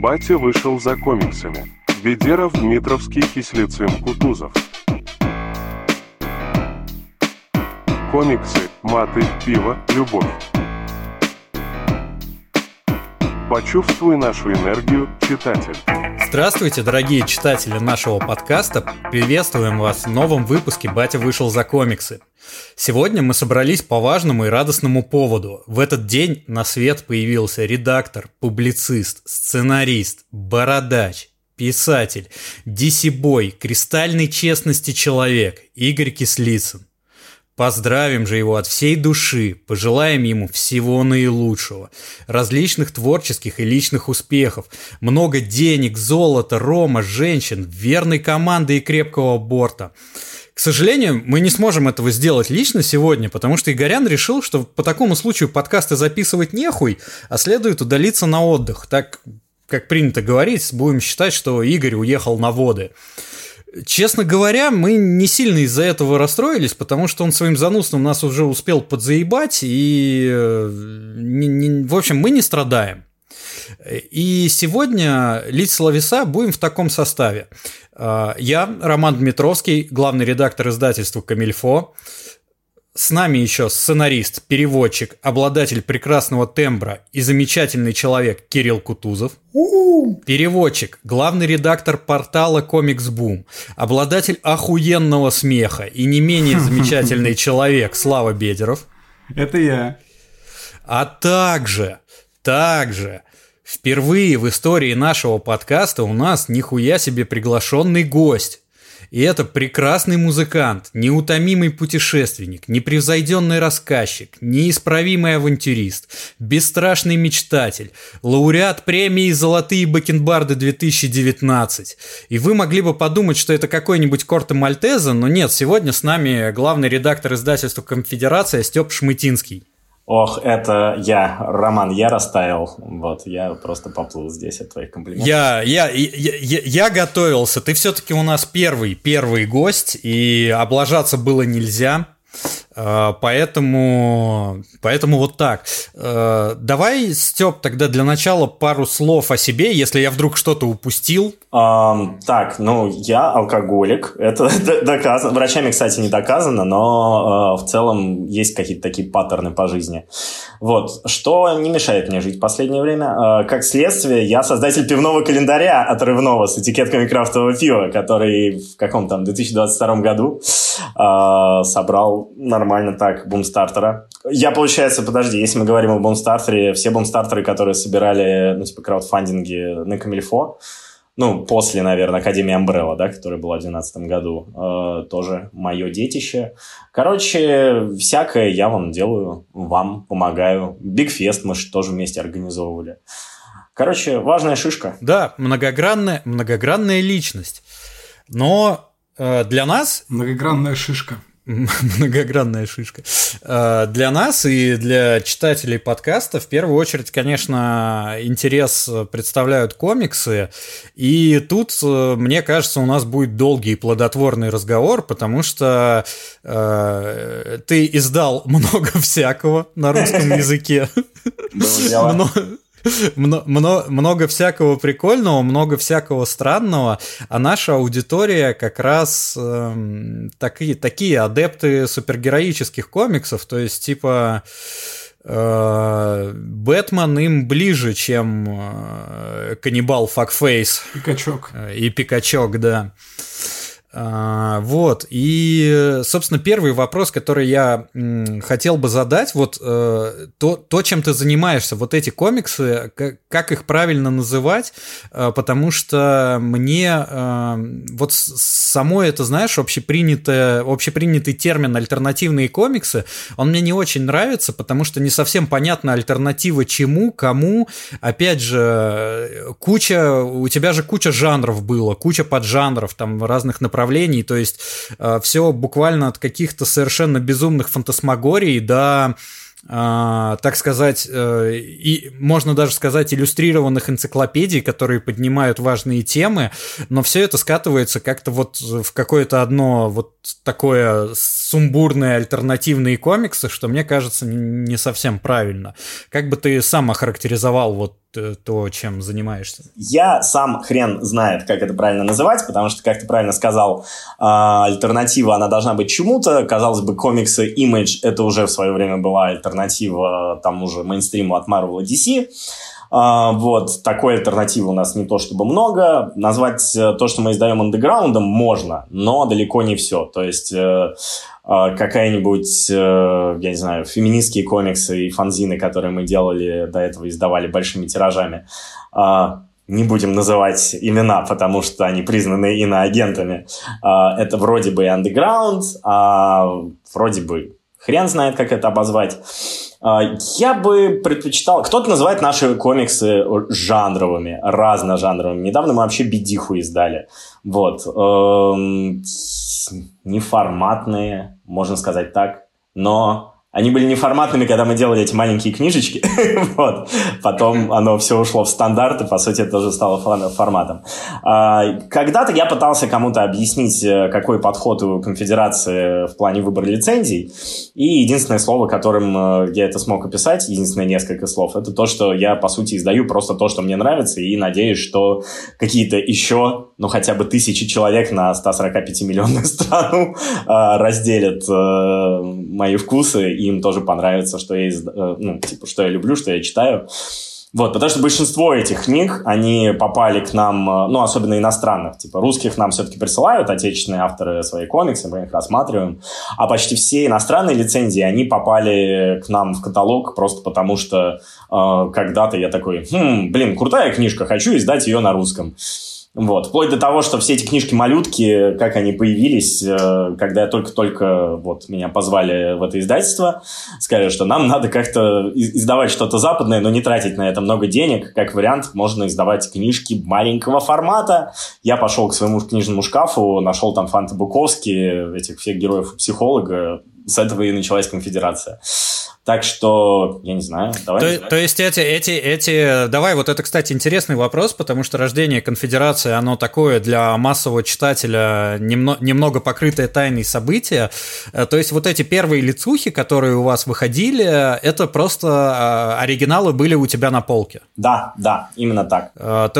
батя вышел за комиксами. Бедеров, Дмитровский, Кислицын, Кутузов. Комиксы, маты, пиво, любовь. Почувствуй нашу энергию, читатель. Здравствуйте, дорогие читатели нашего подкаста. Приветствуем вас в новом выпуске «Батя вышел за комиксы». Сегодня мы собрались по важному и радостному поводу. В этот день на свет появился редактор, публицист, сценарист, бородач, писатель, DC-бой, кристальной честности человек Игорь Кислицын. Поздравим же его от всей души, пожелаем ему всего наилучшего, различных творческих и личных успехов, много денег, золота, рома, женщин, верной команды и крепкого борта. К сожалению, мы не сможем этого сделать лично сегодня, потому что Игорян решил, что по такому случаю подкасты записывать нехуй, а следует удалиться на отдых. Так, как принято говорить, будем считать, что Игорь уехал на воды. Честно говоря, мы не сильно из-за этого расстроились, потому что он своим занудством нас уже успел подзаебать, и, в общем, мы не страдаем. И сегодня лить словеса будем в таком составе. Я, Роман Дмитровский, главный редактор издательства «Камильфо». С нами еще сценарист, переводчик, обладатель прекрасного тембра и замечательный человек Кирилл Кутузов. Переводчик, главный редактор портала «Комикс-бум», обладатель охуенного смеха и не менее замечательный человек Слава Бедеров. Это я. А также впервые в истории нашего подкаста у нас нихуя себе приглашенный гость. И это прекрасный музыкант, неутомимый путешественник, непревзойденный рассказчик, неисправимый авантюрист, бесстрашный мечтатель, лауреат премии «Золотые бакенбарды 2019». И вы могли бы подумать, что это какой-нибудь Корте Мальтезе, но нет, сегодня с нами главный редактор издательства «Конфедерация» Степан Шмытинский. Ох, это я, Роман, я растаял, вот, я просто поплыл здесь от твоих комплиментов. Я готовился, ты все-таки у нас первый гость, и облажаться было нельзя, поэтому вот так. Давай, Степ, тогда для начала пару слов о себе, если я вдруг что-то упустил. Я алкоголик, это доказано, врачами, кстати, не доказано, но в целом есть какие-то такие паттерны по жизни. Вот, что не мешает мне жить в последнее время. Как следствие, я создатель пивного календаря отрывного с этикетками крафтового пива, который в каком там 2022 году собрал нормально так бумстартера. Я, получается, если мы говорим о бумстартере, все бумстартеры, которые собирали, краудфандинги на Камильфо, после, наверное, Академии Umbrella, да, которая была в 2012 году, тоже мое детище. Короче, всякое я вам делаю, вам помогаю. Бигфест мы же тоже вместе организовывали. Короче, важная шишка. Да, многогранная личность. Но для нас... Многогранная шишка. Многогранная шишка. Для нас и для читателей подкаста в первую очередь, конечно, интерес представляют комиксы. И тут, мне кажется, у нас будет долгий и плодотворный разговор, потому что ты издал много всякого на русском языке. Много всякого прикольного, много всякого странного, а наша аудитория как раз такие адепты супергероических комиксов, то есть типа Бэтмен им ближе, чем каннибал Факфейс. Пикачок. И Пикачок, да. Вот, и, собственно, первый вопрос, который я хотел бы задать, вот то, чем ты занимаешься, вот эти комиксы, как их правильно называть, потому что мне вот само это, знаешь, общепринятый термин «альтернативные комиксы», он мне не очень нравится, потому что не совсем понятна альтернатива чему, кому, опять же, у тебя же куча жанров было, куча поджанров, там, разных направлений, то есть все буквально от каких-то совершенно безумных фантасмагорий до, так сказать, и можно даже сказать иллюстрированных энциклопедий, которые поднимают важные темы, но все это скатывается как-то вот в какое-то одно вот такое сумбурные альтернативные комиксы, что мне кажется не совсем правильно. Как бы ты сам охарактеризовал вот то, чем занимаешься? Я сам хрен знает, как это правильно называть, потому что, как ты правильно сказал, альтернатива, она должна быть чему-то. Казалось бы, комиксы, имидж, это уже в свое время была альтернатива тому же мейнстриму от Marvel и DC. Вот, такой альтернативы у нас не то чтобы много. Назвать то, что мы издаем, андеграундом можно, но далеко не все. То есть какая-нибудь, я не знаю, феминистские комиксы и фанзины, которые мы делали до этого, издавали большими тиражами. Не будем называть имена, потому что они признаны иноагентами. Это вроде бы и андеграунд, а вроде бы хрен знает, как это обозвать. Я бы предпочитал... Кто-то называет наши комиксы жанровыми, разножанровыми. Недавно мы вообще «Бедиху» издали. Вот. Неформатные, можно сказать так. Но они были неформатными, когда мы делали эти маленькие книжечки. Вот. Потом оно все ушло в стандарт, и, по сути, это тоже стало форматом. Когда-то я пытался кому-то объяснить, какой подход у конфедерации в плане выбора лицензий. И единственное слово, которым я это смог описать, единственное несколько слов, это то, что я, по сути, издаю просто то, что мне нравится, и надеюсь, что какие-то еще, ну, хотя бы 1000 человек на 145-миллионную страну разделят мои вкусы, и им тоже понравится, что я, что я люблю, что я читаю. Вот, потому что большинство этих книг, они попали к нам, ну, особенно иностранных, типа русских нам все-таки присылают отечественные авторы свои комиксы, мы их рассматриваем, а почти все иностранные лицензии, они попали к нам в каталог просто потому, что когда-то я такой, крутая книжка, хочу издать ее на русском. Вот, вплоть до того, что все эти книжки-малютки, как они появились, когда я только-только, вот, меня позвали в это издательство, сказали, что нам надо как-то издавать что-то западное, но не тратить на это много денег. Как вариант, можно издавать книжки маленького формата. Я пошел к своему книжному шкафу, нашел там Фанты Буковски, этих всех героев-психолога. С этого и началась конфедерация. Так что, я не знаю. Давай. То есть эти... Давай, вот это, кстати, интересный вопрос, потому что рождение конфедерации, оно такое для массового читателя немного покрытое тайной событие. То есть вот эти первые лицухи, которые у вас выходили, это просто оригиналы были у тебя на полке. Да, именно так. То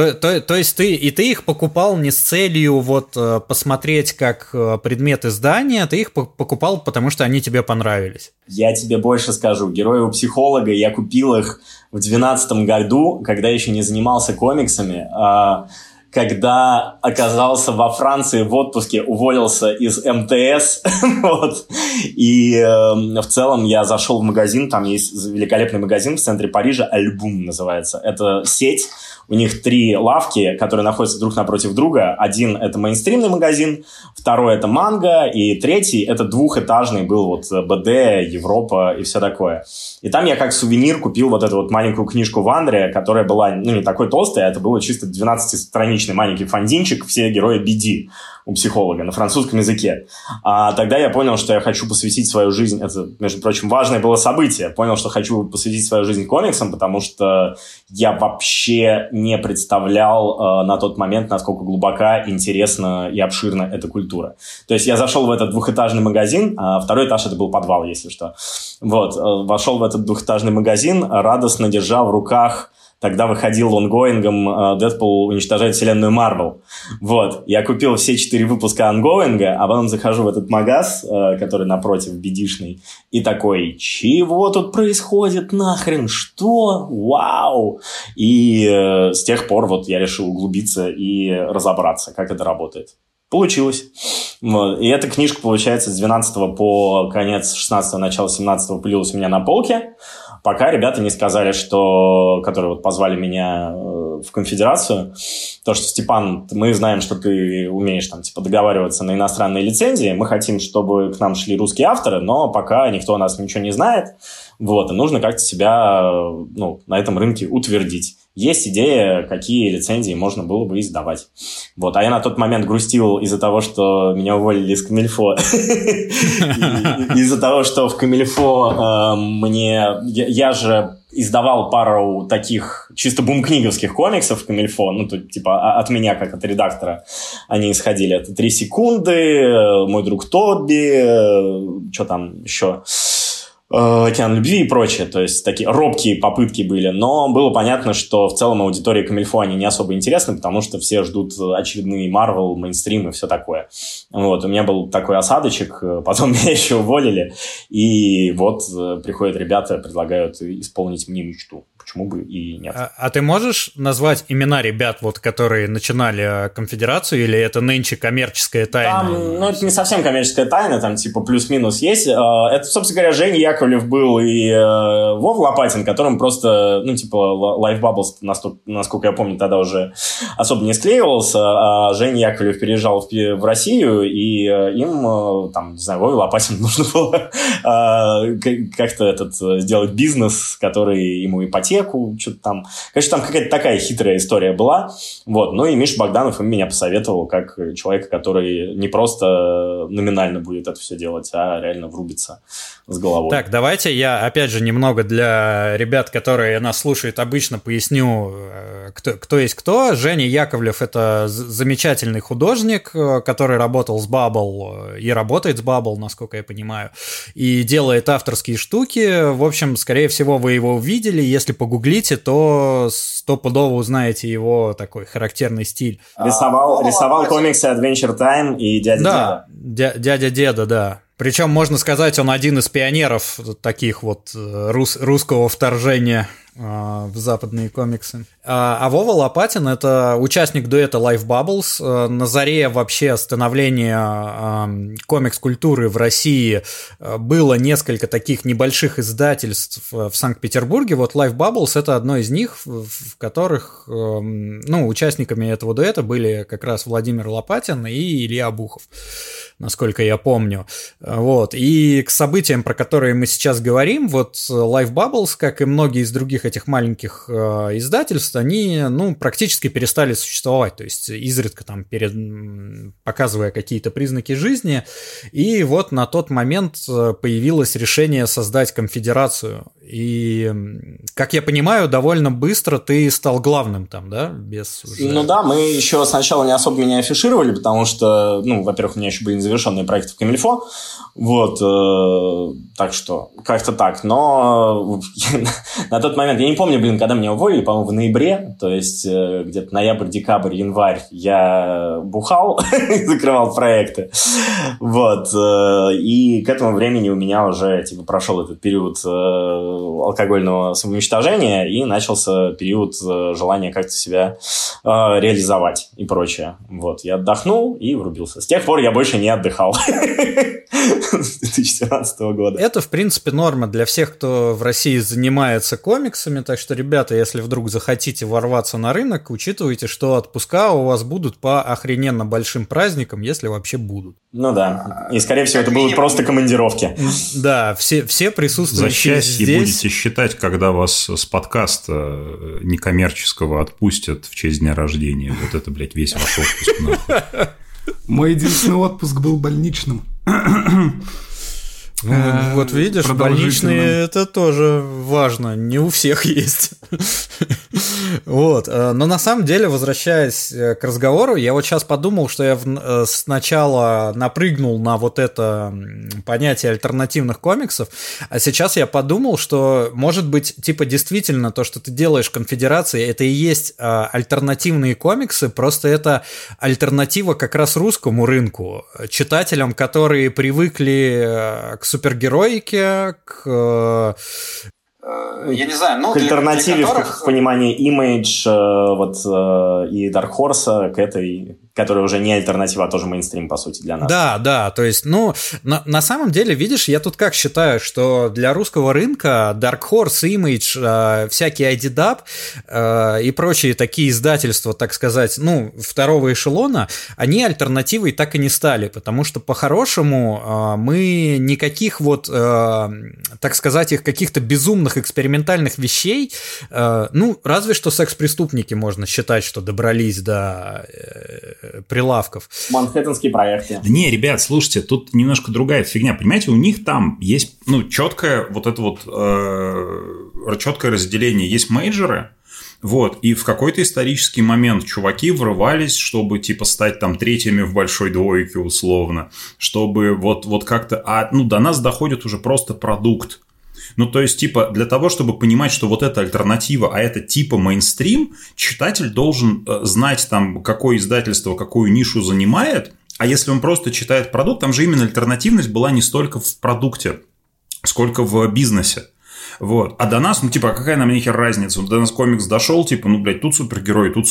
есть ты их покупал не с целью вот посмотреть как предмет издания, ты их покупал, потому что они тебе понравились. Я тебе больше скажу. Герои у психолога, я купил их в 2012 году, когда еще не занимался комиксами, когда оказался во Франции в отпуске, уволился из МТС. Вот. И в целом я зашел в магазин, там есть великолепный магазин в центре Парижа, «Альбум» называется. Это сеть, у них 3 лавки, которые находятся друг напротив друга. Один – это мейнстримный магазин, второй – это манга, и третий – это двухэтажный был вот БД, Европа и все такое. И там я как сувенир купил вот эту вот маленькую книжку Вандри, которая была, ну, не такой толстая, это было чисто 12-страничное маленький фандинчик, все герои BD у психолога на французском языке. А тогда я понял, что я хочу посвятить свою жизнь, это, между прочим, важное было событие, понял, что хочу посвятить свою жизнь комиксам, потому что я вообще не представлял на тот момент, насколько глубока, интересна и обширна эта культура. То есть я зашел в этот двухэтажный магазин, второй этаж это был подвал, если что. Вот, вошел в этот двухэтажный магазин, радостно держа в руках. Тогда выходил онгоингом «Дэдпул уничтожает вселенную Марвел». Вот. Я купил все 4 выпуска онгоинга, а потом захожу в этот магаз, который напротив, бедишный, и такой: «Чего тут происходит нахрен? Что? Вау!» И с тех пор вот я решил углубиться и разобраться, как это работает. Получилось. Вот. И эта книжка, получается, с 12 по конец 16, начало 17 появилась у меня на полке. Пока ребята не сказали, что... которые вот позвали меня в конфедерацию, то, что: «Степан, мы знаем, что ты умеешь там типа договариваться на иностранные лицензии, мы хотим, чтобы к нам шли русские авторы, но пока никто о нас ничего не знает, вот, и нужно как-то себя, ну, на этом рынке утвердить. Есть идея, какие лицензии можно было бы издавать». Вот. А я на тот момент грустил из-за того, что меня уволили из Камильфо. Из-за того, что в Камильфо мне... Я же издавал пару таких чисто бум-книговских комиксов в Камильфо, ну, тут, типа, от меня, как от редактора, они исходили. Это «Три секунды», «Мой друг Тоби», что там еще... океан любви и прочее. То есть такие робкие попытки были. Но было понятно, что в целом аудитории Камильфо они не особо интересны, потому что все ждут очередные Marvel, мейнстрим и все такое. Вот. У меня был такой осадочек, потом меня еще уволили. И вот приходят ребята, предлагают исполнить мне мечту. Почему бы и нет. А ты можешь назвать имена ребят, вот, которые начинали конфедерацию, или это нынче коммерческая тайна? Там, это не совсем коммерческая тайна, там типа плюс-минус есть. Это, собственно говоря, Женя Яковлев был и Вова Лопатин, которым просто, типа Life Bubbles, насколько я помню, тогда уже особо не склеивался. А Женя Яковлев переезжал в Россию, и им, там, не знаю, Вове Лопатину нужно было как-то сделать бизнес, который ему ипотека, что-то там. Конечно, там какая-то такая хитрая история была. Вот. Ну и Миша Богданов меня посоветовал как человека, который не просто номинально будет это все делать, а реально врубится с головой. Так, давайте я, опять же, немного для ребят, которые нас слушают, обычно поясню, кто есть кто. Женя Яковлев – это замечательный художник, который работал с Bubble и работает с Bubble, насколько я понимаю, и делает авторские штуки. В общем, скорее всего, вы его увидели. Если погуглите, то стопудово узнаете его такой характерный стиль. Рисовал комиксы Adventure Time и Дядя Деда. Да, Дядя Деда, да. Причем, можно сказать, он один из пионеров таких вот русского вторжения в западные комиксы. А Вова Лопатин – это участник дуэта Life Bubbles. На заре вообще становления комикс-культуры в России было несколько таких небольших издательств в Санкт-Петербурге. Вот Life Bubbles – это одно из них, в которых участниками этого дуэта были как раз Владимир Лопатин и Илья Обухов, насколько я помню. Вот. И к событиям, про которые мы сейчас говорим, вот Life Bubbles, как и многие из других этих маленьких издательств, они, практически перестали существовать, то есть изредка там показывая какие-то признаки жизни, и вот на тот момент появилось решение создать конфедерацию, и, как я понимаю, довольно быстро ты стал главным там, да? Мы еще сначала не особо меня афишировали, потому что, во-первых, у меня еще были незавершенные проекты в Камильфо. Вот, так что, как-то так, но на тот момент, я не помню, когда меня уволили, по-моему, в ноябре, то есть где-то ноябрь, декабрь, январь я бухал и закрывал проекты, вот, и к этому времени у меня уже, прошел этот период алкогольного самоуничтожения и начался период желания как-то себя реализовать и прочее, вот, я отдохнул и врубился, с тех пор я больше не отдыхал. С 2017 года. Это, в принципе, норма для всех, кто в России занимается комиксами, так что, ребята, если вдруг захотите ворваться на рынок, учитывайте, что отпуска у вас будут по охрененно большим праздникам, если вообще будут. Да, и, скорее всего, это будут просто командировки. Да, все присутствующие здесь. За счастье будете считать, когда вас с подкаста некоммерческого отпустят в честь дня рождения. Вот это, блядь, весь ваш отпуск, нахуй. Мой единственный отпуск был больничным. Вот видишь, больничные это тоже важно, не у всех есть. Вот. Но на самом деле, возвращаясь к разговору, я вот сейчас подумал, что я сначала напрыгнул на вот это понятие альтернативных комиксов, а сейчас я подумал, что, может быть, действительно то, что ты делаешь в конфедерации, это и есть альтернативные комиксы, просто это альтернатива как раз русскому рынку, читателям, которые привыкли к супергероике, к... Я не знаю, к альтернативе, в понимании Image и Dark Horse, к этой, которая уже не альтернатива, а тоже мейнстрим, по сути, для нас. Да, то есть, на самом деле, видишь, я тут как считаю, что для русского рынка Dark Horse, Image, всякие IDW и прочие такие издательства, так сказать, второго эшелона, они альтернативой так и не стали, потому что, по-хорошему, мы никаких так сказать, их каких-то безумных экспериментальных вещей, разве что секс-преступники можно считать, что добрались до... прилавков. Манхэттенские проекты. Не, ребят, слушайте, тут немножко другая фигня. Понимаете, у них там есть четкое вот это вот четкое разделение. Есть мейджоры, и в какой-то исторический момент чуваки врывались, чтобы стать там третьими в большой двойке условно, чтобы вот как-то... А до нас доходит уже просто продукт. Ну, то есть, типа, для того, чтобы понимать, что вот это альтернатива, а это типа мейнстрим, читатель должен знать, там, какое издательство, какую нишу занимает. А если он просто читает продукт, там же именно альтернативность была не столько в продукте, сколько в бизнесе. Вот. А до нас, ну, типа, какая нам нихер разница? До нас комикс дошел, типа, ну, блядь, тут супергерой, тут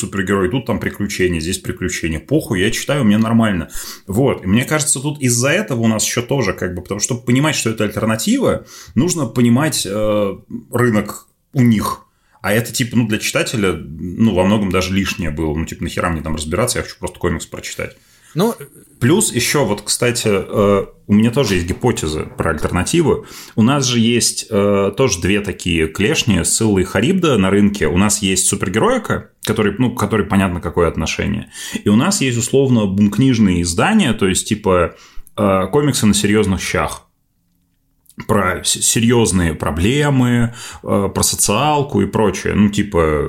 там приключения, здесь приключения. Похуй, я читаю, мне нормально. Вот. И мне кажется, тут из-за этого у нас еще тоже, как бы, потому что, чтобы понимать, что это альтернатива, нужно понимать рынок у них. А это, типа, ну, для читателя, ну, во многом даже лишнее было. Ну, типа, нахера мне там разбираться, я хочу просто комикс прочитать. Ну, плюс еще, вот, кстати, у меня тоже есть гипотеза про альтернативы. У нас же есть тоже две такие клешни, Сылла и Харибда на рынке. У нас есть супергероика, который, ну, который понятно, какое отношение. И у нас есть, условно, бумкнижные издания, то есть, типа, комиксы на серьезных щах. Про серьезные проблемы, про социалку и прочее. Ну, типа...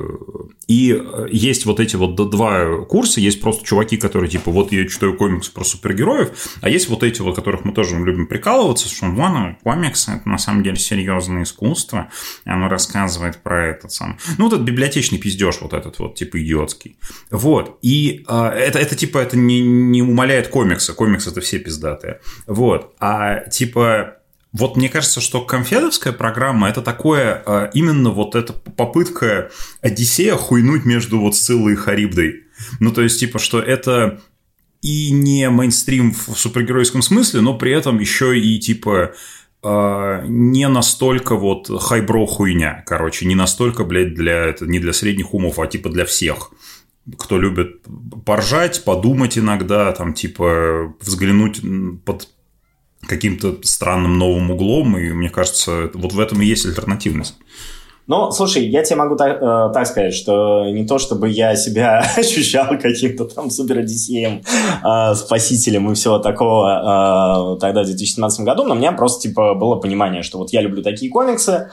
И есть вот эти вот два курса. Есть просто чуваки, которые, типа, вот я читаю комиксы про супергероев. А есть вот эти вот, которых мы тоже любим прикалываться. Что, вон, комиксы – это на самом деле серьезное искусство. Оно рассказывает про этот сам... Ну, вот этот библиотечный пиздеж вот этот вот, типа, идиотский. Вот. И это типа, это не умаляет комиксы. Комиксы – это все пиздатые. Вот. А, типа... Вот мне кажется, что конфедовская программа – это такое, именно вот эта попытка Одиссея хуйнуть между вот Сциллой и Харибдой. Ну, то есть, типа, что это и не мейнстрим в супергеройском смысле, но при этом еще и, типа, не настолько вот хайбро хуйня, короче. Не настолько, блядь, это не для средних умов, а типа для всех. Кто любит поржать, подумать иногда, там, типа, взглянуть под... каким-то странным новым углом, и мне кажется, вот в этом и есть альтернативность. Ну, слушай, я тебе могу так сказать, что не то, чтобы я себя ощущал каким-то там супер-одиссеем, спасителем и всего такого тогда в 2017 году, но у меня просто типа было понимание, что вот я люблю такие комиксы,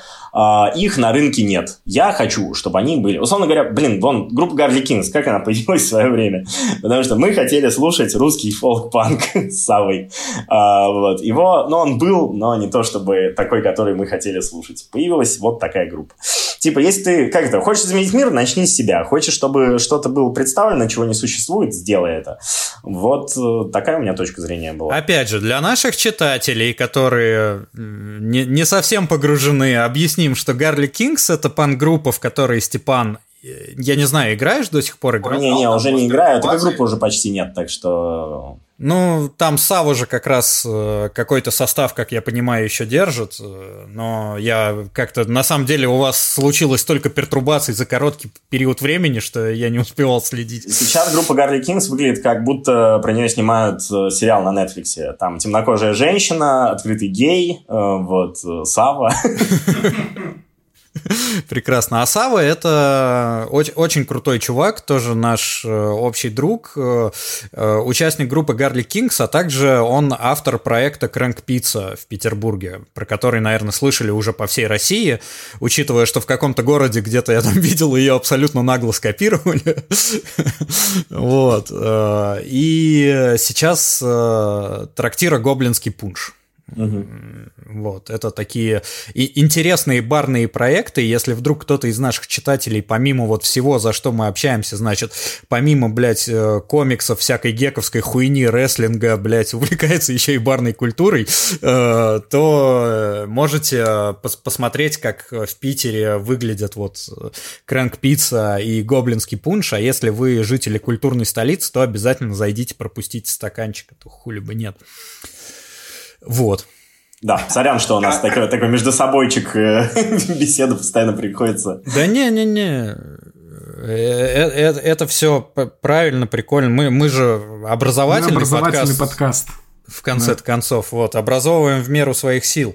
их на рынке нет. Я хочу, чтобы они были. Условно говоря, блин, вон группа Garlic Kings, как она появилась в свое время? Потому что мы хотели слушать русский фолк-панк с Савой. Вот. Его, ну, он был, но не то, чтобы такой, который мы хотели слушать. Появилась вот такая группа. Типа, если ты как-то хочешь изменить мир, начни с себя. Хочешь, чтобы что-то было представлено, чего не существует, сделай это. Вот такая у меня точка зрения была. Опять же, для наших читателей, которые не совсем погружены, объясним, что Garlic Kings — это панк-группа, в которой Степан, я не знаю, играешь до сих пор? Не, уже не играю, такой группы уже почти нет, так что... Ну, там Сава же как раз какой-то состав, как я понимаю, еще держит, но я как-то... На самом деле у вас случилось столько пертурбаций за короткий период времени, что я не успевал следить. Сейчас группа Garlic Kings выглядит, как будто про нее снимают сериал на Netflix. Там темнокожая женщина, открытый гей, вот, Сава... Прекрасно. А Сава — это очень крутой чувак, тоже наш общий друг, участник группы Garlic Kings, а также он автор проекта Крэнк Пицца в Петербурге, про который, наверное, слышали уже по всей России, учитывая, что в каком-то городе где-то я там видел, ее абсолютно нагло скопировали. Вот. И сейчас трактира «Гоблинский пунш». Угу. Вот, это такие интересные барные проекты. Если вдруг кто-то из наших читателей, помимо вот всего, за что мы общаемся, значит, помимо, блядь, комиксов, всякой гековской хуйни, рестлинга, блядь, увлекается еще и барной культурой, то можете посмотреть, как в Питере выглядят вот Крэнк Пицца и Гоблинский пунш. А если вы жители культурной столицы, то обязательно зайдите, пропустите стаканчик, а то хули бы нет. Вот. Да, сорян, что у нас такой междусобойчик беседа постоянно приходится. Да не-не-не, это все правильно, прикольно. Мы же образовательный подкаст. В конце-то концов, вот, образовываем в меру своих сил.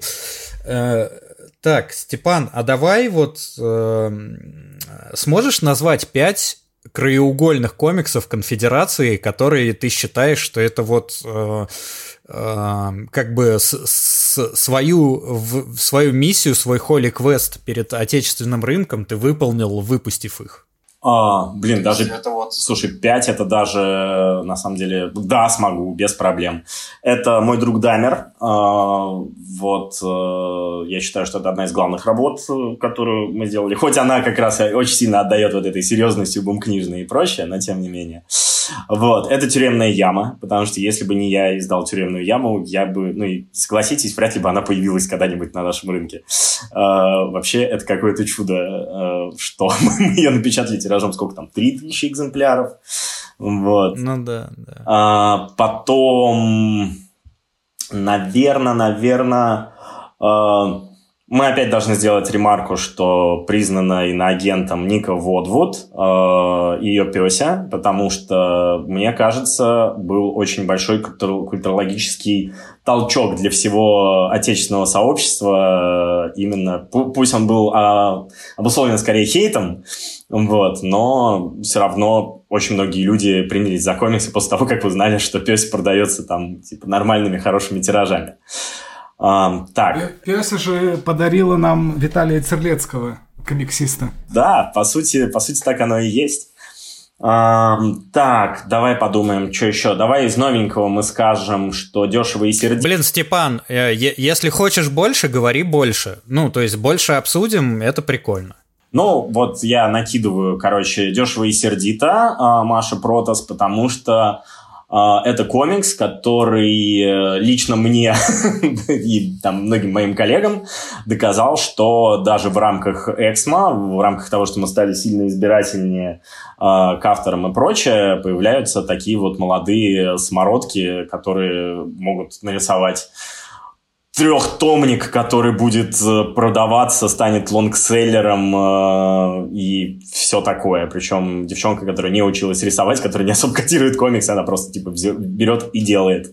Так, Степан, а давай вот сможешь назвать 5 краеугольных комиксов Конфедерации, которые ты считаешь, что это вот... как бы свою миссию, свой холи-квест перед отечественным рынком ты выполнил, выпустив их. Блин, даже... Это вот... Слушай, 5 это даже, на самом деле... Да, смогу, без проблем. Это «Мой друг Дамер». Вот, я считаю, что это одна из главных работ, которую мы сделали. Хоть она как раз очень сильно отдает вот этой серьезностью бум-книжной и прочее, но тем не менее. Вот, это «Тюремная яма», потому что если бы не я издал «Тюремную яму», я бы... Ну, и согласитесь, вряд ли бы она появилась когда-нибудь на нашем рынке. Вообще, это какое-то чудо, что мы ее напечатали тиражом, сколько там, 3000 экземпляров. Вот. Ну да, да. Потом, наверное, мы опять должны сделать ремарку, что признана иноагентом Ника Водвуд, ее «Пёся», потому что, мне кажется, был очень большой культурологический толчок для всего отечественного сообщества. Именно, пусть он был обусловлен скорее хейтом, вот, но все равно очень многие люди принялись за комиксы после того, как узнали, что «Пёся» продается там типа нормальными, хорошими тиражами. Так. Пёся же подарила нам Виталия Терлецкого, комиксиста. Да, по сути так оно и есть. Так, давай подумаем, что еще. Давай из новенького мы скажем, что «Дешево и сердито». Блин, Степан, если хочешь больше, говори больше. Ну, то есть больше обсудим, это прикольно. Ну, вот я накидываю, короче, «Дешево и сердито», Маша Протас, потому что... Это комикс, который лично мне и там, многим моим коллегам доказал, что даже в рамках «Эксмо», в рамках того, что мы стали сильно избирательнее к авторам и прочее, появляются такие вот молодые самородки, которые могут нарисовать трехтомник, который будет продаваться, станет лонгселлером и все такое. Причем девчонка, которая не училась рисовать, которая не особо котирует комиксы, она просто типа берет и делает.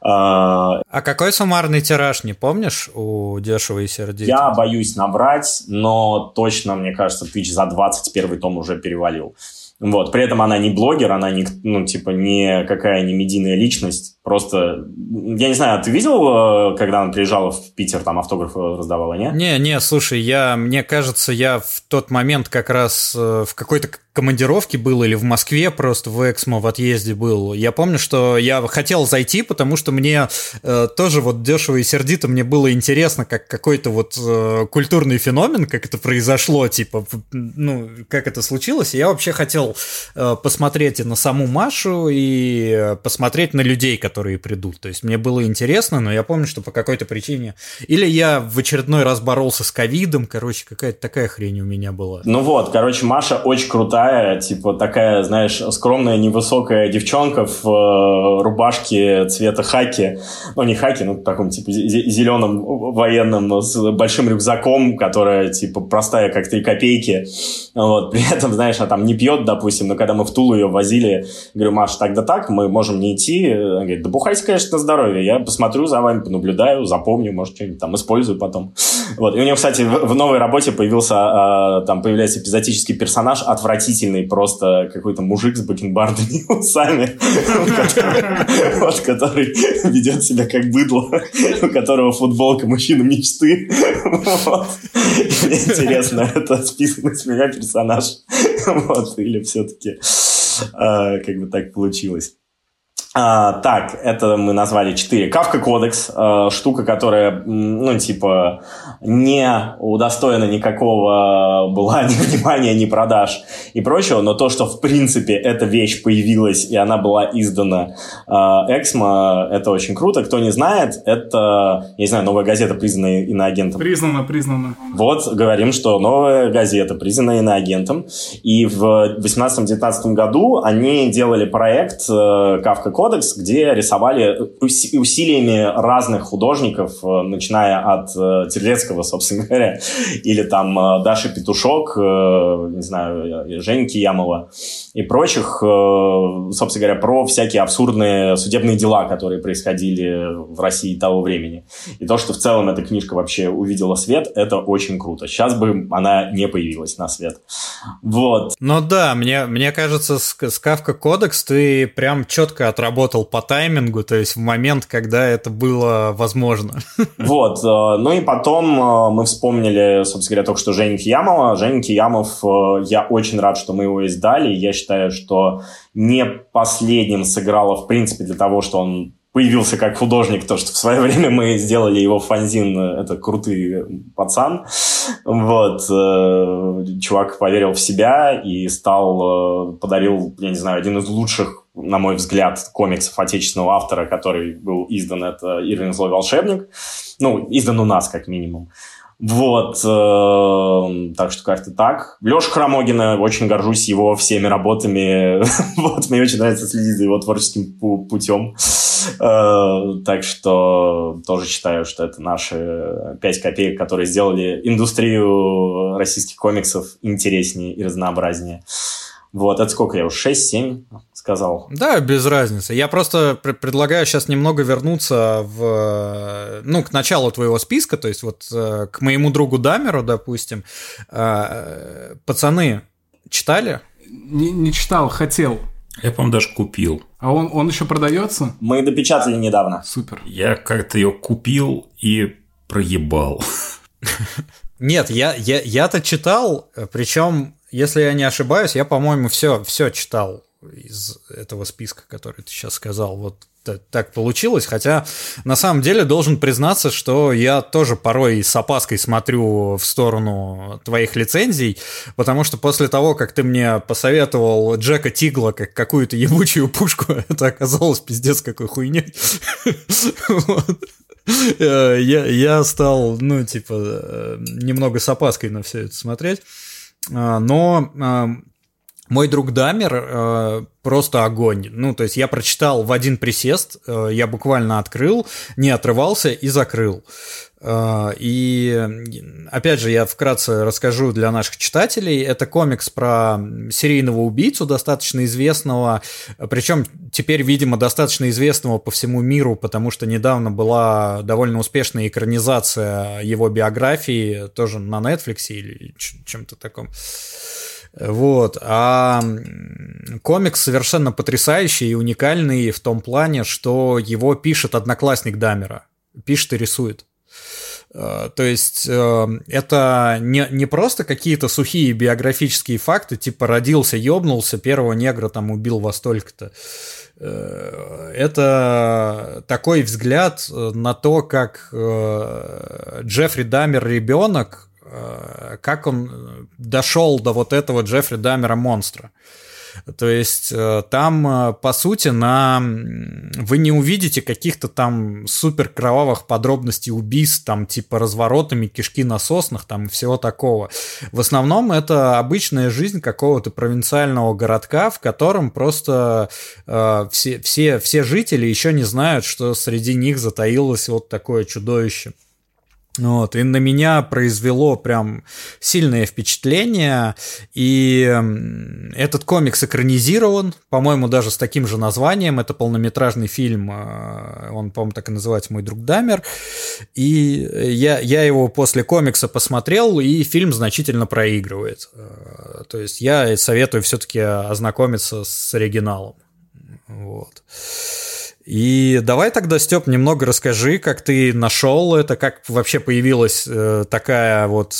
А какой суммарный тираж, не помнишь, у «Дешево и сердито»? Я боюсь наврать, но точно, мне кажется, 20 за 20 первый том уже перевалил. Вот. При этом она не блогер, она не, ну, типа, никакая не медийная личность. Просто, я не знаю, ты видел, когда она приезжала в Питер, там автографы раздавала, не? Не, слушай, мне кажется, я в тот момент как раз в какой-то командировке был или в Москве просто в «Эксмо» в отъезде был. Я помню, что я хотел зайти, потому что мне тоже вот «Дешево и сердито» мне было интересно, как какой-то вот культурный феномен, как это произошло, типа, ну, как это случилось. Я вообще хотел посмотреть и на саму Машу, и посмотреть на людей, которые придут. То есть мне было интересно, но я помню, что по какой-то причине... Или я в очередной раз боролся с ковидом, короче, какая-то такая хрень у меня была. Ну вот, короче, Маша очень крутая, типа такая, знаешь, скромная, невысокая девчонка в рубашке цвета хаки. Ну, не хаки, ну, в таком, типа, зеленом военном, с большим рюкзаком, которая, типа, простая, как 3 копейки. Вот, при этом, знаешь, она там не пьет, допустим, но когда мы в Тулу ее возили, говорю: Маша, так да так, мы можем не идти. Она говорит: да бухайте, конечно, на здоровье, я посмотрю за вами, понаблюдаю, запомню, может, что-нибудь там использую потом. Вот. И у нее, кстати, в новой работе появляется эпизодический персонаж, отвратительный просто какой-то мужик с бакенбардами усами, который ведет себя как быдло, у которого футболка «Мужчина мечты». Мне интересно, это списанный с меня персонаж. Вот, или все-таки как бы так получилось. Так, это мы назвали 4. «Кавка Кодекс», штука, которая, ну, типа, не удостоена никакого была ни внимания, ни продаж и прочего, но то, что, в принципе, эта вещь появилась, и она была издана «Эксмо», это очень круто. Кто не знает, это, я не знаю, «Новая газета» признана иноагентом. Признана. Вот, говорим, что «Новая газета» признана иноагентом, и в 18-19 году они делали проект «Кавка Кодекс», где рисовали усилиями разных художников, начиная от Терлецкого, собственно говоря, или там Даши Петушок, не знаю, Женьки Ямова и прочих, собственно говоря, про всякие абсурдные судебные дела, которые происходили в России того времени. И то, что в целом эта книжка вообще увидела свет, это очень круто. Сейчас бы она не появилась на свет. Вот. Ну да, мне кажется, с «Кавка Кодекс» ты прям четко отработал работал по таймингу, то есть в момент, когда это было возможно. Вот, ну и потом мы вспомнили, собственно говоря, только что Женьки Ямова. Женьки Ямов, я очень рад, что мы его издали. Я считаю, что не последним сыграло, в принципе, для того, что он появился как художник, то, что в свое время мы сделали его фанзин, это крутый пацан. Вот. Чувак поверил в себя и стал, подарил, я не знаю, один из лучших, на мой взгляд, комиксов отечественного автора, который был издан, это «Ирвин Злой волшебник». Ну, издан у нас, как минимум. Вот, так что как-то так. Леша Хромогина, очень горжусь его всеми работами. Вот, мне очень нравится следить за его творческим путем. Так что тоже считаю, что это наши 5 копеек, которые сделали индустрию российских комиксов интереснее и разнообразнее. Вот, это сколько я уже? 6-7 сказал. Да, без разницы. Я просто предлагаю сейчас немного вернуться к началу твоего списка, то есть вот к моему другу Дамеру, допустим. Пацаны, читали? Не читал, хотел. Я, по-моему, даже купил. А он еще продается? Мы допечатали недавно. Супер. Я как-то ее купил и проебал. Нет, я-то читал, причем... Если я не ошибаюсь, я, по-моему, все читал из этого списка, который ты сейчас сказал. Вот так получилось. Хотя, на самом деле, должен признаться, что я тоже порой с опаской смотрю в сторону твоих лицензий, потому что после того, как ты мне посоветовал Джека Тигла как какую-то ебучую пушку, это оказалось пиздец какой хуйней. Я стал, немного с опаской на все это смотреть. Но мой друг Дамер просто огонь. Ну, то есть я прочитал в один присест, я буквально открыл, не отрывался и закрыл. И, опять же, я вкратце расскажу для наших читателей. Это комикс про серийного убийцу, достаточно известного, причем теперь, видимо, достаточно известного по всему миру, потому что недавно была довольно успешная экранизация его биографии, тоже на Netflix или чем-то таком. Вот. А комикс совершенно потрясающий и уникальный в том плане, что его пишет одноклассник Дамера. Пишет и рисует. То есть это не просто какие-то сухие биографические факты, типа родился, ёбнулся, первого негра там убил во столько-то. Это такой взгляд на то, как Джеффри Дамер ребенок, как он дошел до вот этого Джеффри Дамера монстра. То есть там, по сути, вы не увидите каких-то там супер кровавых подробностей убийств, там типа разворотами кишки на соснах, там всего такого. В основном это обычная жизнь какого-то провинциального городка, в котором просто все жители еще не знают, что среди них затаилось вот такое чудовище. Вот, и на меня произвело прям сильное впечатление, и этот комикс экранизирован, по-моему, даже с таким же названием, это полнометражный фильм, он, по-моему, так и называется «Мой друг Дамер», и я его после комикса посмотрел, и фильм значительно проигрывает, то есть я советую все-таки ознакомиться с оригиналом, вот. И давай тогда, Степ, немного расскажи, как ты нашел это, как вообще появилась такая вот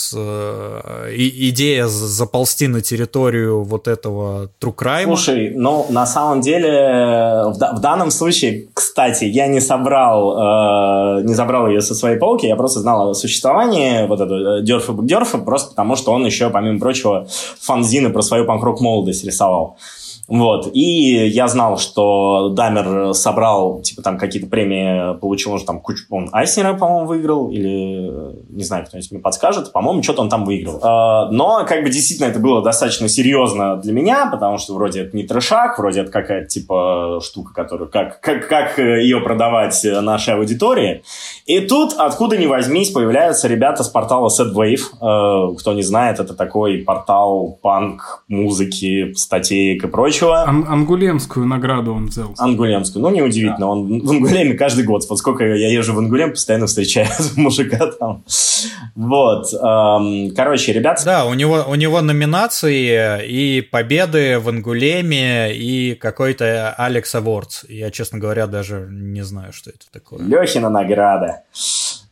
идея заползти на территорию вот этого true crime. Слушай, на самом деле в данном случае, кстати, я не забрал ее со своей полки, я просто знал о существовании вот этого Дёрфа-Букдёрфа, просто потому что он еще, помимо прочего, фанзины про свою панк-рок молодость рисовал. Вот, и я знал, что Дамер собрал, типа, там, какие-то премии, получил уже там кучу, он Айснера, по-моему, выиграл, или, не знаю, кто-нибудь мне подскажет, по-моему, что-то он там выиграл. Но, как бы, действительно, это было достаточно серьезно для меня, потому что вроде это не трешак, вроде это какая-то, типа, штука, которую, как ее продавать нашей аудитории. И тут, откуда ни возьмись, появляются ребята с портала SetWave. Кто не знает, это такой портал панк, музыки, статей и прочего. прочего. Ангулемскую награду он взял. Ангулемскую. Ну, неудивительно. Да. Он в Ангулеме каждый год. Поскольку я езжу в Ангулем, постоянно встречаю мужика там. Вот. Короче, ребята... Да, у него номинации и победы в Ангулеме, и какой-то Алекс Awards. Я, честно говоря, даже не знаю, что это такое. Лёхина награда.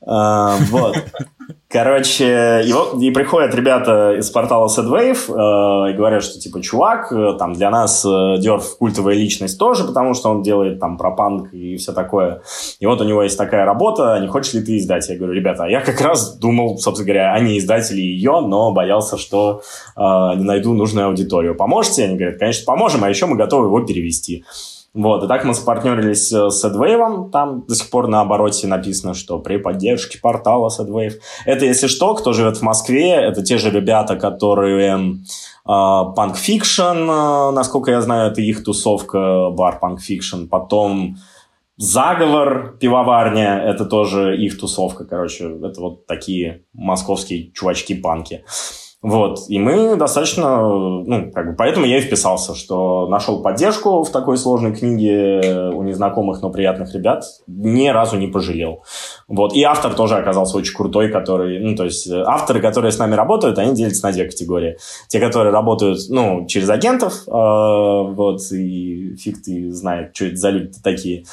Вот. Короче, и приходят ребята из портала SetWave и говорят, что типа, чувак, там для нас Дёрф культовая личность тоже, потому что он делает там про панк и все такое. И вот у него есть такая работа, не хочешь ли ты издать? Я говорю, ребята, я как раз думал, собственно говоря, о неиздателе ее, но боялся, что не найду нужную аудиторию. Поможете? Они говорят, конечно, поможем, а еще мы готовы его перевести. Вот, и так мы спартнерились с SetWave, там до сих пор на обороте написано, что при поддержке портала SetWave. Это, если что, кто живет в Москве, это те же ребята, которые Панкфикшен, насколько я знаю, это их тусовка, бар Панкфикшен, потом Заговор, пивоварня, это тоже их тусовка, короче, это вот такие московские чувачки-панки. Вот, и мы достаточно, ну, как бы, поэтому я и вписался, что нашел поддержку в такой сложной книге у незнакомых, но приятных ребят, ни разу не пожалел. Вот, и автор тоже оказался очень крутой, который, ну, то есть, авторы, которые с нами работают, они делятся на две категории. Те, которые работают, ну, через агентов, вот, и фиг ты знает, что это за люди-то такие.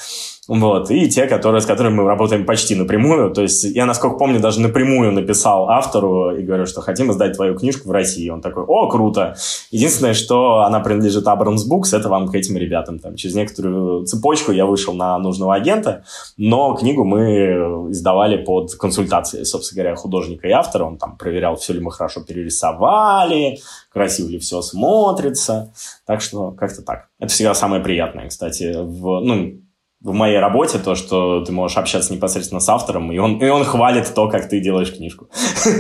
Вот, и те, которые, с которыми мы работаем почти напрямую. То есть я, насколько помню, даже напрямую написал автору и говорю, что хотим издать твою книжку в России. Он такой, о, круто! Единственное, что она принадлежит Abrams Books, это вам к этим ребятам. Там, через некоторую цепочку я вышел на нужного агента, но книгу мы издавали под консультацией, собственно говоря, художника и автора. Он там проверял, все ли мы хорошо перерисовали, красиво ли все смотрится. Так что как-то так. Это всегда самое приятное, кстати, в моей работе, то, что ты можешь общаться непосредственно с автором, и он хвалит то, как ты делаешь книжку.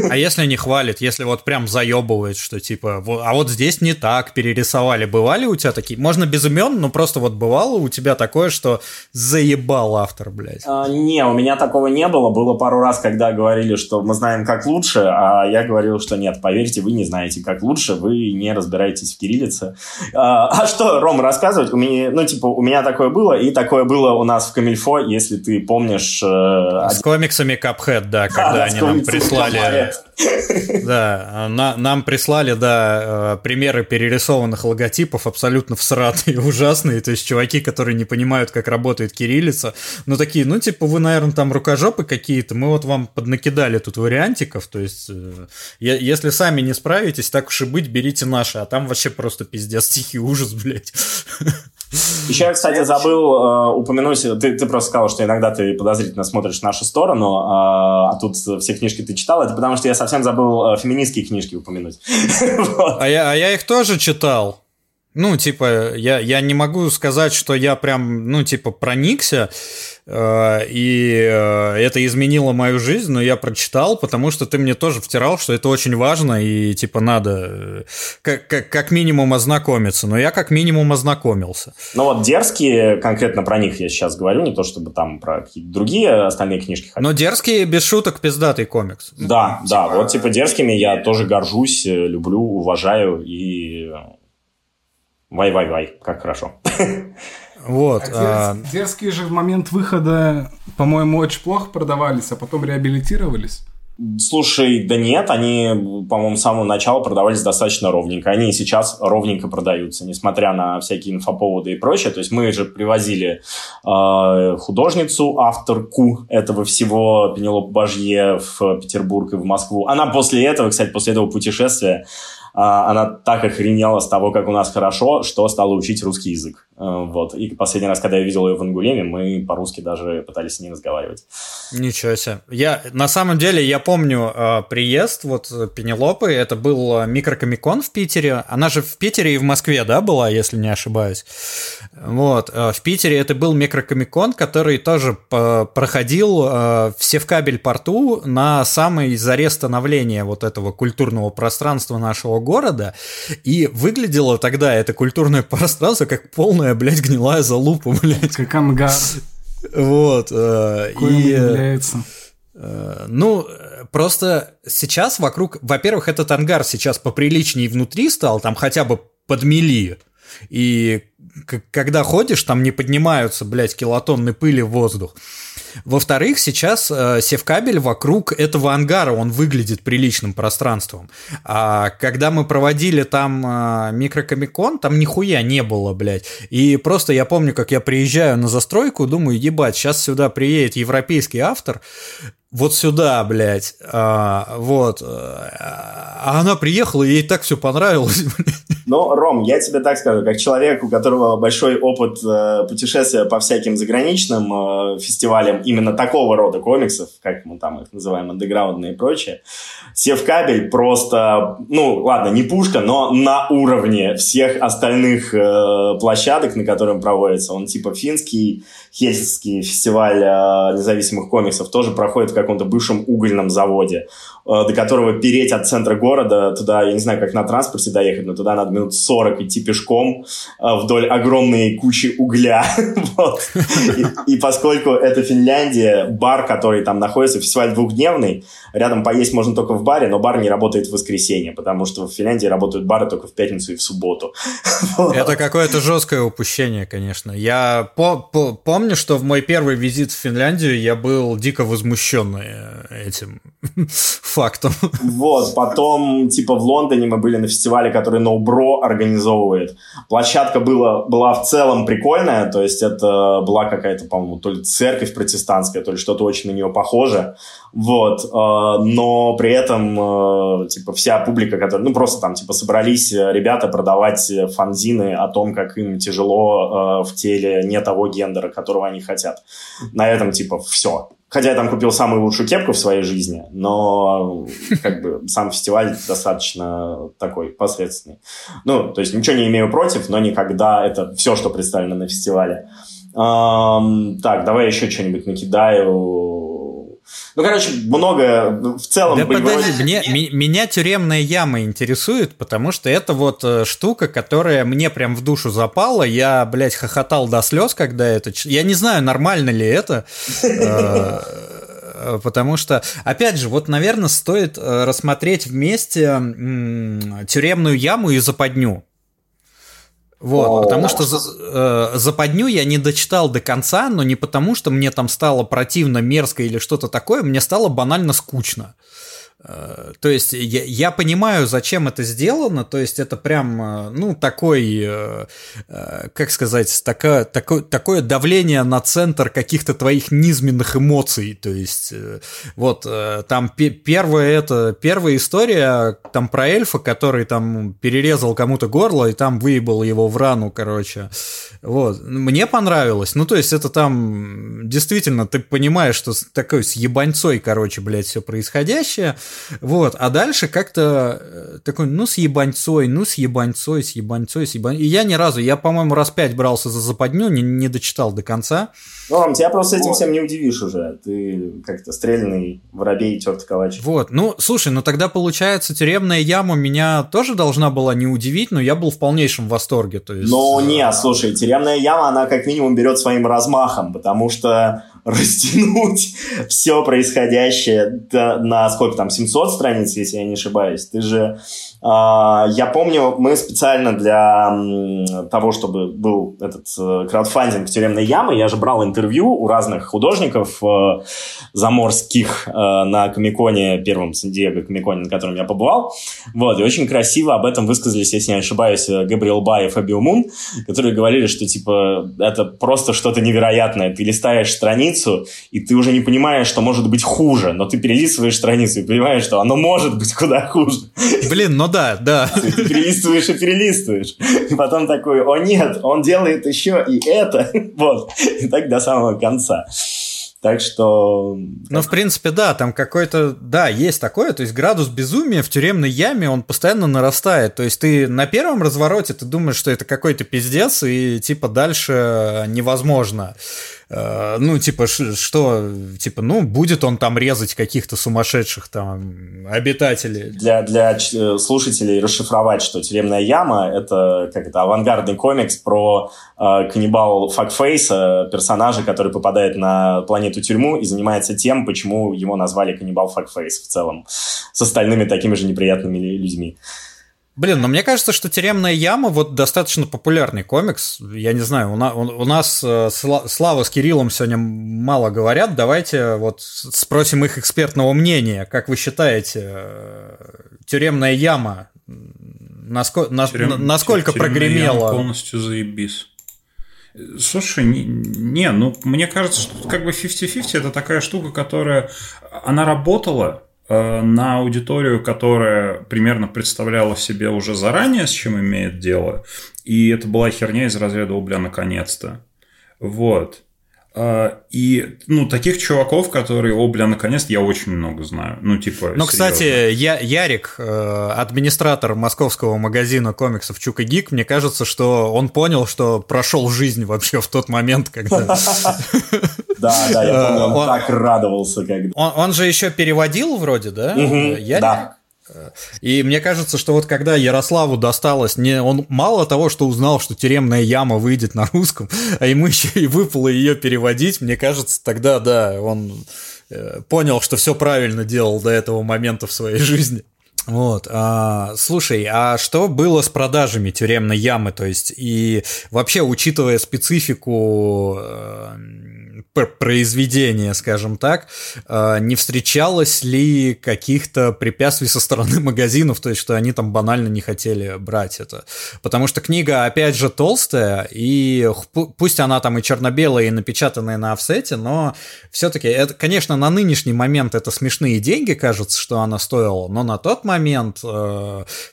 А если не хвалит, если вот прям заебывает, что типа, а вот здесь не так перерисовали. Бывали у тебя такие? Можно без имен, но просто вот бывало у тебя такое, что заебал автор, блядь? Не, у меня такого не было. Было пару раз, когда говорили, что мы знаем, как лучше, а я говорил, что нет, поверьте, вы не знаете, как лучше, вы не разбираетесь в кириллице. А что, Ром, рассказывать? У меня такое было, и такое было у нас в Камильфо, если ты помнишь... С комиксами Капхэт, да, когда они нам прислали... Да, нам прислали, да, примеры перерисованных логотипов, абсолютно всратые, ужасные, то есть чуваки, которые не понимают, как работает кириллица, но такие, вы, наверное, там рукожопы какие-то, мы вот вам поднакидали тут вариантиков, то есть если сами не справитесь, так уж и быть, берите наши, а там вообще просто пиздец, тихий ужас, блядь. Еще я, кстати, забыл упомянуть, ты просто сказал, что иногда ты подозрительно смотришь в нашу сторону, а тут все книжки ты читал, это потому что я совсем забыл феминистские книжки упомянуть. А я их тоже читал. Я не могу сказать, что я прям, проникся, и это изменило мою жизнь, но я прочитал, потому что ты мне тоже втирал, что это очень важно, и, надо как минимум ознакомиться. Но я как минимум ознакомился. «Дерзкие», конкретно про них я сейчас говорю, не то чтобы там про какие-то другие остальные книжки. Но «Дерзкие», без шуток, пиздатый комикс. Да, да, «Дерзкими» я тоже горжусь, люблю, уважаю и... Вай-вай-вай, как хорошо. Вот. Дерзкие же в момент выхода, по-моему, очень плохо продавались, а потом реабилитировались. Слушай, да нет, они, по-моему, с самого начала продавались достаточно ровненько. Они и сейчас ровненько продаются, несмотря на всякие инфоповоды и прочее. То есть мы же привозили художницу, авторку этого всего, Пенелопу Бажье, в Петербург и в Москву. Она после этого путешествия, она так охренела с того, как у нас хорошо, что стала учить русский язык. Вот. И последний раз, когда я видел ее в Ангулеме, мы по-русски даже пытались с ней разговаривать. Ничего себе. На самом деле, я помню приезд Пенелопы. Это был Микрокомикон в Питере. Она же в Питере и в Москве, да, была, если не ошибаюсь. Вот. В Питере это был Микрокомикон, который тоже проходил в Севкабель порту на самой заре становления этого культурного пространства нашего города. И выглядело тогда это культурное пространство как полная, блядь, гнилая залупа, блядь. Как ангар. Вот. И является. Просто сейчас вокруг... Во-первых, этот ангар сейчас поприличнее внутри стал, там хотя бы подмели. И когда ходишь, там не поднимаются, блядь, килотонны пыли в воздух. Во-вторых, сейчас Севкабель вокруг этого ангара, он выглядит приличным пространством. А когда мы проводили там Микрокомикон, там нихуя не было, блядь. И просто я помню, как я приезжаю на застройку, думаю, ебать, сейчас сюда приедет европейский автор, вот сюда, блядь, вот. А она приехала, и ей так все понравилось, блядь. Ну, Ром, я тебе так скажу, как человек, у которого большой опыт путешествия по всяким заграничным фестивалям именно такого рода комиксов, как мы там их называем, андеграундные и прочее, Севкабель просто, ну, ладно, не пушка, но на уровне всех остальных площадок, на которых проводится. Он типа финский, хельсинский фестиваль независимых комиксов тоже проходит в каком-то бывшем угольном заводе, до которого переть от центра города, туда, я не знаю, как на транспорте доехать, но туда надо минут 40 идти пешком вдоль огромной кучи угля. Вот. И поскольку это Финляндия, бар, который там находится, фестиваль двухдневный, рядом поесть можно только в баре, но бар не работает в воскресенье, потому что в Финляндии работают бары только в пятницу и в субботу. Это какое-то жесткое упущение, конечно. Я помню, что в мой первый визит в Финляндию я был дико возмущен этим фактом. Вот, потом, типа, в Лондоне мы были на фестивале, который NoBro организовывает. Площадка была в целом прикольная, то есть это была какая-то, по-моему, то ли церковь протестантская, то ли что-то очень на нее похоже, вот, но при этом, типа, вся публика, которая, ну, просто там, типа, собрались ребята продавать фанзины о том, как им тяжело в теле не того гендера, которого они хотят. На этом, типа, все. Хотя я там купил самую лучшую кепку в своей жизни, но как бы сам фестиваль достаточно такой посредственный. Ну, то есть ничего не имею против, но никогда это все, что представлено на фестивале. Так, давай еще что-нибудь накидаю. Ну, короче, много в целом... Да подожди, меня тюремная яма интересует, потому что это вот штука, которая мне прям в душу запала. Я, блядь, хохотал до слез, когда это... Я не знаю, нормально ли это... Потому что, опять же, вот, наверное, стоит рассмотреть вместе тюремную яму и западню. Вот, потому что западню я не дочитал до конца, но не потому, что мне там стало противно, мерзко или что-то такое, мне стало банально скучно. То есть я понимаю, зачем это сделано, то есть это прям, ну, такой, как сказать, такое давление на центр каких-то твоих низменных эмоций, то есть вот там первая история там про эльфа, который там перерезал кому-то горло и там выебал его в рану, короче, вот, мне понравилось, ну, то есть это там действительно ты понимаешь, что такой с ебаньцой, короче, блядь, все происходящее. Вот, а дальше как-то такой, ну с ебаньцой. И я ни разу, по-моему, раз 5 брался за западню, не дочитал до конца. Ну, Ром, тебя просто этим всем не удивишь уже, ты как-то стрельный воробей, тёртый калач. Вот, ну, слушай, ну тогда получается тюремная яма меня тоже должна была не удивить, но я был в полнейшем восторге, то есть... Ну, нет, слушай, тюремная яма, она как минимум берет своим размахом, потому что... растянуть все происходящее на сколько там, 700 страниц, если я не ошибаюсь. Ты же, я помню, мы специально для того, чтобы был этот краудфандинг тюремной ямы, я же брал интервью у разных художников заморских на комиконе, первом Сан-Диего комиконе, на котором я побывал. Вот, и очень красиво об этом высказались, если я не ошибаюсь, Габриэл Ба и Фабио Мун, которые говорили, что типа это просто что-то невероятное. Ты листаешь страницу, и ты уже не понимаешь, что может быть хуже, но ты перелистываешь страницу и понимаешь, что оно может быть куда хуже. Блин, ну да, да. Ты перелистываешь и перелистываешь. И потом такой, о нет, он делает еще и это. Вот. И так до самого конца. Так что... Ну, в принципе, да, там какой-то... Да, есть такое, то есть градус безумия в тюремной яме, он постоянно нарастает. То есть ты на первом развороте, ты думаешь, что это какой-то пиздец, и типа дальше невозможно. Ну, типа, что... Типа, ну, будет он там резать каких-то сумасшедших там обитателей. Для слушателей расшифровать, что тюремная яма — это, как это, авангардный комикс про каннибал Факфейса, персонажа, который попадает на планету тюрьму и занимается тем, почему его назвали каннибал Факфейс в целом, с остальными такими же неприятными людьми. Блин, но мне кажется, что «Тюремная яма» вот достаточно популярный комикс. Я не знаю, у нас Слава с Кириллом сегодня мало говорят. Давайте вот спросим их экспертного мнения. Как вы считаете, «Тюремная яма» насколько прогремела? Полностью заебись. Слушай, ну мне кажется, что как бы 50-50 это такая штука, которая... Она работала на аудиторию, которая примерно представляла себе уже заранее, с чем имеет дело. И это была херня из разряда «О, бля, наконец-то». Вот. И, ну, таких чуваков, которые «О, бля, наконец-то», я очень много знаю. Ну, типа, ну, серьезно. Кстати, Ярик, администратор московского магазина комиксов «Чук и Гик», мне кажется, что он понял, что прошел жизнь вообще в тот момент, когда... Да, я помню, он так радовался. Когда... Он же еще переводил вроде, да? Ярик? Да. И мне кажется, что вот когда Ярославу досталось, он мало того, что узнал, что «Тюремная яма» выйдет на русском, а ему еще и выпало ее переводить, мне кажется, тогда, да, он понял, что все правильно делал до этого момента в своей жизни. Вот. Слушай, а что было с продажами «Тюремной ямы»? То есть, и вообще, учитывая специфику произведения, скажем так, не встречалось ли каких-то препятствий со стороны магазинов, то есть, что они там банально не хотели брать это? Потому что книга, опять же, толстая, и пусть она там и черно-белая, и напечатанная на офсете, но все-таки, это, конечно, на нынешний момент это смешные деньги, кажется, что она стоила, но на тот момент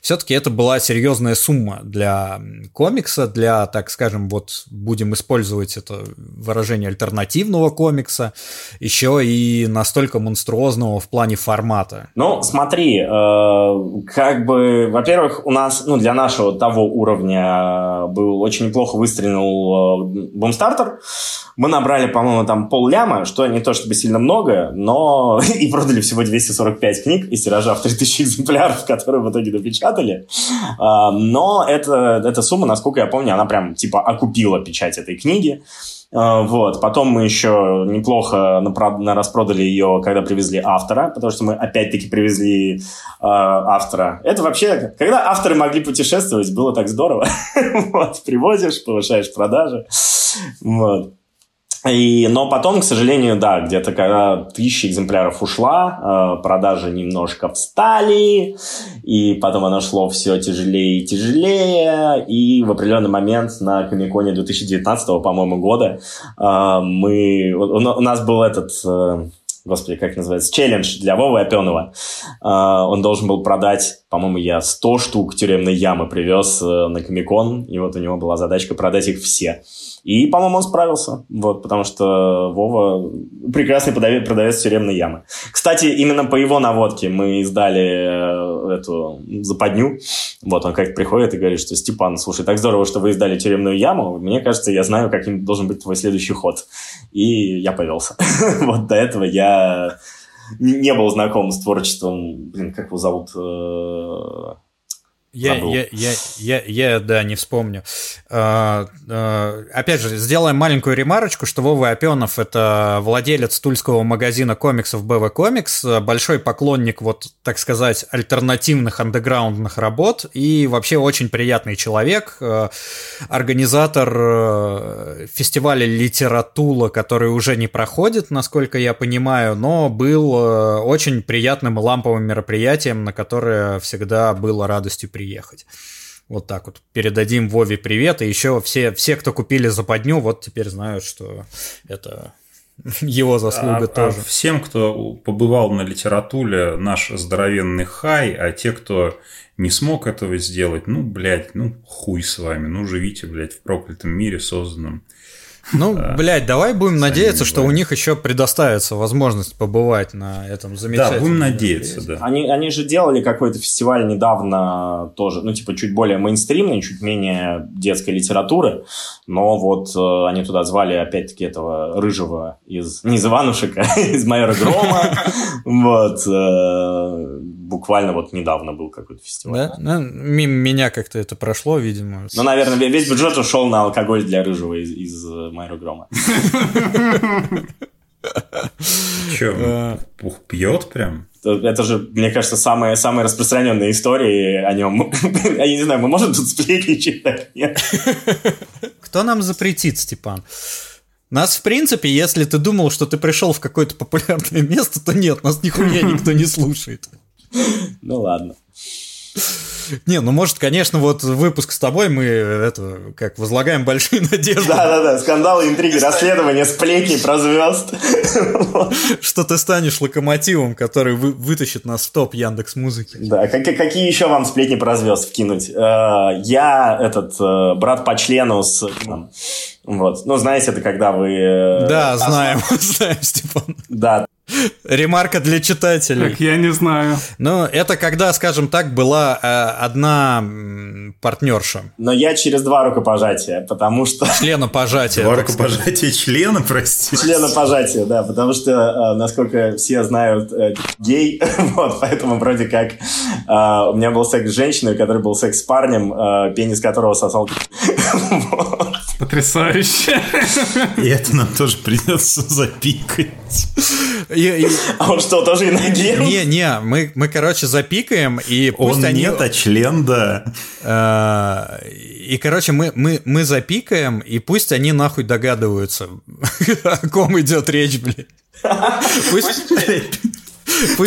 все-таки это была серьезная сумма для комикса, для, так скажем, вот будем использовать это выражение, альтернативного комикса, еще и настолько монструозного в плане формата. Ну, смотри, как бы, во-первых, у нас, ну, для нашего того уровня был очень неплохо выстрелил Бумстартер. Мы набрали, по-моему, там 500 тысяч, что не то чтобы сильно много, но и продали всего 245 книг из тиража в 3000 экземпляров, которые в итоге допечатали. Но эта сумма, насколько я помню, она прям типа окупила печать этой книги. Вот. Потом мы еще неплохо распродали ее, когда привезли автора, потому что мы опять-таки привезли автора. Это вообще, когда авторы могли путешествовать, было так здорово. Вот. Привозишь, повышаешь продажи. Вот. Но потом, к сожалению, да, где-то когда 1000 экземпляров ушла, продажи немножко встали, и потом оно шло все тяжелее и тяжелее, и в определенный момент на Комиконе 2019, по-моему, года у нас был этот... Господи, как называется? Челлендж для Вовы Опёнова. Он должен был продать, по-моему, я 100 штук «Тюремной ямы» привез на Комикон, и вот у него была задачка продать их все. И, по-моему, он справился, вот, потому что Вова прекрасный продавец «Тюремной ямы». Кстати, именно по его наводке мы издали эту западню. Вот он как-то приходит и говорит, что «Степан, слушай, так здорово, что вы издали «Тюремную яму». Мне кажется, я знаю, каким должен быть твой следующий ход». И я повелся. Вот до этого я не был знаком с творчеством, блин, как его зовут... Я не вспомню. Опять же, сделаем маленькую ремарочку, что Вова Опёнов – это владелец тульского магазина комиксов «БВ Комикс», большой поклонник, вот, так сказать, альтернативных андеграундных работ и вообще очень приятный человек, организатор фестиваля «Литератула», который уже не проходит, насколько я понимаю, но был очень приятным и ламповым мероприятием, на которое всегда было радостью приехать. Вот так вот. Передадим Вове привет. И еще все, кто купили западню, вот теперь знают, что это его заслуга тоже. Всем, кто побывал на литературе, наш здоровенный хай, а те, кто не смог этого сделать, ну, блядь, ну, хуй с вами, ну, живите, блядь, в проклятом мире, созданном. Ну, блядь, давай будем надеяться, что у них еще предоставится возможность побывать на этом замечательном. Да, будем надеяться, да. Они же делали какой-то фестиваль недавно тоже, ну, типа, чуть более мейнстримный, чуть менее детской литературы, но вот они туда звали, опять-таки, этого рыжего из Иванушика, из «Майора Грома», вот... Буквально вот недавно был какой-то фестиваль. Да? Ну, мимо меня как-то это прошло, видимо. Ну, наверное, весь бюджет ушел на алкоголь для рыжего из «Майора Грома». Че, пьет прям? Это же, мне кажется, самые распространенные истории о нем. Я не знаю, мы можем тут сплетничать? Нет. Кто нам запретит, Степан? Нас, в принципе, если ты думал, что ты пришел в какое-то популярное место, то нет, нас нихуя никто не слушает. Ну ладно. Не, ну может, конечно, вот выпуск с тобой мы это как возлагаем большие надежды. Да-да-да, скандалы, интриги, расследования, сплетни про звезд. Что ты станешь локомотивом, который вытащит нас в топ Яндекс.Музыки. Да, какие еще вам сплетни про звезд вкинуть? Я этот брат по члену с... Вот. Ну, знаете, это когда вы... Да, знаем, Степан. Да. Ремарка для читателей. Так, я не знаю. Ну, это когда, скажем так, была одна партнерша. Но я через два рукопожатия, потому что... Членопожатия. Два рукопожатия члена, простите. Членопожатия, да, потому что, насколько все знают, гей, вот, поэтому вроде как у меня был секс с женщиной, у которой был секс с парнем, пенис которого сосал... Вот. Потрясающе. И это нам тоже придется запикать. А он что, тоже иногент? Не, мы, короче, запикаем, и пусть он они... нет, а член, да. И, короче, мы запикаем, и пусть они нахуй догадываются, о ком идет речь, блядь. Пусть...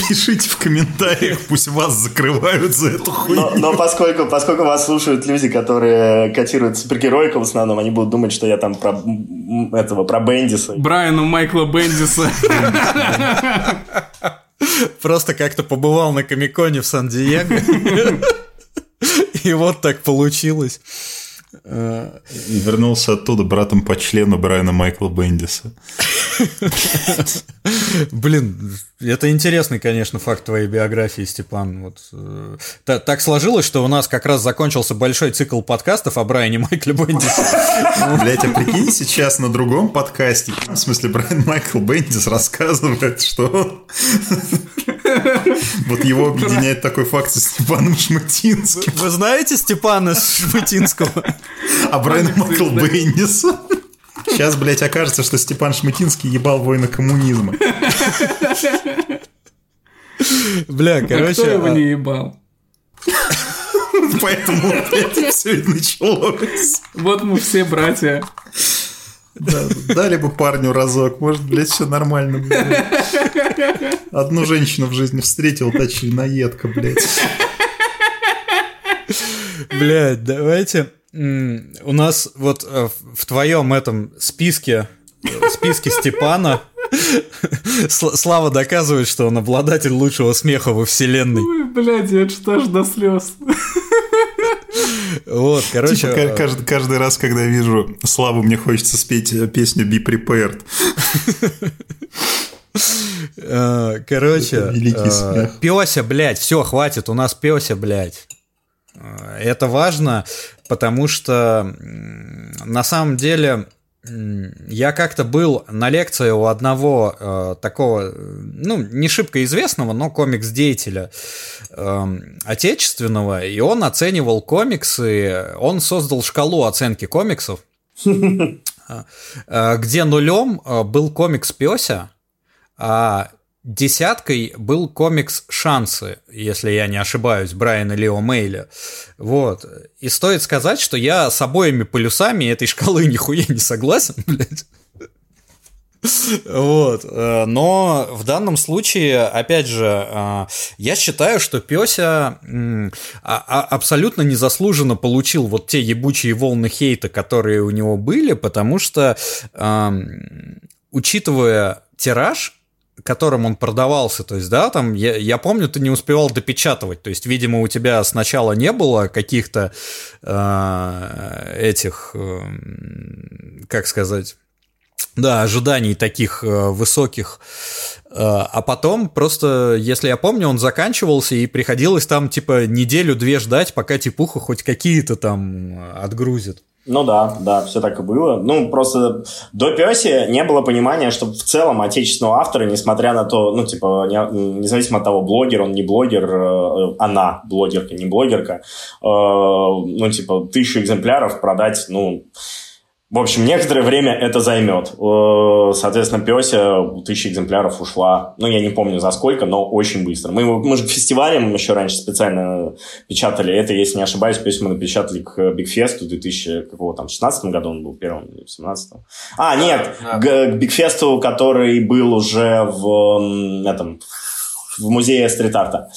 Пишите в комментариях, пусть вас закрывают за эту хуйню. Но поскольку вас слушают люди, которые котируют супергероиком в основном, они будут думать, что я там про Бендиса. Брайана Майкла Бендиса. Просто как-то побывал на Комиконе в Сан-Диего. И вот так получилось. И вернулся оттуда братом по члену Брайана Майкла Бендиса. Блин, это интересный, конечно, факт твоей биографии, Степан. Вот. Так сложилось, что у нас как раз закончился большой цикл подкастов о Брайане Майкле Бендисе. Блять, а прикинь, сейчас на другом подкасте, в смысле, Брайан Майкл Бендис рассказывает, что вот его объединяет такой факт со Степаном Шмытинским. Вы знаете Степана Шмытинского? А Брайана Майкла Бендиса? Сейчас, блядь, окажется, что Степан Шмытинский ебал воина коммунизма. Бля, короче... Кто его не ебал? Поэтому, блядь, все и началось. Вот мы все братья. Дали бы парню разок, может, блядь, все нормально будет. Одну женщину в жизни встретил, та членоедка, блядь. Блядь, давайте... У нас вот в твоем этом списке Степана Слава доказывает, что он обладатель лучшего смеха во вселенной. Ой, блядь, я что ж до слез. Вот, короче... Типа, каждый раз, когда вижу Славу, мне хочется спеть песню «Be Prepared». Короче, Пёся, блядь, все, хватит, у нас Пёся, блядь. Это важно, потому что на самом деле я как-то был на лекции у одного такого, ну, не шибко известного, но комикс-деятеля отечественного, и он оценивал комиксы, он создал шкалу оценки комиксов, где нулем был комикс «Пёся», а десяткой был комикс «Шансы», если я не ошибаюсь, Брайана Лио Мэйля. Вот. И стоит сказать, что я с обоими полюсами этой шкалы нихуя не согласен, блядь. Вот. Но в данном случае, опять же, я считаю, что Пёся абсолютно незаслуженно получил вот те ебучие волны хейта, которые у него были, потому что, учитывая тираж, которым он продавался, то есть, да, там, я помню, ты не успевал допечатывать, то есть, видимо, у тебя сначала не было каких-то как сказать, да, ожиданий таких высоких, а потом просто, если я помню, он заканчивался, и приходилось там, типа, неделю-две ждать, пока типуха хоть какие-то там отгрузит. Ну да, все так и было. Ну, просто до Пёси не было понимания, что в целом отечественного автора, несмотря на то, ну, типа, независимо от того, блогер, он не блогер, она блогерка, не блогерка, ну, типа, 1000 экземпляров продать, ну... В общем, некоторое время это займет. Соответственно, Пёся, 1000 экземпляров ушла, ну, я не помню за сколько, но очень быстро. Мы же к фестивалям еще раньше специально печатали это, если не ошибаюсь, Пёсю мы напечатали к Бигфесту в 2016 году, он был первым, или в 2017. А, нет, к Бигфесту, который был уже в музее стрит-арта.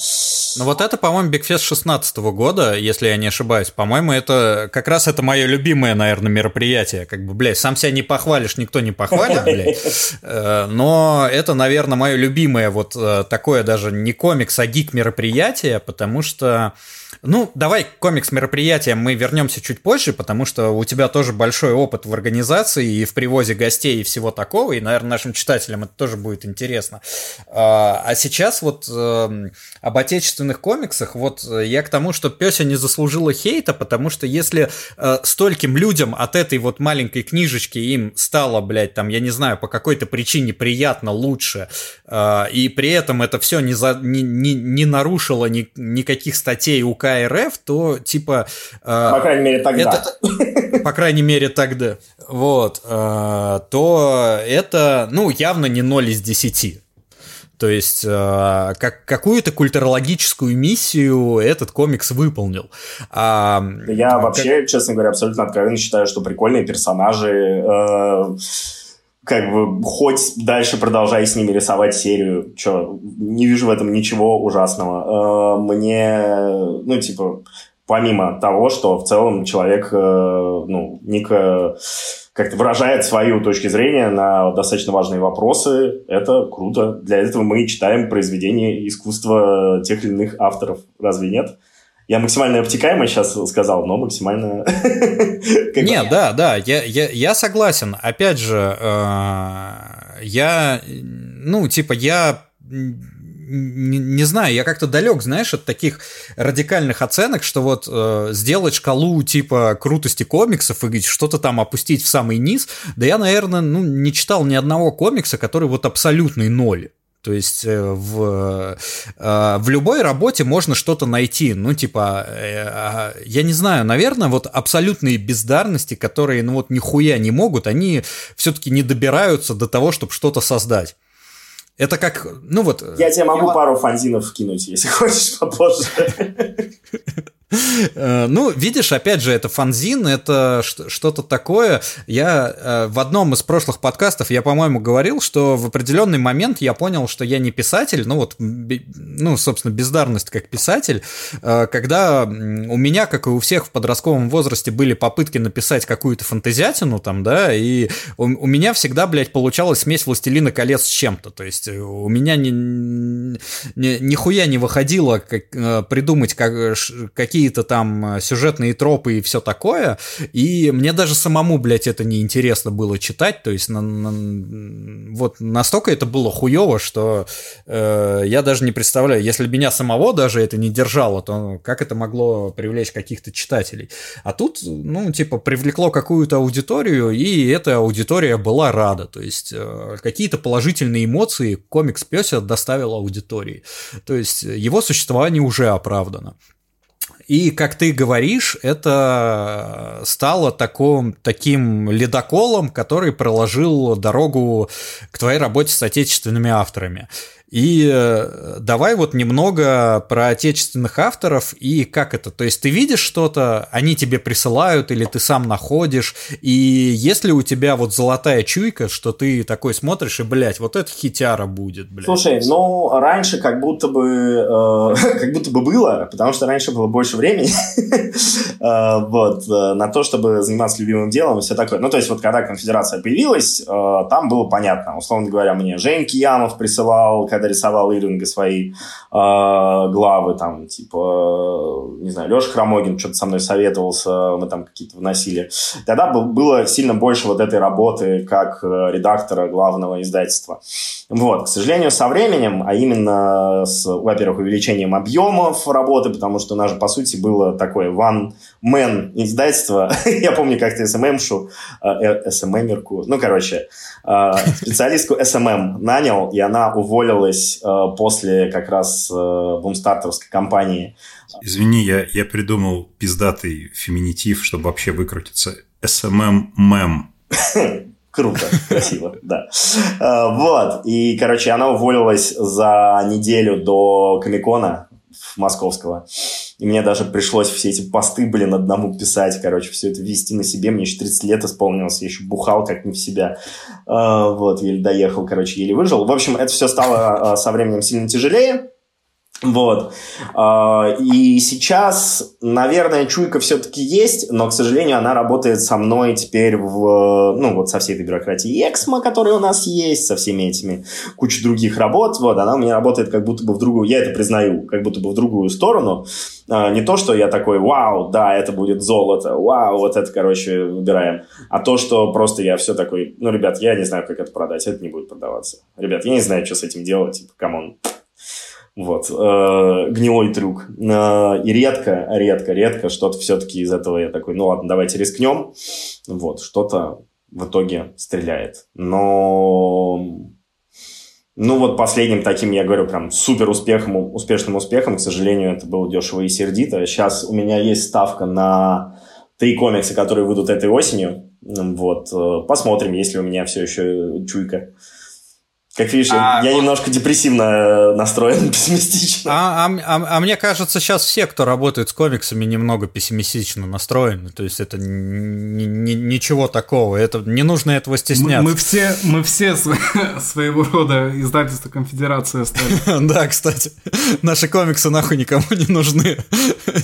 Ну вот это, по-моему, Бигфест 2016 года, если я не ошибаюсь. По-моему, это как раз это мое любимое, наверное, мероприятие. Как бы, блядь, сам себя не похвалишь, никто не похвалит, блядь. Но это, наверное, мое любимое вот такое даже не комикс, а гик-мероприятие, потому что... Ну, давай к комикс-мероприятиям мы вернемся чуть позже, потому что у тебя тоже большой опыт в организации и в привозе гостей и всего такого, и, наверное, нашим читателям это тоже будет интересно. А сейчас вот об отечественных комиксах, вот я к тому, что Пёся не заслужила хейта, потому что если стольким людям от этой вот маленькой книжечки им стало, блядь, там, я не знаю, по какой-то причине приятно, лучше, и при этом это все не нарушило никаких статей УК РФ, то типа... По крайней мере, тогда. Это, по крайней мере, тогда. Вот. То это, ну, явно не 0 из 10. То есть, какую-то культурологическую миссию этот комикс выполнил. Я вообще, честно говоря, абсолютно откровенно считаю, что прикольные персонажи... Как бы, хоть дальше продолжай с ними рисовать серию. Не вижу в этом ничего ужасного. Мне, ну, типа, помимо того, что в целом человек, ну, Ника как-то выражает свою точку зрения на достаточно важные вопросы, это круто. Для этого мы читаем произведения искусства тех или иных авторов. Разве нет? Я максимально обтекаемо сейчас сказал, но максимально... Не, да, я согласен. Опять же, я не знаю, я как-то далек, знаешь, от таких радикальных оценок, что вот сделать шкалу типа крутости комиксов и что-то там опустить в самый низ, да я, наверное, не читал ни одного комикса, который вот абсолютный ноль. То есть в любой работе можно что-то найти. Ну, типа, я не знаю, наверное, вот абсолютные бездарности, которые, ну, вот нихуя не могут, они все-таки не добираются до того, чтобы что-то создать. Это как, ну, вот... Я тебе могу пару фанзинов вкинуть, если хочешь, попозже. Ну, видишь, опять же, это фанзин, это что-то такое. Я в одном из прошлых подкастов, я, по-моему, говорил, что в определенный момент я понял, что я не писатель, собственно, бездарность как писатель, когда у меня, как и у всех в подростковом возрасте, были попытки написать какую-то фантазиатину там, да, и у меня всегда, блядь, получалась смесь «Властелина колец» с чем-то, то есть у меня нихуя не выходило придумать какие-то там сюжетные тропы и все такое, и мне даже самому, блядь, это неинтересно было читать, то есть вот настолько это было хуево, что я даже не представляю, если меня самого даже это не держало, то как это могло привлечь каких-то читателей? А тут, привлекло какую-то аудиторию, и эта аудитория была рада, то есть какие-то положительные эмоции комикс «Пёся» доставил аудитории, то есть его существование уже оправдано. И, как ты говоришь, это стало таким ледоколом, который проложил дорогу к твоей работе с отечественными авторами. И давай вот немного про отечественных авторов и как это. То есть ты видишь что-то, они тебе присылают или ты сам находишь, и есть ли у тебя вот золотая чуйка, что ты такой смотришь и, блядь, вот это хитяра будет, блядь. Слушай, раньше как будто бы было, потому что раньше было больше времени вот, на то, чтобы заниматься любимым делом и все такое. Ну, то есть вот когда конфедерация появилась, там было понятно. Условно говоря, мне Женька Ямов присылал, когда рисовал Иринга свои главы, там, типа, не знаю, Леша Хромогин что-то со мной советовался, мы там какие-то вносили. Тогда было сильно больше вот этой работы как редактора главного издательства. Вот, к сожалению, со временем, а именно с, во-первых, увеличением объемов работы, потому что у нас же, по сути, было такое one-man издательство. Я помню как-то СММерку, специалистку СММ нанял, и она уволилась после как раз бумстартовской кампании. Извини, я придумал пиздатый феминитив, чтобы вообще выкрутиться. СММ-мем. Круто, красиво, да. Вот, и, короче, она уволилась за неделю до Комикона московского. И мне даже пришлось все эти посты, блин, одному писать, короче, все это вести на себе. Мне еще 30 лет исполнилось, я еще бухал как не в себя. Вот, еле доехал, короче, еле выжил. В общем, это все стало со временем сильно тяжелее. Вот. И сейчас, наверное, чуйка все-таки есть, но, к сожалению, она работает со мной теперь в, ну, вот со всей этой бюрократией Эксмо, которая у нас есть, со всеми этими кучей других работ. Вот, она у меня работает как будто бы в другую, я это признаю, как будто бы в другую сторону. Не то, что я такой, вау, да, это будет золото, вау, вот это, короче, выбираем. А то, что просто я все такой, ну, ребят, я не знаю, как это продать, это не будет продаваться. Ребят, я не знаю, что с этим делать, типа, камон. Вот, гнилой трюк. И редко что-то все-таки из этого я такой, ну ладно, давайте рискнем. Вот, что-то в итоге стреляет. Но... Ну вот последним таким, я говорю, прям супер успешным успехом, к сожалению, это было дешево и сердито. Сейчас у меня есть ставка на 3 комикса, которые выйдут этой осенью. Вот, посмотрим, есть ли у меня все еще чуйка. Как видишь, я немножко депрессивно настроен, пессимистично. Мне кажется, сейчас все, кто работает с комиксами, немного пессимистично настроены. То есть это ничего такого. Это, не нужно этого стесняться. Мы все своего рода издательство «Конфедерация» стали. Да, кстати. Наши комиксы нахуй никому не нужны.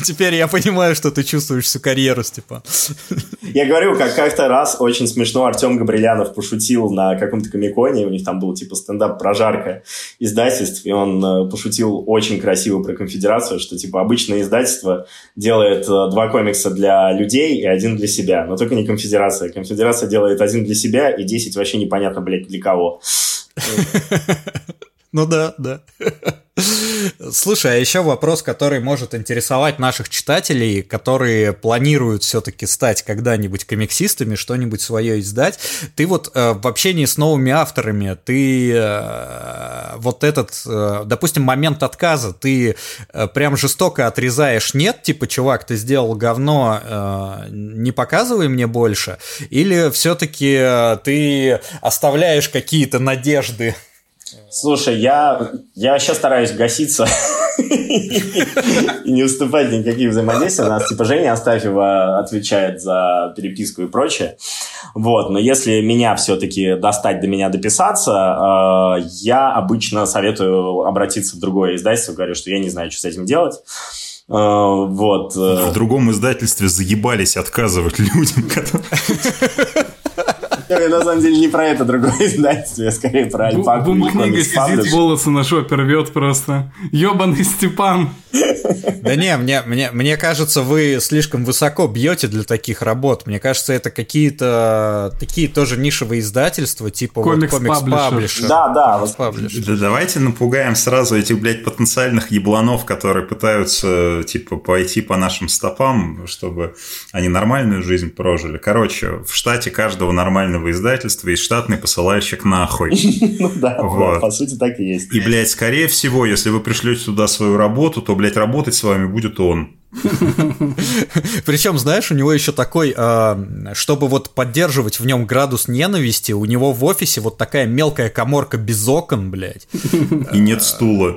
Теперь я понимаю, что ты чувствуешь всю карьеру, Степан. Я говорю, как-то раз очень смешно Артем Габрилянов пошутил на каком-то комиконе. У них там был типа стендап-прожарка издательств, и он пошутил очень красиво про «Конфедерацию», что типа обычное издательство делает 2 комикса для людей и 1 для себя, но только не «Конфедерация». «Конфедерация» делает 1 для себя и 10 вообще непонятно, блядь, для кого. Ну да, да. Слушай, а еще вопрос, который может интересовать наших читателей, которые планируют все-таки стать когда-нибудь комиксистами, что-нибудь свое издать. Ты вот в общении с новыми авторами, ты вот этот, допустим, момент отказа, ты прям жестоко отрезаешь, нет, типа, чувак, ты сделал говно, не показывай мне больше, или все-таки ты оставляешь какие-то надежды? Слушай, я вообще стараюсь гаситься и не уступать никаким взаимодействиям. У нас типа Женя Астафьева отвечает за переписку и прочее. Вот, но если меня все-таки достать до меня дописаться, я обычно советую обратиться в другое издательство, говорю, что я не знаю, что с этим делать. Вот. В другом издательстве заебались отказывать людям, которые... Я, на самом деле, не про это другое издательство, я скорее про Альпаку. Бум-книга сидит, волосы на шопе рвет просто. Ёбаный Степан. Да не, мне кажется, вы слишком высоко бьете для таких работ. Мне кажется, это какие-то такие тоже нишевые издательства, типа комикс-паблишер. Да, давайте напугаем сразу этих, блядь, потенциальных ебланов, которые пытаются, типа, пойти по нашим стопам, чтобы они нормальную жизнь прожили. Короче, в штате каждого нормального издательства есть штатный посылальщик нахуй. Ну да, вот. По сути так и есть. И, блядь, скорее всего, если вы пришлете туда свою работу, то, блядь, работать с вами будет он. Причем, знаешь, у него еще такой, чтобы вот поддерживать в нем градус ненависти, у него в офисе вот такая мелкая каморка без окон, блядь. И нет стула.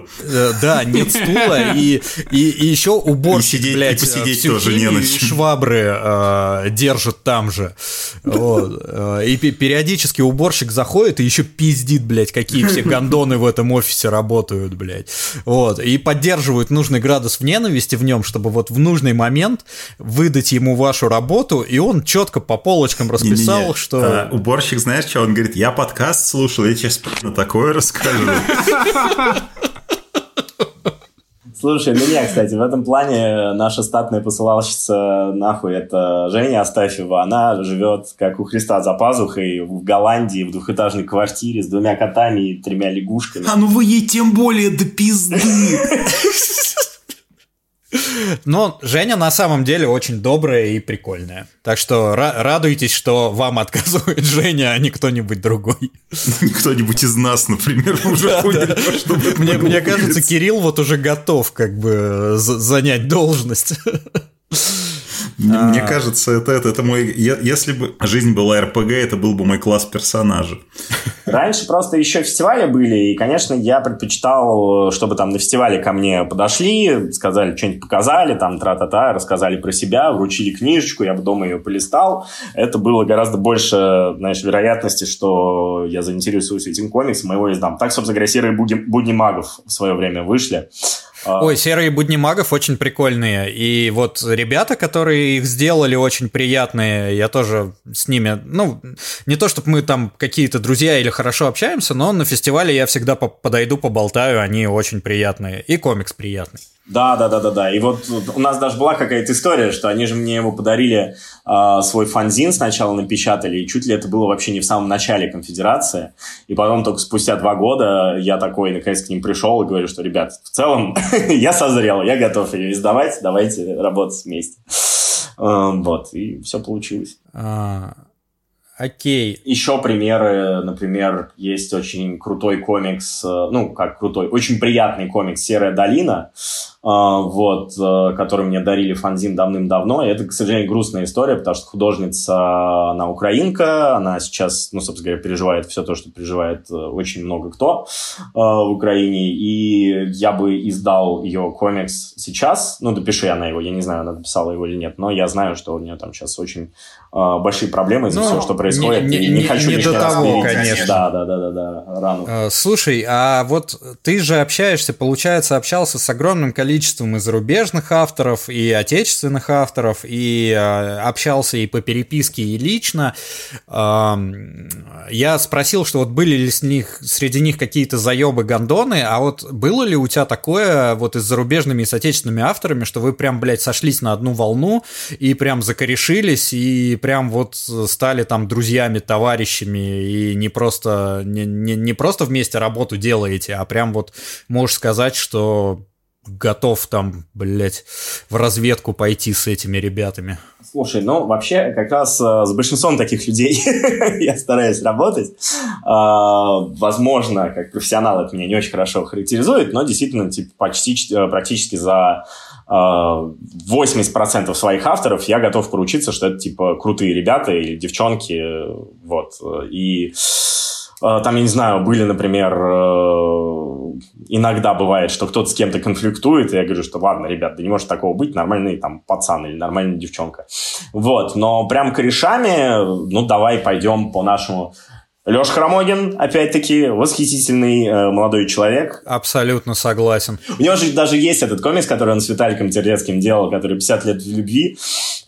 Да, нет стула, и еще уборщик, и сидеть, блядь, и посидеть тоже не на чем. Швабры держит там же. Вот. И периодически уборщик заходит и еще пиздит, блядь, какие все гондоны в этом офисе работают, блядь. Вот. И поддерживают нужный градус ненависти в нем, чтобы вот в нужный момент выдать ему вашу работу, и он четко по полочкам расписал, что... уборщик, знаешь, что он говорит? Я подкаст слушал, я сейчас на такое расскажу. Слушай, меня, кстати, в этом плане наша статная посылальщица нахуй, это Женя Астафьева, она живет как у Христа за пазухой в Голландии в 2-этажной квартире с 2 котами и 3 лягушками. А ну вы ей тем более до пизды! Но Женя на самом деле очень добрая и прикольная. Так что радуйтесь, что вам отказывает Женя, а не кто-нибудь другой. Кто-нибудь из нас, например, уже понял, что мне кажется, Кирилл вот уже готов как бы занять должность. Мне кажется, это мой... Если бы жизнь была РПГ, это был бы мой класс персонажа. Раньше просто еще фестивали были, и, конечно, я предпочитал, чтобы там на фестивале ко мне подошли, сказали, что-нибудь показали, там, тра-та-та, рассказали про себя, вручили книжечку, я бы дома ее полистал. Это было гораздо больше, знаешь, вероятности, что я заинтересуюсь этим комиксом, и его издам. Так, собственно говоря, «Серые будни магов» в свое время вышли. Ой, «Серые будни магов» очень прикольные. И вот ребята, которые их сделали, очень приятные. Я тоже с ними... Ну, не то, чтобы мы там какие-то друзья или хорошо общаемся, но на фестивале я всегда подойду, поболтаю. Они очень приятные. И комикс приятный. Да. И вот у нас даже была какая-то история, что они же мне его подарили, свой фанзин сначала напечатали, и чуть ли это было вообще не в самом начале конфедерации. И потом только спустя 2 года я такой, наконец, к ним пришел и говорю, что, ребят, в целом я созрел, я готов ее издавать, давайте работать вместе. Вот, и все получилось. Окей. Еще примеры, например, есть очень крутой комикс, ну, как крутой, очень приятный комикс «Серая долина», вот, который мне дарили фанзин давным-давно. И это, к сожалению, грустная история, потому что художница, она украинка, она сейчас, ну, собственно говоря, переживает все то, что переживает очень много кто в Украине, и я бы издал ее комикс сейчас, ну, допиши она его, я не знаю, она дописала его или нет, но я знаю, что у нее там сейчас очень большие проблемы из-за всего, что происходит, не хочу лишний раз мириться. Да, рано. Слушай, а вот ты же общаешься, получается, общался с огромным количеством и зарубежных авторов, и отечественных авторов, и общался и по переписке, и лично. Я спросил, что вот были ли среди них какие-то заёбы-гондоны, а вот было ли у тебя такое вот и с зарубежными, и с отечественными авторами, что вы прям, блядь, сошлись на одну волну и прям закорешились, и прям вот стали там друзьями, товарищами, и не просто вместе работу делаете, а прям вот можешь сказать, что готов там, блядь, в разведку пойти с этими ребятами? Слушай, ну, вообще, как раз с большинством таких людей я стараюсь работать. Возможно, как профессионал это меня не очень хорошо характеризует, но действительно, типа, практически за 80% своих авторов я готов поручиться, что это, типа, крутые ребята или девчонки, вот. И там, я не знаю, были, например, иногда бывает, что кто-то с кем-то конфликтует, и я говорю, что ладно, ребят, да не может такого быть, нормальный там пацан или нормальная девчонка. Вот, но прям корешами, ну, давай пойдем по нашему... Леша Хромогин, опять-таки, восхитительный молодой человек. Абсолютно согласен. У него же даже есть этот комикс, который он с Виталиком Терлецким делал, который «50 лет в любви».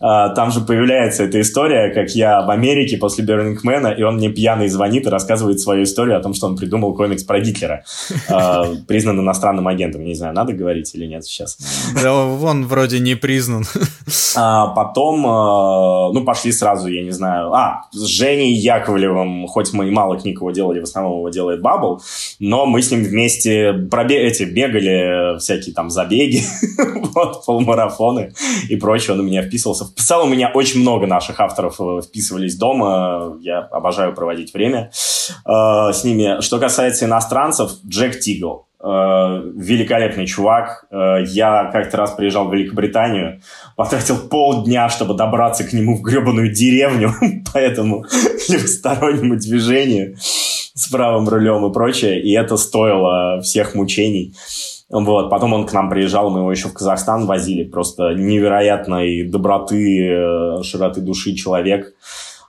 Там же появляется эта история, как я в Америке после «Бернингмена», и он мне пьяный звонит и рассказывает свою историю о том, что он придумал комикс про Гитлера, признан иностранным агентом. Не знаю, надо говорить или нет сейчас. Да он вроде не признан. Потом, ну, пошли сразу, я не знаю, с Женей Яковлевым, хоть мы мало книг его делали, в основном его делает Bubble, но мы с ним вместе бегали всякие там забеги, вот, полумарафоны и прочее, он у меня вписывался. В целом у меня очень много наших авторов вписывались дома, я обожаю проводить время с ними. Что касается иностранцев, Джек Тигл. Великолепный чувак. Я как-то раз приезжал в Великобританию, потратил полдня, чтобы добраться к нему в гребаную деревню по этому левостороннему движению с правым рулем и прочее, и это стоило всех мучений. Вот. Потом он к нам приезжал, мы его еще в Казахстан возили. Просто невероятной доброты, широты души человек.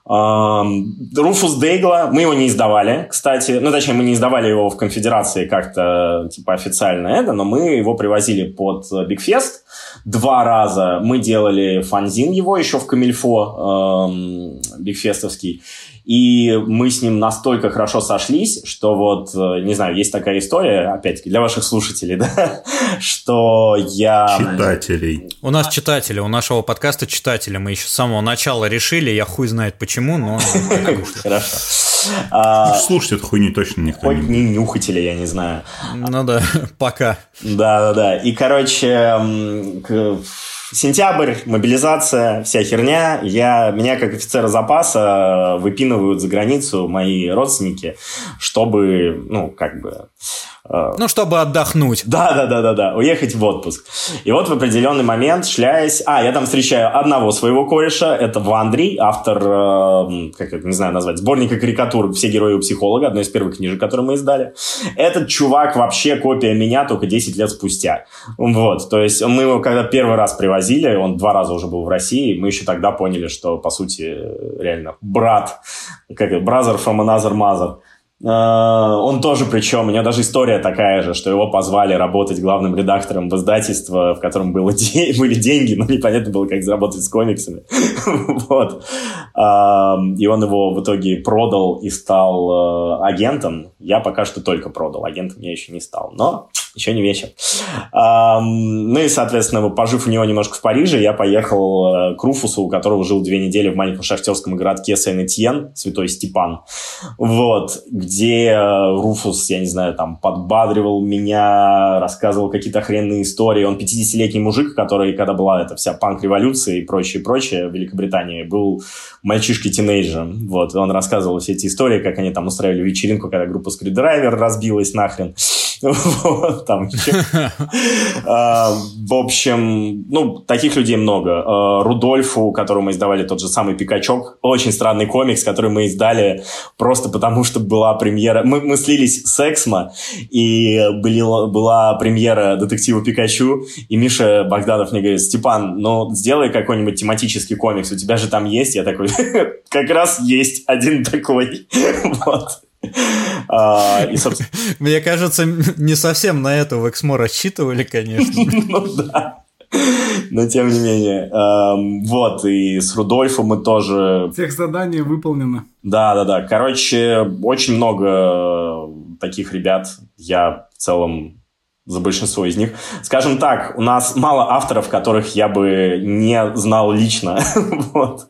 Руфус Дейгла, мы его не издавали, кстати, ну, точнее, мы не издавали его в конфедерации как-то, типа, официально это, но мы его привозили под Бигфест 2 раза, мы делали фанзин его еще в Камильфо, бигфестовский, и мы с ним настолько хорошо сошлись, что вот, не знаю, есть такая история, опять-таки, для ваших слушателей, да, что я... Читателей. У нас читатели, у нашего подкаста читатели, мы еще с самого начала решили, я хуй знает почему, но... Хорошо. Слушать эту хуйню точно никто не... Хоть не нюхатели, я не знаю. Ну да, пока. Да. И, короче... Сентябрь, мобилизация, вся херня. Меня как офицера запаса выпинывают за границу мои родственники, чтобы, ну, как бы, Ну, чтобы отдохнуть. Да, уехать в отпуск. И вот в определенный момент, шляясь... я там встречаю одного своего кореша, это Вандри, автор, как это, не знаю назвать, сборника карикатур «Все герои у психолога», одной из первых книжек, которую мы издали. Этот чувак вообще копия меня только 10 лет спустя. Вот, то есть мы его когда первый раз привозили, он 2 раза уже был в России, мы еще тогда поняли, что, по сути, реально брат, как это, brother from another mother. Он тоже, причем, у него даже история такая же, что его позвали работать главным редактором в издательство, в котором были деньги, но непонятно было, как заработать с комиксами. Вот. И он его в итоге продал и стал агентом. Я пока что только продал, агентом я еще не стал, но еще не вечер. Ну и, соответственно, пожив у него немножко в Париже, я поехал к Руфусу, у которого жил 2 недели в маленьком шахтерском городке Сен-Этьен, Святой Степан. Вот, где Руфус, я не знаю, там подбадривал меня, рассказывал какие-то охренные истории. Он 50-летний мужик, который, когда была эта вся панк-революция и прочее в Великобритании, был мальчишкой-тинейджером. Вот, он рассказывал все эти истории, как они там устраивали вечеринку, когда группа Скрюдрайвер разбилась нахрен. Вот, там. В общем, ну, таких людей много. Рудольфу, которому мы издавали тот же самый «Пикачок», очень странный комикс, который мы издали просто потому, что была премьера... Мы слились с «Эксмо», и была премьера «Детектива Пикачу», и Миша Богданов мне говорит: «Степан, ну, сделай какой-нибудь тематический комикс, у тебя же там есть». Я такой: «Как раз есть один такой». Вот. Мне кажется, не совсем на это в Эксмо рассчитывали, конечно. Ну да. Но тем не менее. Вот, и с Рудольфом мы тоже... Техзадание выполнено. Да. Короче, очень много таких ребят. Я в целом за большинство из них. Скажем так, у нас мало авторов, которых я бы не знал лично. Вот.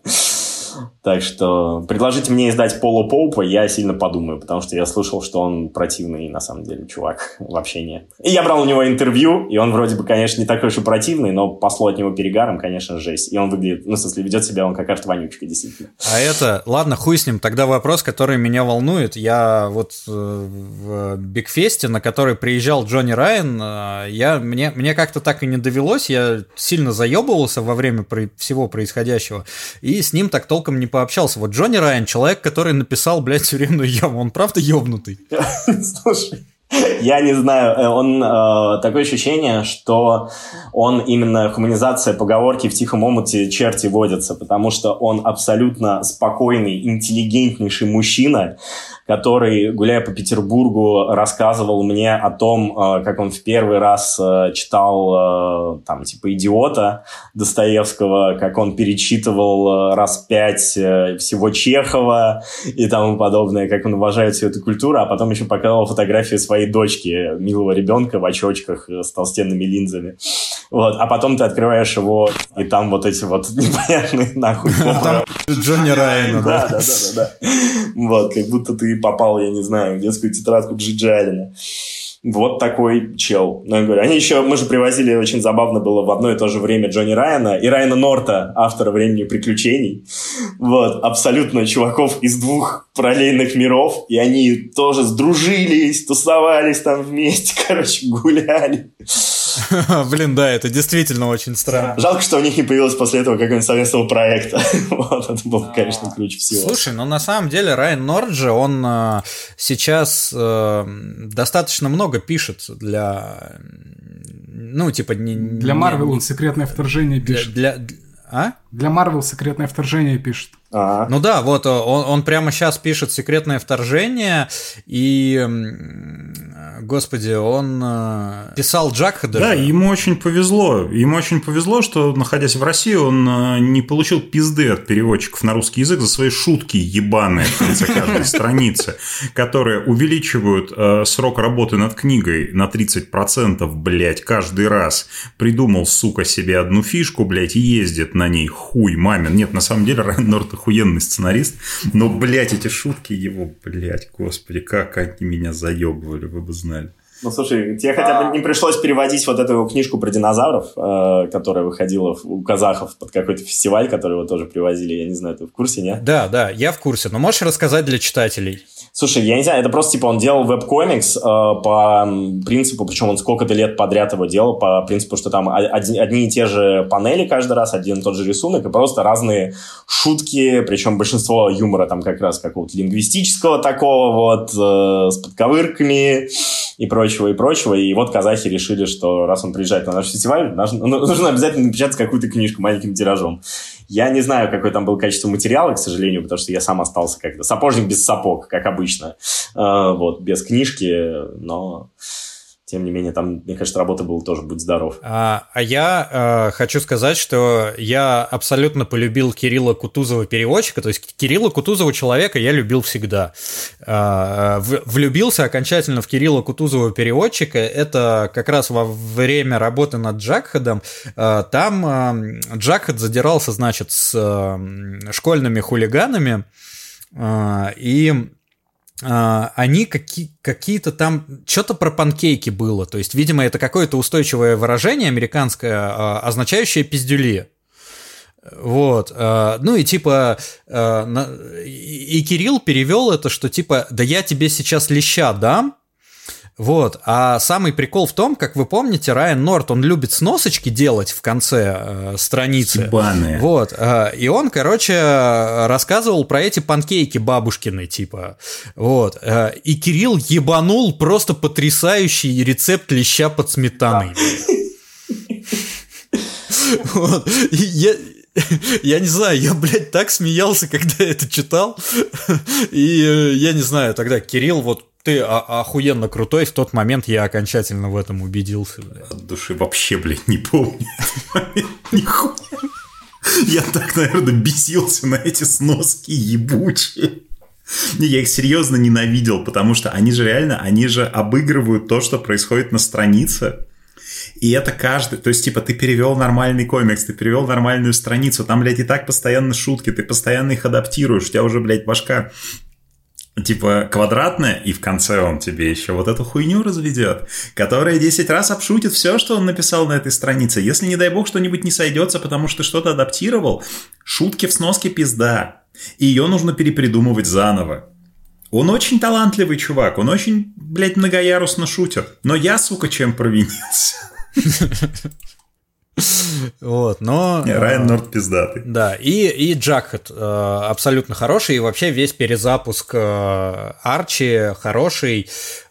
Так что предложите мне издать Пола Поупа, я сильно подумаю, потому что я слышал, что он противный на самом деле чувак в общении. И я брал у него интервью, и он вроде бы, конечно, не такой уж и противный, но посло от него перегаром, конечно, жесть. И он выглядит, ну, в смысле, ведет себя он как арт-вонючка, действительно. А это, ладно, хуй с ним, тогда вопрос, который меня волнует. Я вот в Бигфесте, на который приезжал Джонни Райан, мне как-то так и не довелось, я сильно заебывался во время всего происходящего, и с ним так толком не пообщался. Вот Джонни Райан, человек, который написал, блядь, «Тюремную яму», он правда ёбнутый? Слушай, я не знаю, он такое ощущение, что он именно хуманизация поговорки «в тихом омуте черти водятся», потому что он абсолютно спокойный, интеллигентнейший мужчина, который, гуляя по Петербургу, рассказывал мне о том, как он в первый раз читал там типа «Идиота» Достоевского, как он перечитывал раз 5 всего Чехова и тому подобное, как он уважает всю эту культуру, а потом еще показывал фотографии своей дочки, милого ребенка в очочках с толстенными линзами. Вот. А потом ты открываешь его, и там вот эти вот непонятные нахуй... Джонни Райана, да? Да. Вот, как будто ты попал, я не знаю, в детскую тетрадку Джиджи Алина. Вот такой чел. Ну, я говорю, они еще, мы же привозили, очень забавно было, в одно и то же время Джонни Райана и Райана Норта, автора «Времени приключений». Вот, абсолютно чуваков из 2 параллельных миров, и они тоже сдружились, тусовались там вместе, короче, гуляли. Блин, да, это действительно очень странно. Жалко, что у них не появилось после этого какого-нибудь совместного проекта. Вот, это было, конечно, ключ всего. Слушай, ну на самом деле Райан Норт же, он сейчас достаточно много пишет для... Ну, типа... Для Marvel он «Секретное вторжение» пишет. Для Marvel «Секретное вторжение» пишет. А-а-а. Ну да, вот он прямо сейчас пишет «Секретное вторжение», и, господи, он писал Джакха даже. Да, ему очень повезло, что, находясь в России, он не получил пизды от переводчиков на русский язык за свои шутки ебаные в конце каждой страницы, которые увеличивают срок работы над книгой на 30%, блядь, каждый раз. Придумал, сука, себе одну фишку, блядь, и ездит на ней, хуй мамин. Нет, на самом деле, Райан Норт охуенный сценарист, но, блядь, эти шутки его, блядь, господи, как они меня заебывали, вы бы знали. Ну, слушай, тебе хотя бы не пришлось переводить вот эту книжку про динозавров, которая выходила у казахов под какой-то фестиваль, который его тоже привозили, я не знаю, ты в курсе, нет? Да, да, я в курсе, но можешь рассказать для читателей? Слушай, я не знаю, это просто, типа, он делал веб-комикс по принципу, причем он сколько-то лет подряд его делал, по принципу, что там одни и те же панели каждый раз, один и тот же рисунок, и просто разные шутки, причем большинство юмора там как раз какого-то лингвистического такого вот, с подковырками и прочего, и прочего. И вот казахи решили, что раз он приезжает на наш фестиваль, нужно обязательно напечатать какую-то книжку маленьким тиражом. Я не знаю, какое там было качество материала, к сожалению, потому что я сам остался как-то сапожник без сапог, как обычно. Вот, без книжки, но... Тем не менее, там, мне кажется, работа была тоже «Будь здоров». Я хочу сказать, что я абсолютно полюбил Кирилла Кутузова переводчика. То есть Кирилла Кутузова человека я любил всегда. Влюбился окончательно в Кирилла Кутузова переводчика. Это как раз во время работы над Джакхедом. Там Джакхед задирался, значит, с школьными хулиганами. И... они какие-то там... Что-то про панкейки было. То есть, видимо, это какое-то устойчивое выражение американское, означающее «пиздюли». Вот. Ну и типа... И Кирилл перевел это, что типа «да я тебе сейчас леща дам». Вот. А самый прикол в том, как вы помните, Райан Норт, он любит сносочки делать в конце страницы. Ебаные. Вот. И он, короче, рассказывал про эти панкейки бабушкины, типа. Вот. И Кирилл ебанул просто потрясающий рецепт леща под сметаной. Вот. Я не знаю, я, блядь, так смеялся, когда это читал. И я не знаю, тогда Кирилл вот... Ты охуенно крутой, в тот момент я окончательно в этом убедился. Блядь. От души вообще, блядь, не помню этот момент, нихуя. Я так, наверное, бесился на эти сноски ебучие. Я их серьезно ненавидел, потому что они же реально, они же обыгрывают то, что происходит на странице. И это каждый... То есть, типа, ты перевел нормальный комикс, ты перевел нормальную страницу, там, блядь, и так постоянно шутки, ты постоянно их адаптируешь, у тебя уже, блядь, башка... типа квадратная, и в конце он тебе еще вот эту хуйню разведет, которая 10 раз обшутит все, что он написал на этой странице. Если, не дай бог, что-нибудь не сойдется, потому что что-то адаптировал, шутки в сноске пизда, и ее нужно перепридумывать заново. Он очень талантливый чувак, он очень, блядь, многоярусно шутит, но я, сука, чем провинился? Вот, но... Райан Норт пиздатый. Да, и Джакхед абсолютно хороший, и вообще весь перезапуск Арчи хороший.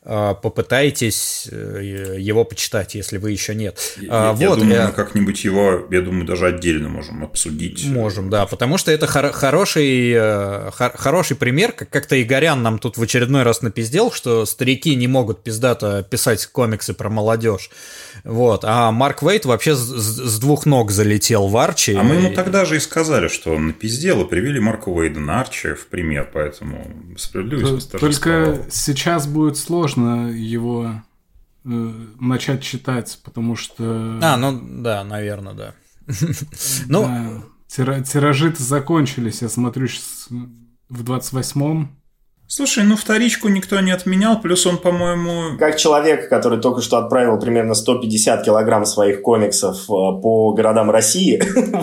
Попытайтесь его почитать, если вы еще нет. Я вот, думаю, мы как-нибудь его, я думаю, даже отдельно можем обсудить. Можем, да, потому что это хороший пример. Как-то Игорян нам тут в очередной раз напиздел, что старики не могут пиздато писать комиксы про молодежь. Вот. А Марк Уэйд вообще с двух ног залетел в Арчи. А мы ему тогда же и сказали, что он напиздел, и привели Марка Уэйда на Арчи в пример, поэтому справедливость. Только сейчас будет сложно его начать читать, потому что... ну да, наверное, да. Ну, тиражи-то закончились, я смотрю, сейчас в 28-м. Слушай, вторичку никто не отменял, плюс он, по-моему... Как человек, который только что отправил примерно 150 килограмм своих комиксов по городам России,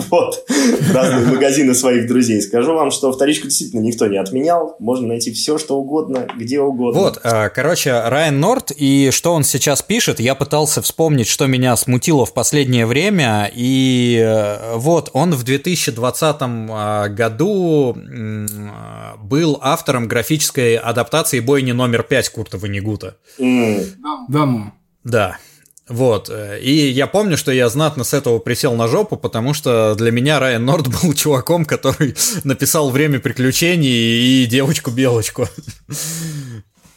вот, в разные магазины своих друзей, скажу вам, что вторичку действительно никто не отменял, можно найти все, что угодно, где угодно. Вот, короче, Райан Норт, и что он сейчас пишет, я пытался вспомнить, что меня смутило в последнее время, и вот, он в 2020 году был автором графического адаптации бойни номер 5 Курта Вонегута. Да. Вот. И я помню, что я знатно с этого присел на жопу, потому что для меня Райан Норт был чуваком, который написал «Время приключений» и «Девочку-белочку».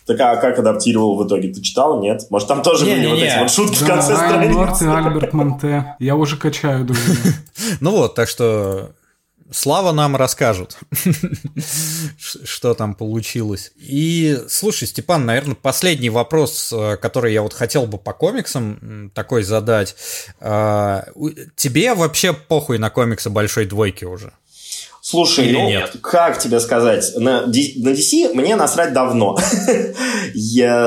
Так а как адаптировал в итоге? Ты читал? Нет? Может, там тоже были вот эти вот шутки в конце страницы? Райан Норт и Альберт Монте. Я уже качаю, друзья. Ну вот, так что... Слава нам расскажут, что там получилось. И, слушай, Степан, наверное, последний вопрос, который я вот хотел бы по комиксам такой задать. Тебе вообще похуй на комиксы большой двойки уже? Слушай, или ну, нет? Как тебе сказать? На DC мне насрать давно.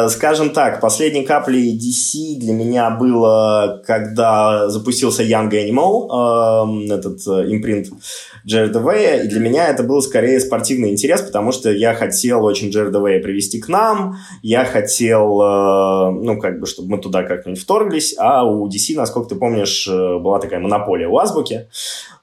Скажем так, последней каплей DC для меня было, когда запустился Young Animal, этот импринт Джерарда Вэя, и для меня это был скорее спортивный интерес, потому что я хотел очень Джерарда Вэя привести к нам, я хотел, чтобы мы туда как-нибудь вторглись, а у DC, насколько ты помнишь, была такая монополия у Азбуки.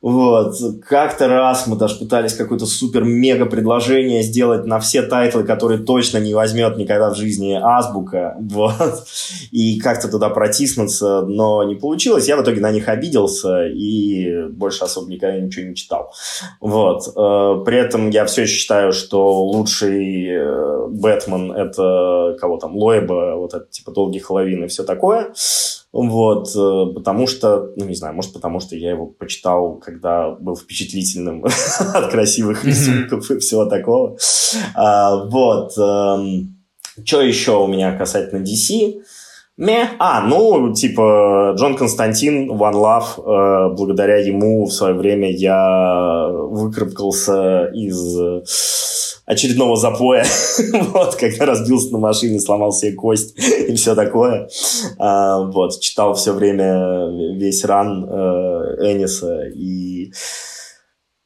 Вот. Как-то раз мы даже пытались какое-то супер-мега предложение сделать на все тайтлы, которые точно не возьмет никогда в жизни Азбука. Вот. И как-то туда протиснуться, но не получилось. Я в итоге на них обиделся и больше особо никогда ничего не читал. Вот. При этом я все еще считаю, что лучший Бэтмен это кого там, Лоэба, вот это типа «Долгий Хэллоуин» и все такое. Вот, потому что, ну, не знаю, может, потому что я его почитал, когда был впечатлительным от красивых рисунков и всего такого. Вот. Что еще у меня касательно DC? Джон Константин, One Love, благодаря ему в свое время я выкарабкался из очередного запоя, вот, когда разбился на машине, сломал себе кость и все такое. Вот, читал все время весь ран Эниса и,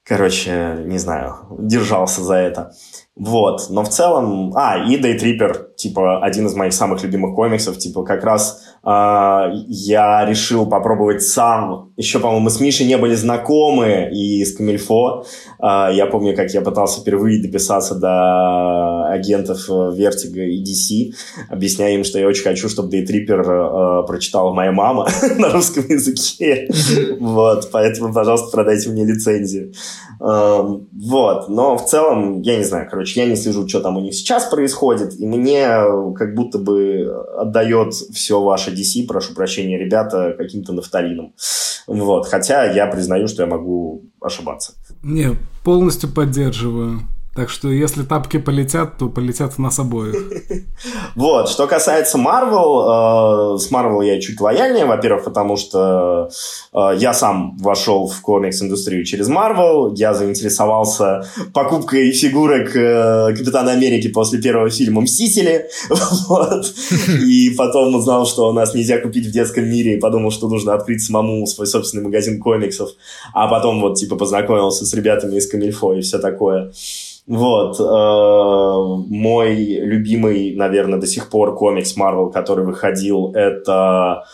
короче, не знаю, держался за это. Вот, но в целом... и Дейтрипер, типа, один из моих самых любимых комиксов, типа, как раз я решил попробовать сам. Еще, по-моему, мы с Мишей не были знакомы, и с Камильфо. Я помню, как я пытался впервые дописаться до агентов Vertigo и DC, объясняя им, что я очень хочу, чтобы Дейтрипер прочитала моя мама на русском языке. Вот, поэтому, пожалуйста, продайте мне лицензию. Вот, но в целом, я не знаю, я не слежу, что там у них сейчас происходит, и мне как будто бы отдает все ваше DC, прошу прощения, ребята, каким-то нафталином. Вот. Хотя я признаю, что я могу ошибаться. Не, полностью поддерживаю. Так что, если тапки полетят, то полетят в нас обоих. Вот, что касается Marvel, с Marvel я чуть лояльнее, во-первых, потому что я сам вошел в комикс-индустрию через Marvel, я заинтересовался покупкой фигурок Капитана Америки после первого фильма «Мстители», вот, и потом узнал, что у нас нельзя купить в детском мире, и подумал, что нужно открыть самому свой собственный магазин комиксов, а потом вот, типа, познакомился с ребятами из Камильфо и все такое. Вот, мой любимый, наверное, до сих пор комикс Marvel, который выходил, это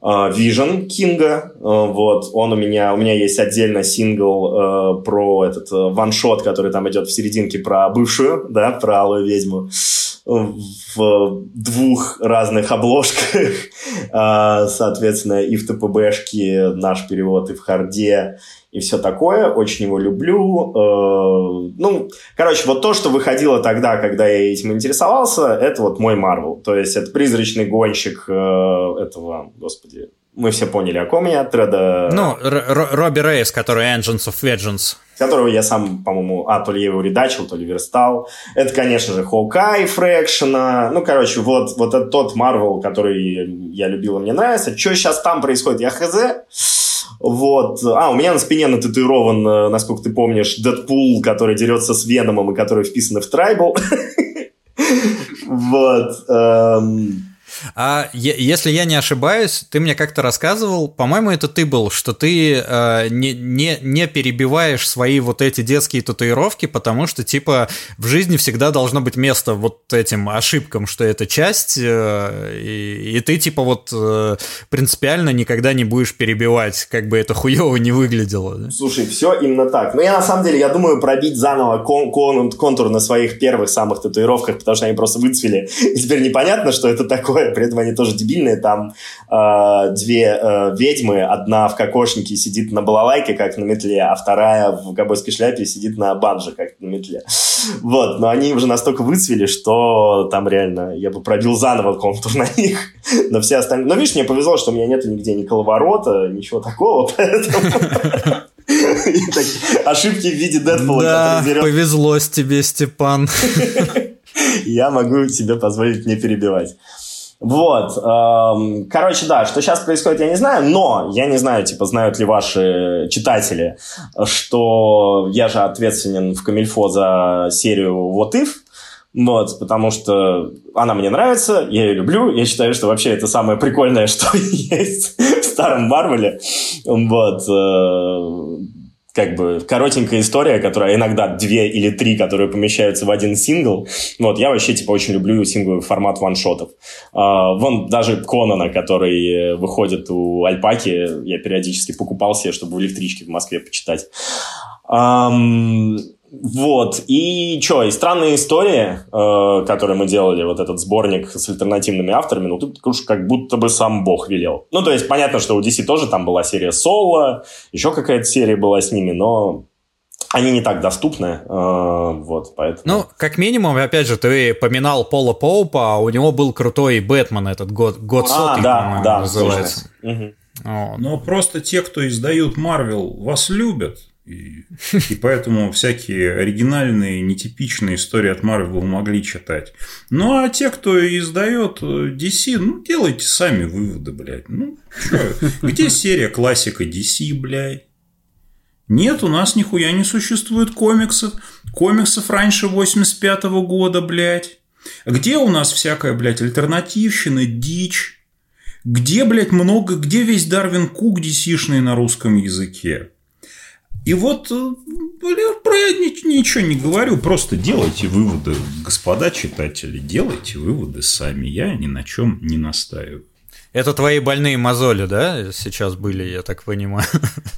Vision Кинга. Вот, он у меня есть отдельно сингл про этот ваншот, который там идет в серединке про бывшую, да, про алую ведьму. В двух разных обложках, соответственно, и в ТПБшке наш перевод, и в харде, и все такое. Очень его люблю. Вот то, что выходило тогда, когда я этим интересовался, это вот мой Марвел. То есть, это призрачный гонщик этого, господи, мы все поняли, о ком я, Треда... Робби Рейс, который Agents of Vengeance. Которого я сам, по-моему, то ли я его редачил, то ли верстал. Это, конечно же, Хоукай, Фрэкшена. Вот это тот Марвел, который я любил и мне нравится. Что сейчас там происходит, я хз. Вот. У меня на спине нататуирован, насколько ты помнишь, Дэдпул, который дерется с Веномом и который вписан в Трайбл. Вот. А если я не ошибаюсь, ты мне как-то рассказывал, по-моему, это ты был, что ты не перебиваешь свои вот эти детские татуировки, потому что, типа, в жизни всегда должно быть место вот этим ошибкам, что это часть, и ты, типа, вот принципиально никогда не будешь перебивать, как бы это хуёво не выглядело. Да? Слушай, все именно так. Но я, на самом деле, я думаю пробить заново контур на своих первых самых татуировках, потому что они просто выцвели, и теперь непонятно, что это такое. При этом они тоже дебильные, там две ведьмы, одна в кокошнике сидит на балалайке, как на метле, а вторая в ковбойской шляпе сидит на банджо, как на метле. Вот, но они уже настолько выцвели, что там реально я бы пробил заново контур на них, но все остальные... Но видишь, мне повезло, что у меня нету нигде ни коловорота, ничего такого, поэтому... Ошибки в виде Дэдпула. Да, повезлось тебе, Степан. Я могу тебе позволить не перебивать. Вот. Короче, да, что сейчас происходит, я не знаю, но я не знаю, типа, знают ли ваши читатели, что я же ответственен в Камильфо за серию «What if?», вот, потому что она мне нравится, я ее люблю, я считаю, что вообще это самое прикольное, что есть в старом Марвеле. Вот. Как бы коротенькая история, которая иногда две или три, которые помещаются в один сингл. Вот, я вообще, типа, очень люблю сингловый формат ваншотов. Вон даже Конана, который выходит у Альпаки, я периодически покупал себе, чтобы в электричке в Москве почитать. Вот, и что, и странные истории, которые мы делали, вот этот сборник с альтернативными авторами, ну, тут уж как будто бы сам Бог велел. Ну, то есть, понятно, что у DC тоже там была серия Соло, еще какая-то серия была с ними, но они не так доступны, вот, поэтому... Ну, как минимум, опять же, ты поминал Пола Поупа, а у него был крутой Бэтмен этот год сотый, да, да, называется. Угу. Вот. Но просто те, кто издают Marvel, вас любят. И поэтому всякие оригинальные, нетипичные истории от Marvel могли читать. Ну, а те, кто издает DC, ну, делайте сами выводы, блядь. Ну, чё? Где серия классика DC, блядь? Нет, у нас нихуя не существует комиксов. Комиксов раньше 85-го года, блядь. Где у нас всякая, блядь, альтернативщина, дичь? Где, блядь, где весь Дарвин Кук DC-шный на русском языке? И вот, блин, про это ничего не говорю, просто делайте выводы, господа читатели, делайте выводы сами, я ни на чем не настаиваю. Это твои больные мозоли, да, сейчас были, я так понимаю?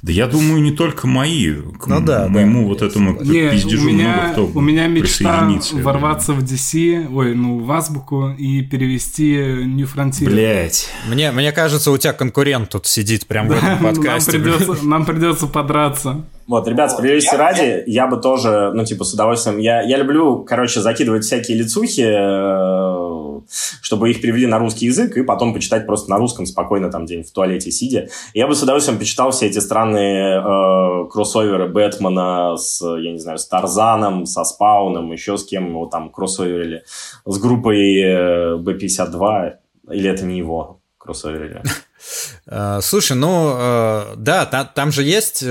Да я думаю, не только мои, к моему вот этому пиздежу много кто присоединится. У меня мечта ворваться в DC, в Азбуку и перевести New Frontier. Блять. Мне кажется, у тебя конкурент тут сидит прямо в этом подкасте. Нам придется подраться. Вот, ребят, справедливости ради, я бы тоже, с удовольствием... Я люблю, закидывать всякие лицухи, чтобы их перевели на русский язык, и потом почитать просто на русском спокойно, там, где-нибудь в туалете сидя. Я бы с удовольствием почитал все эти странные кроссоверы Бэтмена с, с Тарзаном, со Спауном, еще с кем его там кроссоверили, с группой B-52, или это не его кроссоверили? Слушай, да, там же есть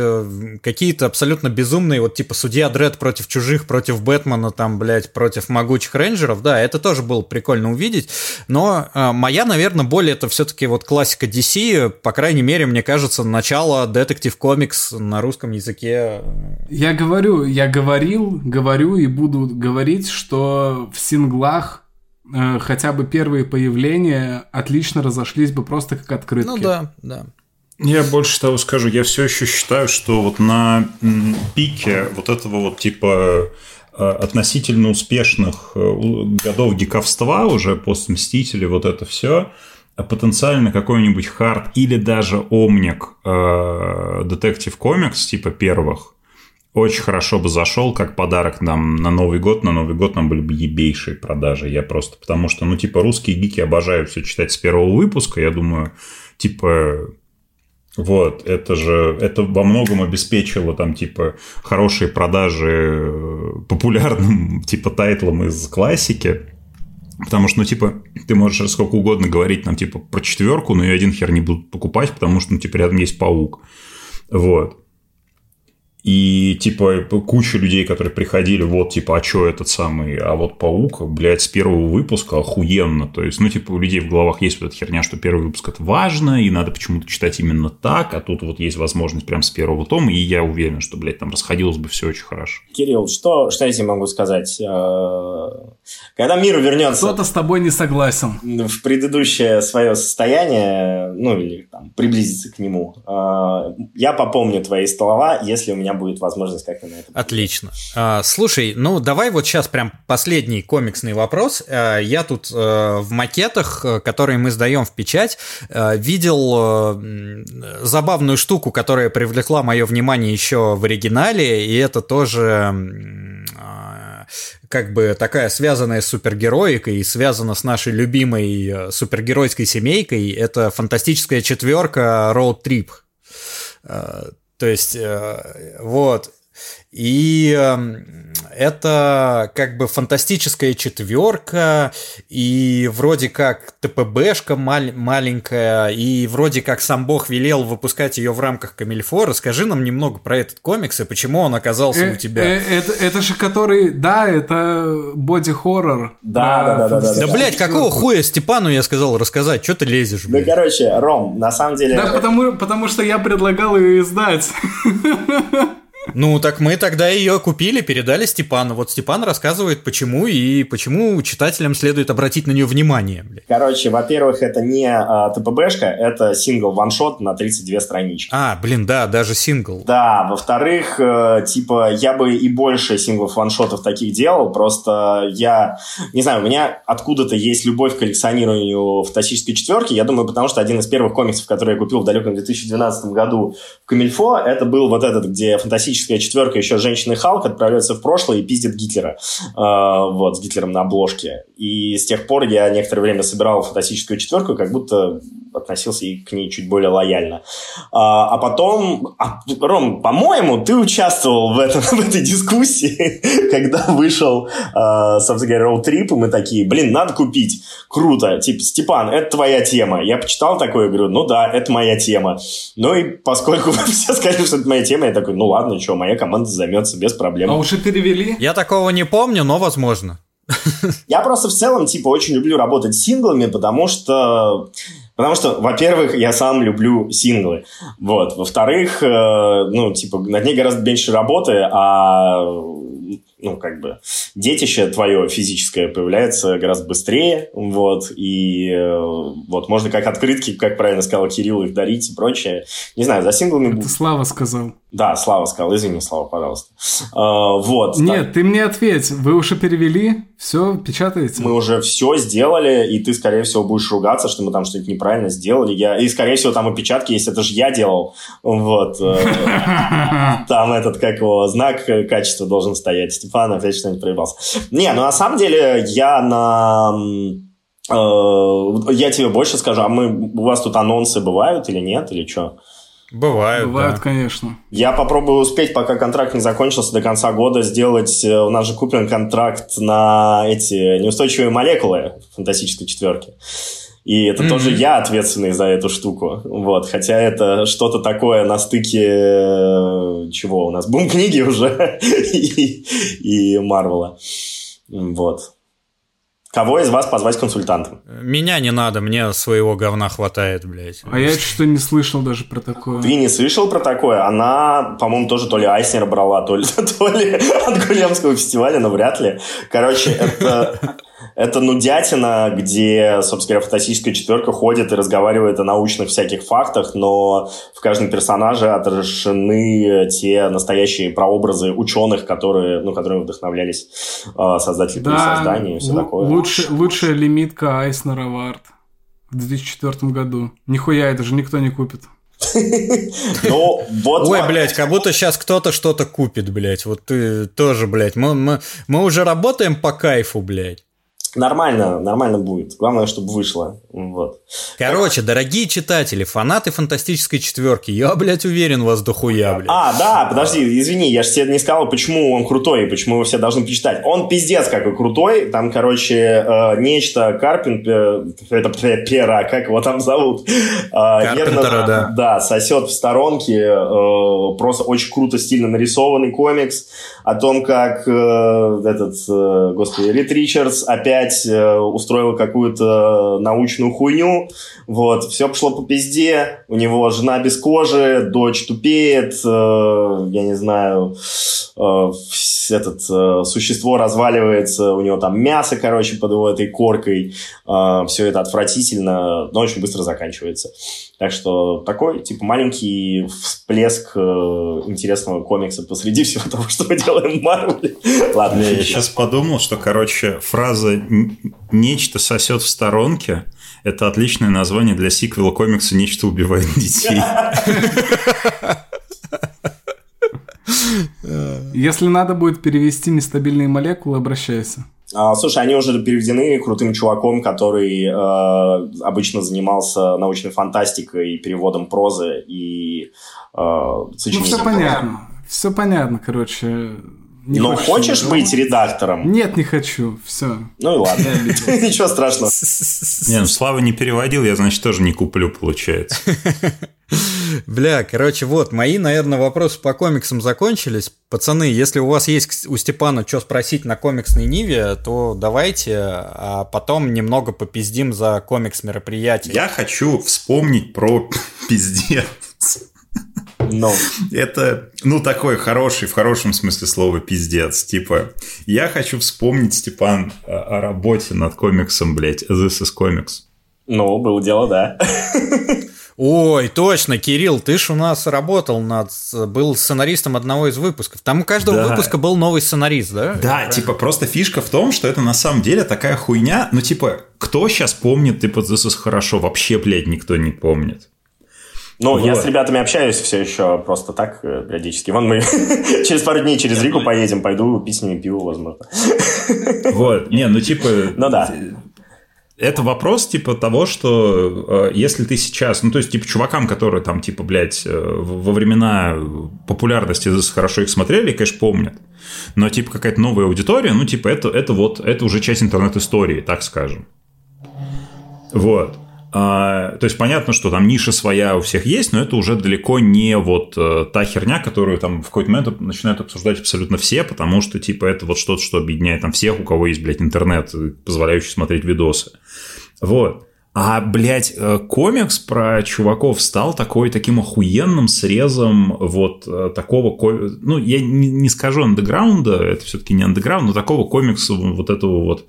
какие-то абсолютно безумные, вот типа Судья Дред против чужих, против Бэтмена, там, блядь, против могучих рейнджеров, да, это тоже было прикольно увидеть, но моя, наверное, боль это все-таки вот классика DC, по крайней мере, мне кажется, начало Detective Comics на русском языке. Я говорю и буду говорить, что в синглах хотя бы первые появления отлично разошлись бы просто как открытки. Ну да. Я больше того скажу, я все еще считаю, что вот на пике вот этого вот типа относительно успешных годов гиковства уже после «Мстителей» вот это все, потенциально какой-нибудь хард или даже омник Detective Comics типа первых очень хорошо бы зашел, как подарок нам на Новый год. На Новый год нам были бы ебейшие продажи. Я просто... Потому что, русские гики обожают все читать с первого выпуска. Я думаю, вот, это же... Это во многом обеспечило, хорошие продажи популярным, тайтлам из классики. Потому что, ты можешь сколько угодно говорить нам, про четверку, но ее один хер не будут покупать, потому что, рядом есть паук. Вот. И, куча людей, которые приходили, а что этот самый, а вот паук, блядь, с первого выпуска охуенно. То есть, у людей в головах есть вот эта херня, что первый выпуск – это важно, и надо почему-то читать именно так, а тут вот есть возможность прям с первого тома, и я уверен, что, блядь, там расходилось бы все очень хорошо. Кирилл, что я тебе могу сказать? Когда мир вернется... Кто-то с тобой не согласен. В предыдущее свое состояние, или там приблизиться к нему, я попомню твои слова, если у меня будет возможность как-то на это... Отлично. Слушай, давай вот сейчас прям последний комиксный вопрос. Я тут в макетах, которые мы сдаем в печать, видел забавную штуку, которая привлекла мое внимание еще в оригинале, и это тоже... как бы такая связанная с супергероикой и связана с нашей любимой супергеройской семейкой, это фантастическая четверка Road Trip. То есть, вот... И это как бы фантастическая четверка и вроде как ТПБшка маленькая, и вроде как сам Бог велел выпускать ее в рамках Камильфо. Расскажи нам немного про этот комикс и почему он оказался у тебя. Это же который, да, это боди-хоррор. Да. Да, блядь, какого хуя Степану я сказал рассказать? Чё ты лезешь, блядь? Да, короче, Ром, на самом деле... Да, потому что я предлагал ее издать. Ну, так мы тогда ее купили, передали Степану. Вот Степан рассказывает, почему читателям следует обратить на нее внимание. Блядь. Короче, во-первых, это не ТПБшка, это сингл-ваншот на 32 странички. Да, даже сингл. Да, во-вторых, я бы и больше синглов-ваншотов таких делал, просто я, не знаю, у меня откуда-то есть любовь к коллекционированию фантастической четверки, я думаю, потому что один из первых комиксов, который я купил в далеком 2012 году в Камильфо, это был вот этот, где фантастический четверка еще женщины Халк отправляется в прошлое и пиздит Гитлера. Вот, с Гитлером на обложке. И с тех пор я некоторое время собирал фантастическую четверку, как будто относился и к ней чуть более лояльно. А потом... Ром, по-моему, ты участвовал в этой дискуссии, когда вышел, собственно говоря, роуд-трип, и мы такие, надо купить. Круто. Типа, Степан, это твоя тема. Я почитал такое и говорю, это моя тема. Ну и поскольку все сказали, что это моя тема, я такой, ладно, что, моя команда займется без проблем. А уже перевели? Я такого не помню, но возможно. Я просто в целом, очень люблю работать с синглами, потому что, во-первых, я сам люблю синглы. Вот. Во-вторых, над ней гораздо меньше работы, а детище твое физическое появляется гораздо быстрее, и можно как открытки, как правильно сказал Кирилл, их дарить и прочее. Не знаю, за синглами... Это Слава сказал. Да, Слава сказал, извини, Слава, пожалуйста. Нет, так. Ты мне ответь, вы уже перевели, все печатаете? Мы уже все сделали, и ты, скорее всего, будешь ругаться, что мы там что-нибудь неправильно сделали. И, скорее всего, там опечатки есть, это же я делал. Там знак качества должен стоять. Степан опять что-нибудь проебался. На самом деле, я тебе больше скажу, у вас тут анонсы бывают или нет, или что? Бывают, да. Конечно. Я попробую успеть, пока контракт не закончился, до конца года сделать... У нас же куплен контракт на эти неустойчивые молекулы фантастической четверки. И это тоже я ответственный за эту штуку. Хотя это что-то такое на стыке... Чего у нас? Бум-книги уже и Марвела. Кого из вас позвать консультантом? Меня не надо, мне своего говна хватает, блядь. А я что-то не слышал даже про такое. Ты не слышал про такое? Она, по-моему, тоже то ли Айснер брала, то ли от Гулемского фестиваля, но вряд ли. Короче, это нудятина, где, собственно говоря, фантастическая четверка ходит и разговаривает о научных всяких фактах, но в каждом персонаже отражены те настоящие прообразы ученых, которыми вдохновлялись создатели при создании и все такое. Лучшая лимитка Айснера Вард в 2004 году. Нихуя, это же никто не купит. Ой, блядь, как будто сейчас кто-то что-то купит, блядь. Вот ты тоже, блядь. Мы уже работаем по кайфу, блядь. Нормально будет. Главное, чтобы вышло. Короче, дорогие читатели, фанаты фантастической четверки, я, блядь, уверен, вас дохуя, блядь. Подожди, извини, я же тебе не сказал, почему он крутой и почему его все должны почитать. Он пиздец какой крутой. Там, короче, нечто Карпентера, как его там зовут? Карпентера, да. Да, сосет в сторонке. Просто очень круто, стильно нарисованный комикс о том, как Рид Ричардс опять устроил какую-то научную хуйню, все пошло по пизде, у него жена без кожи, дочь тупеет, существо разваливается, у него там мясо, под его этой коркой, все это отвратительно, но очень быстро заканчивается. Так что такой, маленький всплеск интересного комикса посреди всего того, что мы делаем в Марвеле. Ладно. Я сейчас подумал, что, фраза «нечто сосет в сторонке» – это отличное название для сиквела комикса «Нечто убивает детей». Если надо будет перевести нестабильные молекулы, обращайся. Слушай, они уже переведены крутым чуваком, который обычно занимался научной фантастикой, переводом прозы и сочинением. Все понятно, короче. Не но хочешь быть редактором? Нет, не хочу. Все. Ну и ладно. Ничего страшного. Не, ну Слава не переводил, я, значит, тоже не куплю, получается. Бля, короче, вот, мои, наверное, вопросы по комиксам закончились. Пацаны, если у вас есть у Степана что спросить на комиксной ниве, то давайте, а потом немного попиздим за комикс-мероприятие. Я хочу вспомнить про пиздец. No. Это, ну, такой хороший, в хорошем смысле слова, пиздец. Типа, я хочу вспомнить, Степан, о работе над комиксом, блядь, This is Comics. Ну, было дело, да. Ой, точно, Кирилл, ты ж у нас работал над... Был сценаристом одного из выпусков. Там у каждого выпуска был новый сценарист, да? Да, типа, просто фишка в том, что это на самом деле такая хуйня. Ну, типа, кто сейчас помнит, типа, This is хорошо? Вообще, блядь, никто не помнит. Ну, вот. Я с ребятами общаюсь все еще просто так периодически. Вон мы через пару дней через Рику поедем, пойду пить с ними пиво, возможно. Вот, не, ну типа... Ну да. Это вопрос типа того, что если ты сейчас... Ну, то есть, типа, чувакам, которые там, типа, блядь, во времена популярности хорошо их смотрели, конечно, помнят. Но, типа, какая-то новая аудитория, ну, типа, это вот, это уже часть интернет-истории, так скажем. Вот. То есть понятно, что там ниша своя у всех есть, но это уже далеко не вот та херня, которую там в какой-то момент начинают обсуждать абсолютно все, потому что типа это вот что-то, что объединяет там всех, у кого есть, блядь, интернет, позволяющий смотреть видосы. Вот. А, блядь, комикс про чуваков стал таким охуенным срезом вот такого комикса. Ну, я не скажу андеграунда, это все-таки не андеграунд, но такого комикса вот этого вот.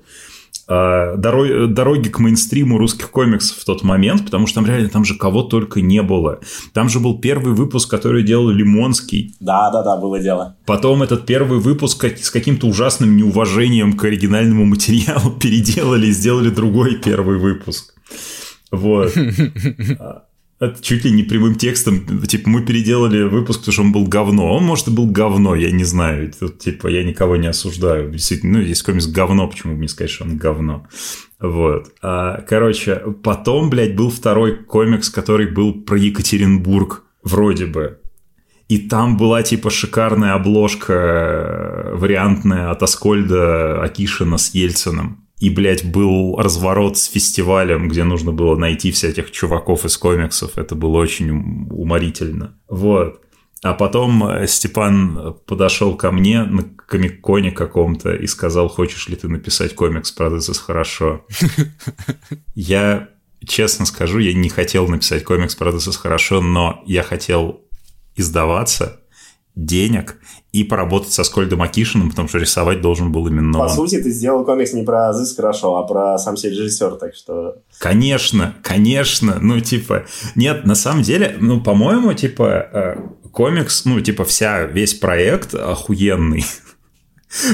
Дороги к мейнстриму русских комиксов в тот момент, потому что там реально там же кого только не было. Там же был первый выпуск, который делал Лимонский. Да, было дело. Потом этот первый выпуск с каким-то ужасным неуважением к оригинальному материалу переделали и сделали другой первый выпуск. Вот. Это чуть ли не прямым текстом. Типа, мы переделали выпуск, потому что он был говно. Он, может, и был говно, я не знаю. Тут, типа, я никого не осуждаю. Действительно, ну, если комикс говно, почему бы не сказать, что он говно? Вот. Короче, потом, блядь, был второй комикс, который был про Екатеринбург, вроде бы. И там была, типа, шикарная обложка вариантная от Аскольда Акишина с Ельциным. И, блядь, был разворот с фестивалем, где нужно было найти всяких чуваков из комиксов. Это было очень уморительно. Вот. А потом Степан подошел ко мне на комиконе каком-то и сказал, хочешь ли ты написать комикс про This is хорошо. Я, честно скажу, я не хотел написать комикс про This is хорошо, но я хотел издаваться, денег и поработать со Аскольдом Акишиным, потому что рисовать должен был именно он. По сути, ты сделал комикс не про This is хорошо, а про сам себе режиссер, так что... Конечно, ну, типа... Нет, на самом деле, ну, по-моему, типа, комикс, ну, типа, весь проект охуенный,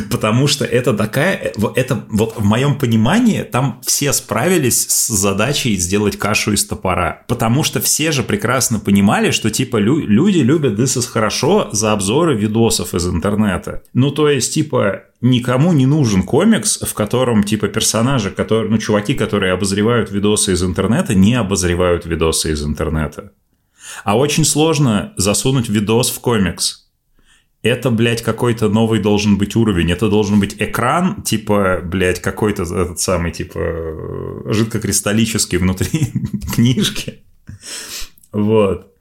потому что это такая... Это вот в моем понимании там все справились с задачей сделать кашу из топора. Потому что все же прекрасно понимали, что типа люди любят This is хорошо за обзоры видосов из интернета. Ну, то есть, типа... Никому не нужен комикс, в котором, типа, персонажи, которые, ну, чуваки, которые обозревают видосы из интернета, не обозревают видосы из интернета. А очень сложно засунуть видос в комикс. Это, блядь, какой-то новый должен быть уровень. Это должен быть экран, типа, блядь, какой-то этот самый, типа, жидкокристаллический внутри книжки. Вот.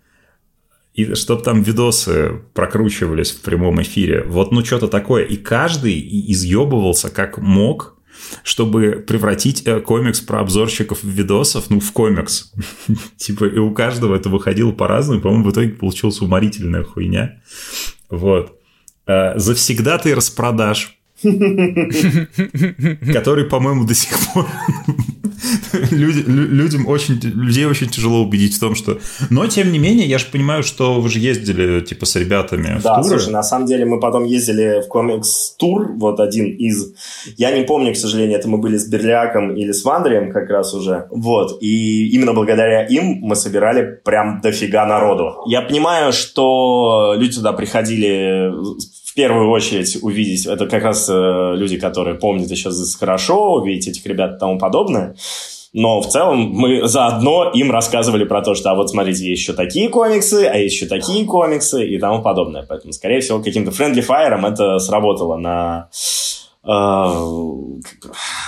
И чтобы там видосы прокручивались в прямом эфире. Вот, ну, что-то такое. И каждый изъебывался как мог, чтобы превратить комикс про обзорщиков видосов, ну, в комикс. Типа, и у каждого это выходило по-разному. По-моему, в итоге получилась уморительная хуйня. Вот. Завсегдатый распродаж, который, по-моему, до сих пор людей очень тяжело убедить в том, что... Но, тем не менее, я же понимаю, что вы же ездили, типа, с ребятами в туры. Да, слушай, на самом деле мы потом ездили в комикс-тур, вот один из... Я не помню, к сожалению, это мы были с Берляком или с Вандрием как раз уже. Вот. И именно благодаря им мы собирали прям дофига народу. Я понимаю, что люди туда приходили... В первую очередь увидеть, это как раз люди, которые помнят еще хорошо, увидеть этих ребят и тому подобное. но в целом мы заодно им рассказывали про то, что, а вот смотрите, есть еще такие комиксы, а есть еще такие комиксы и тому подобное. Поэтому, скорее всего, каким-то френдли-файером это сработало на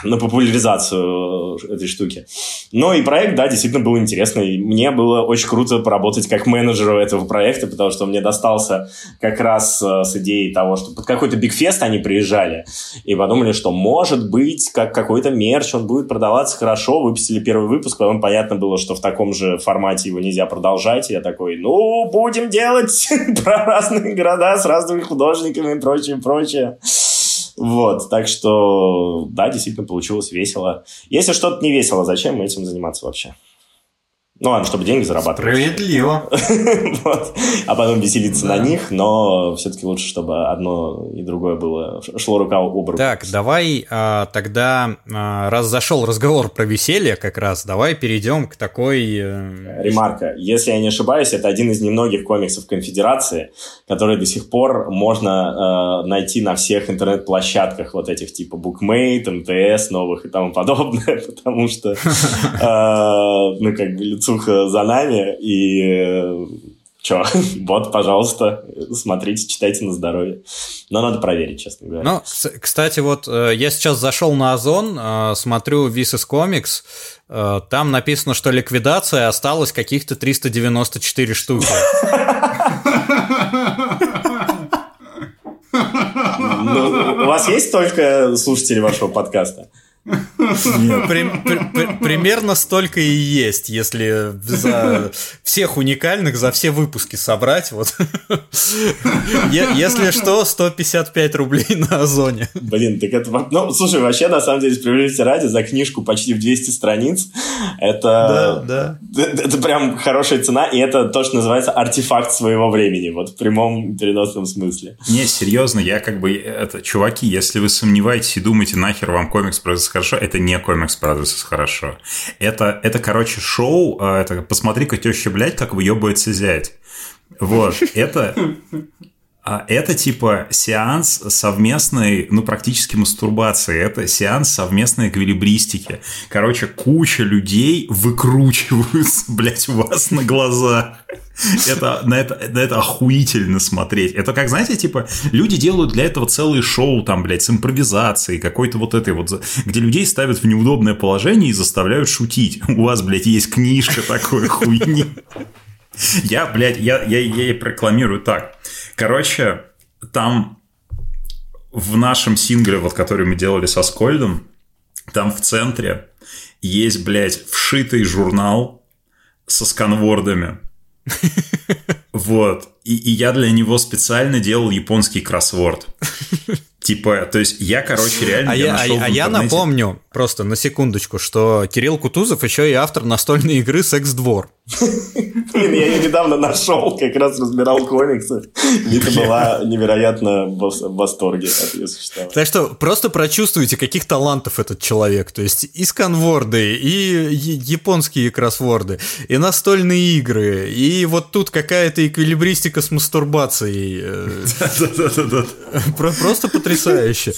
популяризацию этой штуки. Ну и проект, да, действительно был интересный. Мне было очень круто поработать как менеджеру этого проекта, потому что мне достался как раз с идеей того, что под какой-то бигфест они приезжали и подумали, что может быть как какой-то мерч, он будет продаваться хорошо. Выпустили первый выпуск, потом понятно было, что в таком же формате его нельзя продолжать. И я такой, ну, будем делать про разные города с разными художниками и прочее, прочее. Вот, так что, да, действительно получилось весело. Если что-то не весело, зачем этим заниматься вообще? Ну ладно, чтобы деньги зарабатывать. Справедливо. А потом веселиться на них, но все-таки лучше, чтобы одно и другое было, шло рука об руку. Так, давай тогда, раз зашел разговор про веселье как раз, давай перейдем к такой... Ремарка. Если я не ошибаюсь, это один из немногих комиксов Конфедерации, который до сих пор можно найти на всех интернет-площадках вот этих типа Bookmate, МТС, новых и тому подобное, потому что, ну как бы, сухо за нами, и чё, вот, пожалуйста, смотрите, читайте на здоровье. Но надо проверить, честно говоря. Ну, кстати, вот я сейчас зашел на Озон, смотрю This is Comics, там написано, что ликвидация осталась каких-то 394 штуки. У вас есть только слушатели вашего подкаста? Примерно столько и есть, если за всех уникальных, за все выпуски собрать. Вот. Если что, 155 рублей на Озоне. Блин, так это... Ну, слушай, вообще, на самом деле, справедливости ради, за книжку почти в 200 страниц. Это... Да, да. Это прям хорошая цена, и это то, что называется артефакт своего времени, вот в прямом переносном смысле. Не, серьезно, я как бы... Это, чуваки, если вы сомневаетесь и думаете, нахер вам комикс про хорошо, это не комикс Brothers хорошо. Это, короче, шоу. Это «Посмотри-ка, теща, блядь, как выебывается зять». Вот. Это типа сеанс совместной, ну, практически мастурбации. Это сеанс совместной эквилибристики. Короче, куча людей выкручиваются, блядь, у вас на глазах. Это охуительно смотреть. Это как, знаете, типа, люди делают для этого целые шоу, там, блядь, с импровизацией, какой-то вот этой вот, где людей ставят в неудобное положение и заставляют шутить. У вас, блядь, есть книжка такой хуйни. Я, блядь, я ей рекламирую так. Короче, там в нашем сингле, вот который мы делали со Аскольдом, там в центре есть, блядь, вшитый журнал со сканвордами. Вот. И я для него специально делал японский кроссворд. Типа, то есть я, короче, реально нашел в интернете. А я напомню, просто на секундочку, что Кирилл Кутузов еще и автор настольной игры «Секс-двор». Блин, я ее недавно нашел, как раз разбирал комиксы. Вита была невероятно в восторге от ее существования. Так что просто прочувствуйте, каких талантов этот человек. То есть и сканворды, и японские кроссворды, и настольные игры, и вот тут какая-то эквилибристика с мастурбацией. Просто потрясающе.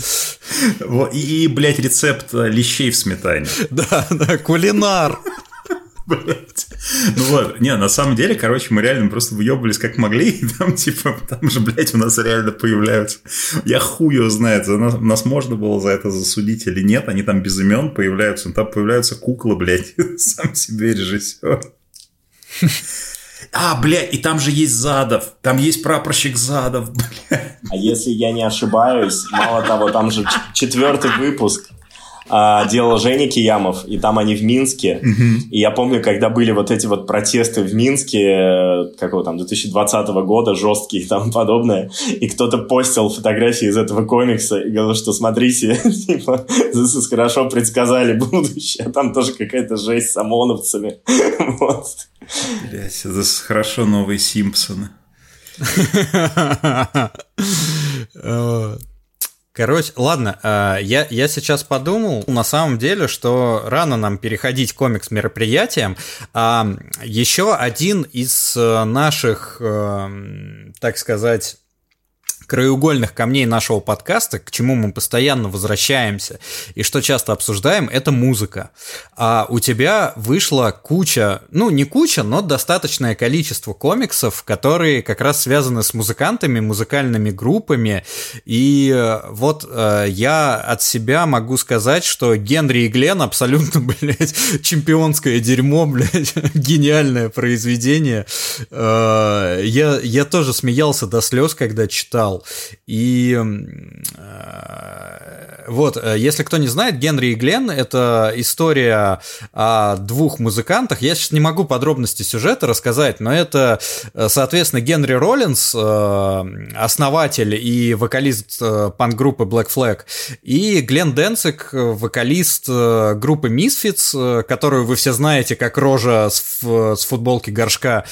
И, блядь, рецепт лещей в сметане. Да, кулинар. Блять. Ну вот, не, на самом деле, короче, мы реально просто выебывались как могли, и там, типа, там же, блядь, у нас реально появляются. Я хуй его знает, нас можно было за это засудить или нет, они там без имен появляются, но там появляются куклы, блядь, сам себе режиссер. А, блядь, и там же есть Задов, там есть прапорщик Задов, блядь. А если я не ошибаюсь, мало того, там же 4-й выпуск делал Женя Ямов, и там они в Минске. Mm-hmm. И я помню, когда были вот эти вот протесты в Минске, какого там, 2020 года, жесткие и тому подобное, и кто-то постил фотографии из этого комикса и говорил, что смотрите, типа, хорошо предсказали будущее, а там тоже какая-то жесть с ОМОНовцами. Вот. Блять, это хорошо новые «Симпсоны». Короче, ладно, я сейчас подумал, на самом деле, что рано нам переходить к комикс-мероприятиям. Еще один из наших, так сказать, краеугольных камней нашего подкаста, к чему мы постоянно возвращаемся и что часто обсуждаем, это музыка. А у тебя вышла куча, ну не куча, но достаточное количество комиксов, которые как раз связаны с музыкантами, музыкальными группами. И вот я от себя могу сказать, что Генри и Глен абсолютно, блядь, чемпионское дерьмо, блядь, гениальное произведение. Я тоже смеялся до слез, когда читал. И вот, если кто не знает, Генри и Глен — это история о двух музыкантах. Я сейчас не могу подробности сюжета рассказать, но это, соответственно, Генри Роллинс, основатель и вокалист панк-группы Black Flag, и Глен Денцик, вокалист группы Misfits, которую вы все знаете как рожа с футболки горшка,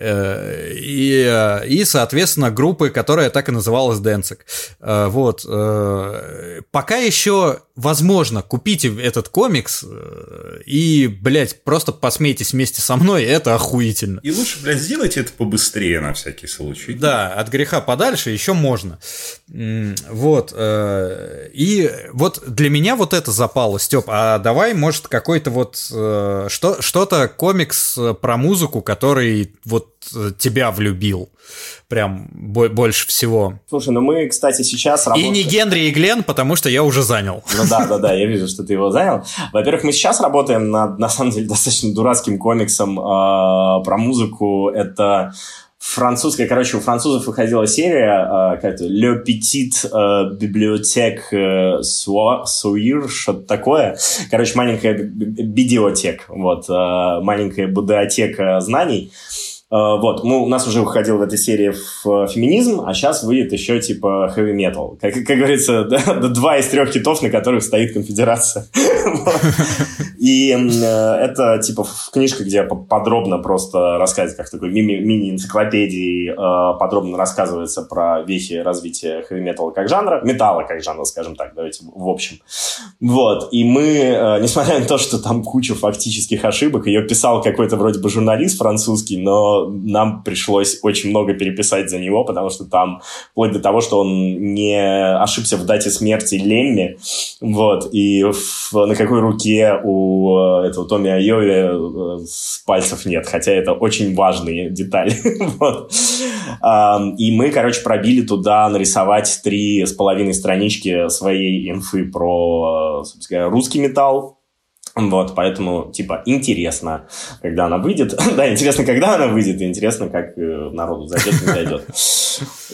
и, соответственно, группы, которая так и называлась Денцик. Вот. Пока еще возможно, купите этот комикс и, блядь, просто посмейтесь вместе со мной, это охуительно. И лучше, блядь, сделайте это побыстрее на всякий случай. Да, от греха подальше еще можно. Вот. И вот для меня вот это запало, Степ, а давай, может, какой-то вот что-то комикс про музыку, который вот тебя влюбил прям больше всего. Слушай, ну мы, кстати, сейчас работаем... И не Генри и Глен, потому что я уже занял. Ну да, я вижу, что ты его занял. Во-первых, мы сейчас работаем над, на самом деле, достаточно дурацким комиксом про музыку. Это французская, короче, у французов выходила серия какая-то «Le Petit Bibliothèque Soir», что-то такое. Короче, маленькая библиотека, вот, маленькая библиотека знаний. Вот, ну, у нас уже выходил в этой серии феминизм, а сейчас выйдет еще типа heavy metal. Как говорится, да, 2 из 3 хитов, на которых стоит конфедерация. И это типа книжка, где подробно просто рассказывается, как в такой мини-энциклопедии подробно рассказывается про вехи развития heavy metal как жанра, металла как жанра, скажем так, давайте в общем. Вот, и мы, несмотря на то, что там куча фактических ошибок, ее писал какой-то вроде бы журналист французский, но нам пришлось очень много переписать за него, потому что там вплоть до того, что он не ошибся в дате смерти Лемми, вот, и на какой руке у этого Томми Айоли пальцев нет, хотя это очень важные детали. Вот. И мы, короче, пробили туда нарисовать 3,5 странички своей инфы про, собственно, русский металл. Вот, поэтому, типа, интересно, когда она выйдет. Да, интересно, когда она выйдет, и интересно, как народу зайдет, не зайдет.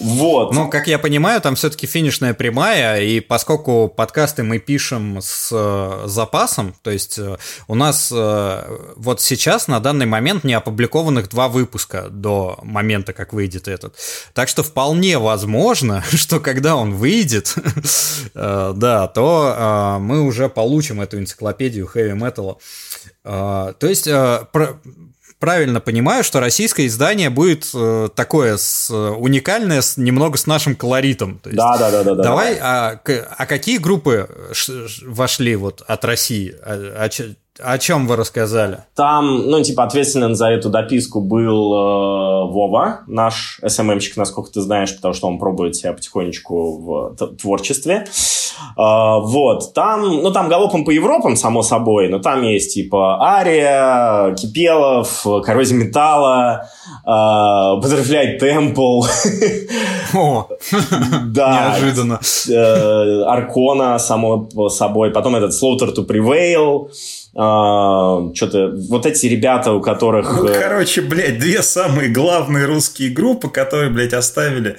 Вот. Ну, как я понимаю, там все-таки финишная прямая, и поскольку подкасты мы пишем с запасом, то есть у нас вот сейчас на данный момент не опубликованных 2 выпуска до момента, как выйдет этот. Так что вполне возможно, что когда он выйдет, да, то мы уже получим эту энциклопедию хэви металла. То есть правильно понимаю, что российское издание будет такое уникальное, немного с нашим колоритом. То есть, да. Давай, а какие группы вошли вот от России? О чем вы рассказали? Там, ну, типа, ответственным за эту дописку был Вова, наш СММщик, насколько ты знаешь, потому что он пробует себя потихонечку в творчестве. Вот, там, ну, там галопом по Европам, само собой, но там есть, типа, Ария, Кипелов, Коррозия металла, Butterfly Temple. О, неожиданно. Аркона, само собой. Потом этот Slaughter to Prevail. Что-то вот эти ребята, у которых... Ну, короче, блядь, 2 самые главные русские группы, которые, блядь, оставили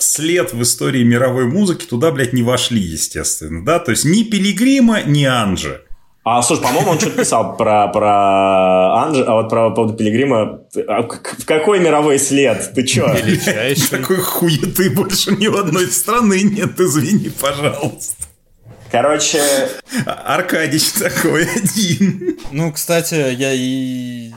след в истории мировой музыки, туда, блядь, не вошли, естественно, да? То есть, ни Пилигрима, ни Анжи. А, слушай, по-моему, он что-то писал про Анжи, а вот про поводу Пилигрима. В какой мировой след? Ты чё? Величайший. Такой хуеты больше ни в одной страны нет, извини, пожалуйста. Короче... Аркадич такой один. Ну, кстати, я и...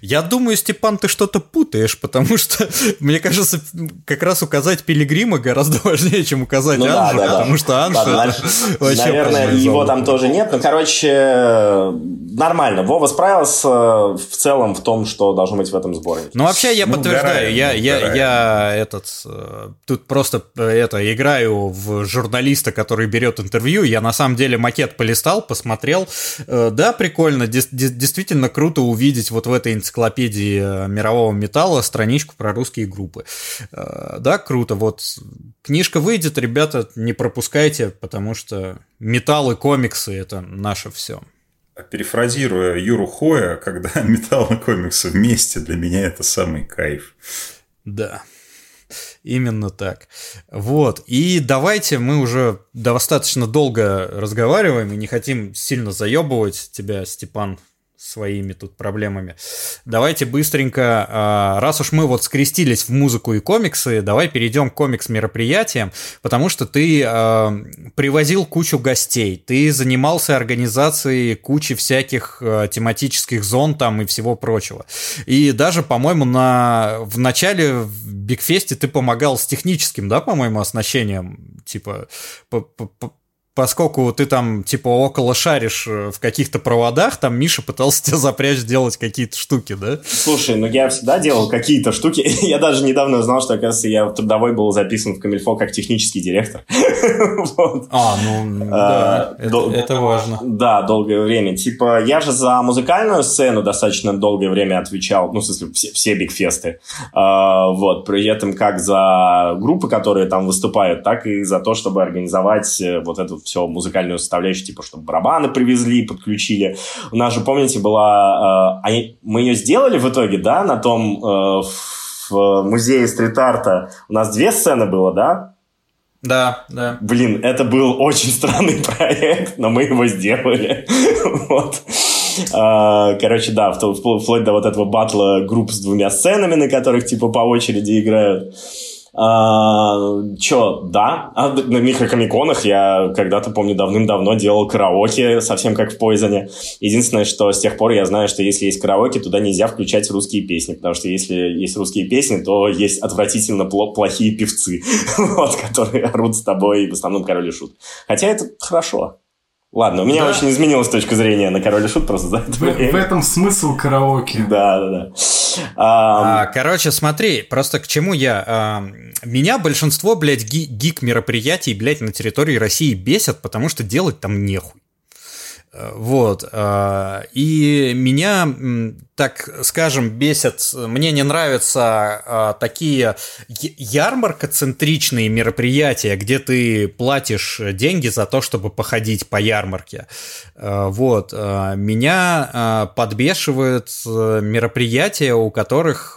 Я думаю, Степан, ты что-то путаешь, потому что, мне кажется, как раз указать Пилигрима гораздо важнее, чем указать Анжу, потому что Анжу... Наверное, его там тоже нет. Но, короче, нормально. Вова справился в целом в том, что должно быть в этом сборнике. Ну, вообще, я подтверждаю. Тут просто играю в журналиста, который берет интервью. Я, на самом деле, макет полистал, посмотрел. Да, прикольно. Действительно круто увидеть вот в этой энциклопедии мирового металла страничку про русские группы. Да, круто. Вот книжка выйдет, ребята, не пропускайте, потому что металл и комиксы – это наше все. Перефразируя Юру Хоя, когда металл и комиксы вместе, для меня это самый кайф. Да. Именно так. Вот. И давайте, мы уже достаточно долго разговариваем и не хотим сильно заебывать тебя, Степан, своими тут проблемами. Давайте быстренько, раз уж мы вот скрестились в музыку и комиксы, давай перейдем к комикс-мероприятиям, потому что ты привозил кучу гостей, ты занимался организацией кучи всяких тематических зон там и всего прочего. И даже, по-моему, в начале в Бигфесте ты помогал с техническим, да, по-моему, оснащением, типа... Поскольку ты там, типа, около шаришь в каких-то проводах, там Миша пытался тебя запрячь делать какие-то штуки, да? Слушай, ну я всегда делал какие-то штуки. Я даже недавно узнал, что, оказывается, я в трудовой был записан в Камильфо как технический директор. А, ну, да, это важно. Да, долгое время. Типа, я же за музыкальную сцену достаточно долгое время отвечал, ну, в смысле, все бигфесты. Вот, при этом как за группы, которые там выступают, так и за то, чтобы организовать вот эту все музыкальную составляющую, типа, чтобы барабаны привезли, подключили. У нас же, помните, была... мы ее сделали в итоге, да, на том... в музее стрит-арта. У нас 2 сцены было, да? Да, да. Блин, это был очень странный проект, но мы его сделали. Вот. Короче, да, вплоть до вот этого батла групп с 2 сценами, на которых, типа, по очереди играют. На микрокомиконах я когда-то, помню, давным-давно делал караоке, совсем как в Пойзоне. Единственное, что с тех пор я знаю, что если есть караоке, туда нельзя включать русские песни, потому что если есть русские песни, то есть отвратительно плохие певцы, вот, которые орут с тобой, и в основном Король и Шут. Хотя это хорошо. Ладно, у меня очень изменилась точка зрения на Король и Шут просто за это время. В этом смысл караоке. Да. Короче, смотри, просто к чему я. Меня большинство, блядь, гик-мероприятий, блядь, на территории России бесят, потому что делать там нехуй. Вот. И меня, так скажем, бесят, мне не нравятся такие ярмаркоцентричные мероприятия, где ты платишь деньги за то, чтобы походить по ярмарке. Вот. Меня подбешивают мероприятия, у которых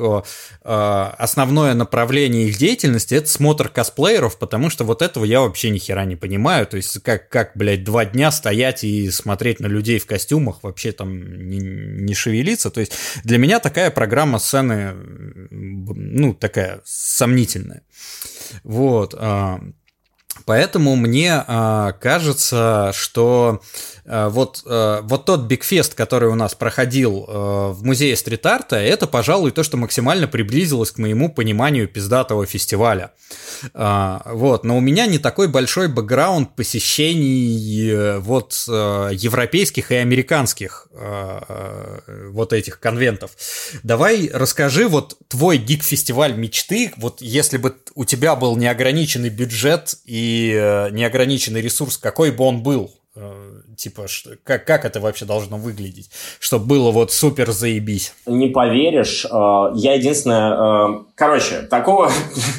основное направление их деятельности – это смотр косплееров, потому что вот этого я вообще ни хера не понимаю. То есть как блядь, 2 дня стоять и смотреть на людей в костюмах, вообще там не шевелиться. То есть для меня такая программа сцены, ну, такая сомнительная. Вот. Поэтому мне кажется, что вот тот бигфест, который у нас проходил в музее стрит-арта, это, пожалуй, то, что максимально приблизилось к моему пониманию пиздатого фестиваля. Вот. Но у меня не такой большой бэкграунд посещений европейских и американских вот этих конвентов. Давай расскажи вот твой гик-фестиваль мечты, вот если бы у тебя был неограниченный бюджет и неограниченный ресурс, какой бы он был? Типа, как это вообще должно выглядеть, чтобы было вот супер заебись? Не поверишь, я единственное... Короче, такого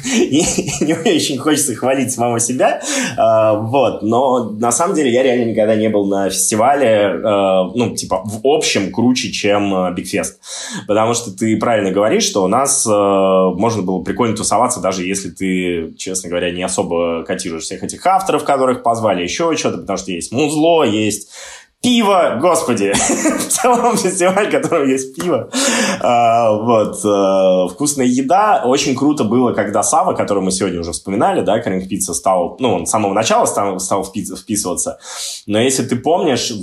не очень хочется хвалить самого себя, вот, но на самом деле я реально никогда не был на фестивале, ну, типа, в общем круче, чем Бигфест, потому что ты правильно говоришь, что у нас можно было прикольно тусоваться, даже если ты, честно говоря, не особо котируешь всех этих авторов, которых позвали, еще что-то, потому что есть музло, есть Пиво, господи! В целом фестиваль, в котором есть пиво. Вкусная еда. Очень круто было, когда Сава, которого мы сегодня уже вспоминали, да, Кринг-пицца стал... Ну, он с самого начала стал вписываться. Но если ты помнишь,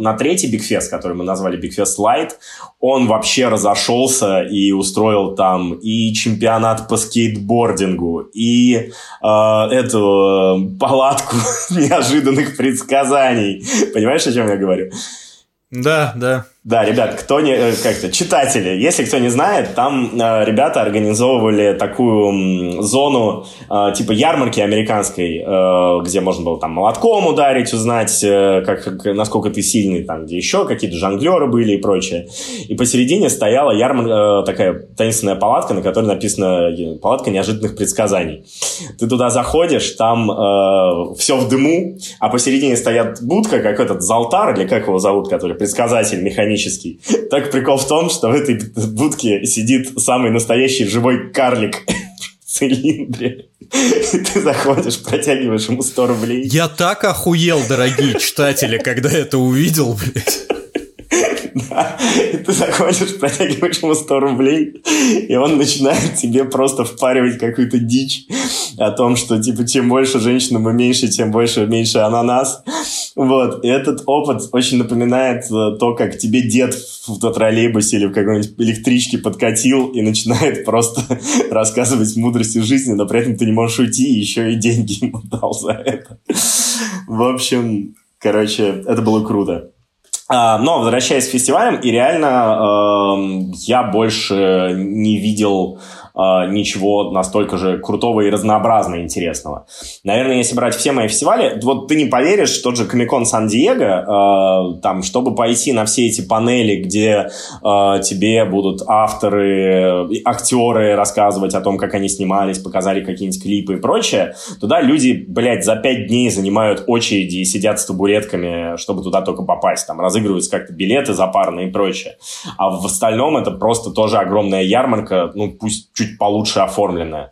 на третий Бигфест, который мы назвали Бигфест Лайт, он вообще разошелся и устроил там и чемпионат по скейтбордингу, и эту палатку неожиданных предсказаний. Понимаешь, о чем я говорю? Да, да. Да, ребят, читатели, если кто не знает, там ребята организовывали такую зону типа ярмарки американской, где можно было там молотком ударить, узнать, насколько ты сильный, там, где еще какие-то жонглеры были и прочее. И посередине стояла такая таинственная палатка, на которой написано «Палатка неожиданных предсказаний». Ты туда заходишь, там все в дыму, а посередине стоят будка, как этот Залтар, или как его зовут, который предсказатель, механизм. Так прикол в том, что в этой будке сидит самый настоящий живой карлик в цилиндре. И ты заходишь, протягиваешь ему 100 рублей. Я так охуел, дорогие читатели, когда это увидел, блядь. Да, и ты заходишь, протягиваешь ему 100 рублей, и он начинает тебе просто впаривать какую-то дичь о том, что типа чем больше женщина, мы меньше, тем больше меньше ананас. Вот, и этот опыт очень напоминает то, как тебе дед в троллейбусе или в какой-нибудь электричке подкатил и начинает просто рассказывать мудрости жизни, но при этом ты не можешь уйти, и еще и деньги ему дал за это. В общем, это было круто. Но возвращаясь к фестивалям, и реально я больше не видел ничего настолько же крутого и разнообразного и интересного. Наверное, если брать все мои фестивали, вот ты не поверишь, тот же Комикон Сан-Диего, там, чтобы пойти на все эти панели, где тебе будут авторы, актеры рассказывать о том, как они снимались, показали какие-нибудь клипы и прочее, туда люди, блядь, за 5 дней занимают очереди и сидят с табуретками, чтобы туда только попасть. Там разыгрываются как-то билеты запарные и прочее. А в остальном это просто тоже огромная ярмарка, ну, пусть чуть получше оформленная.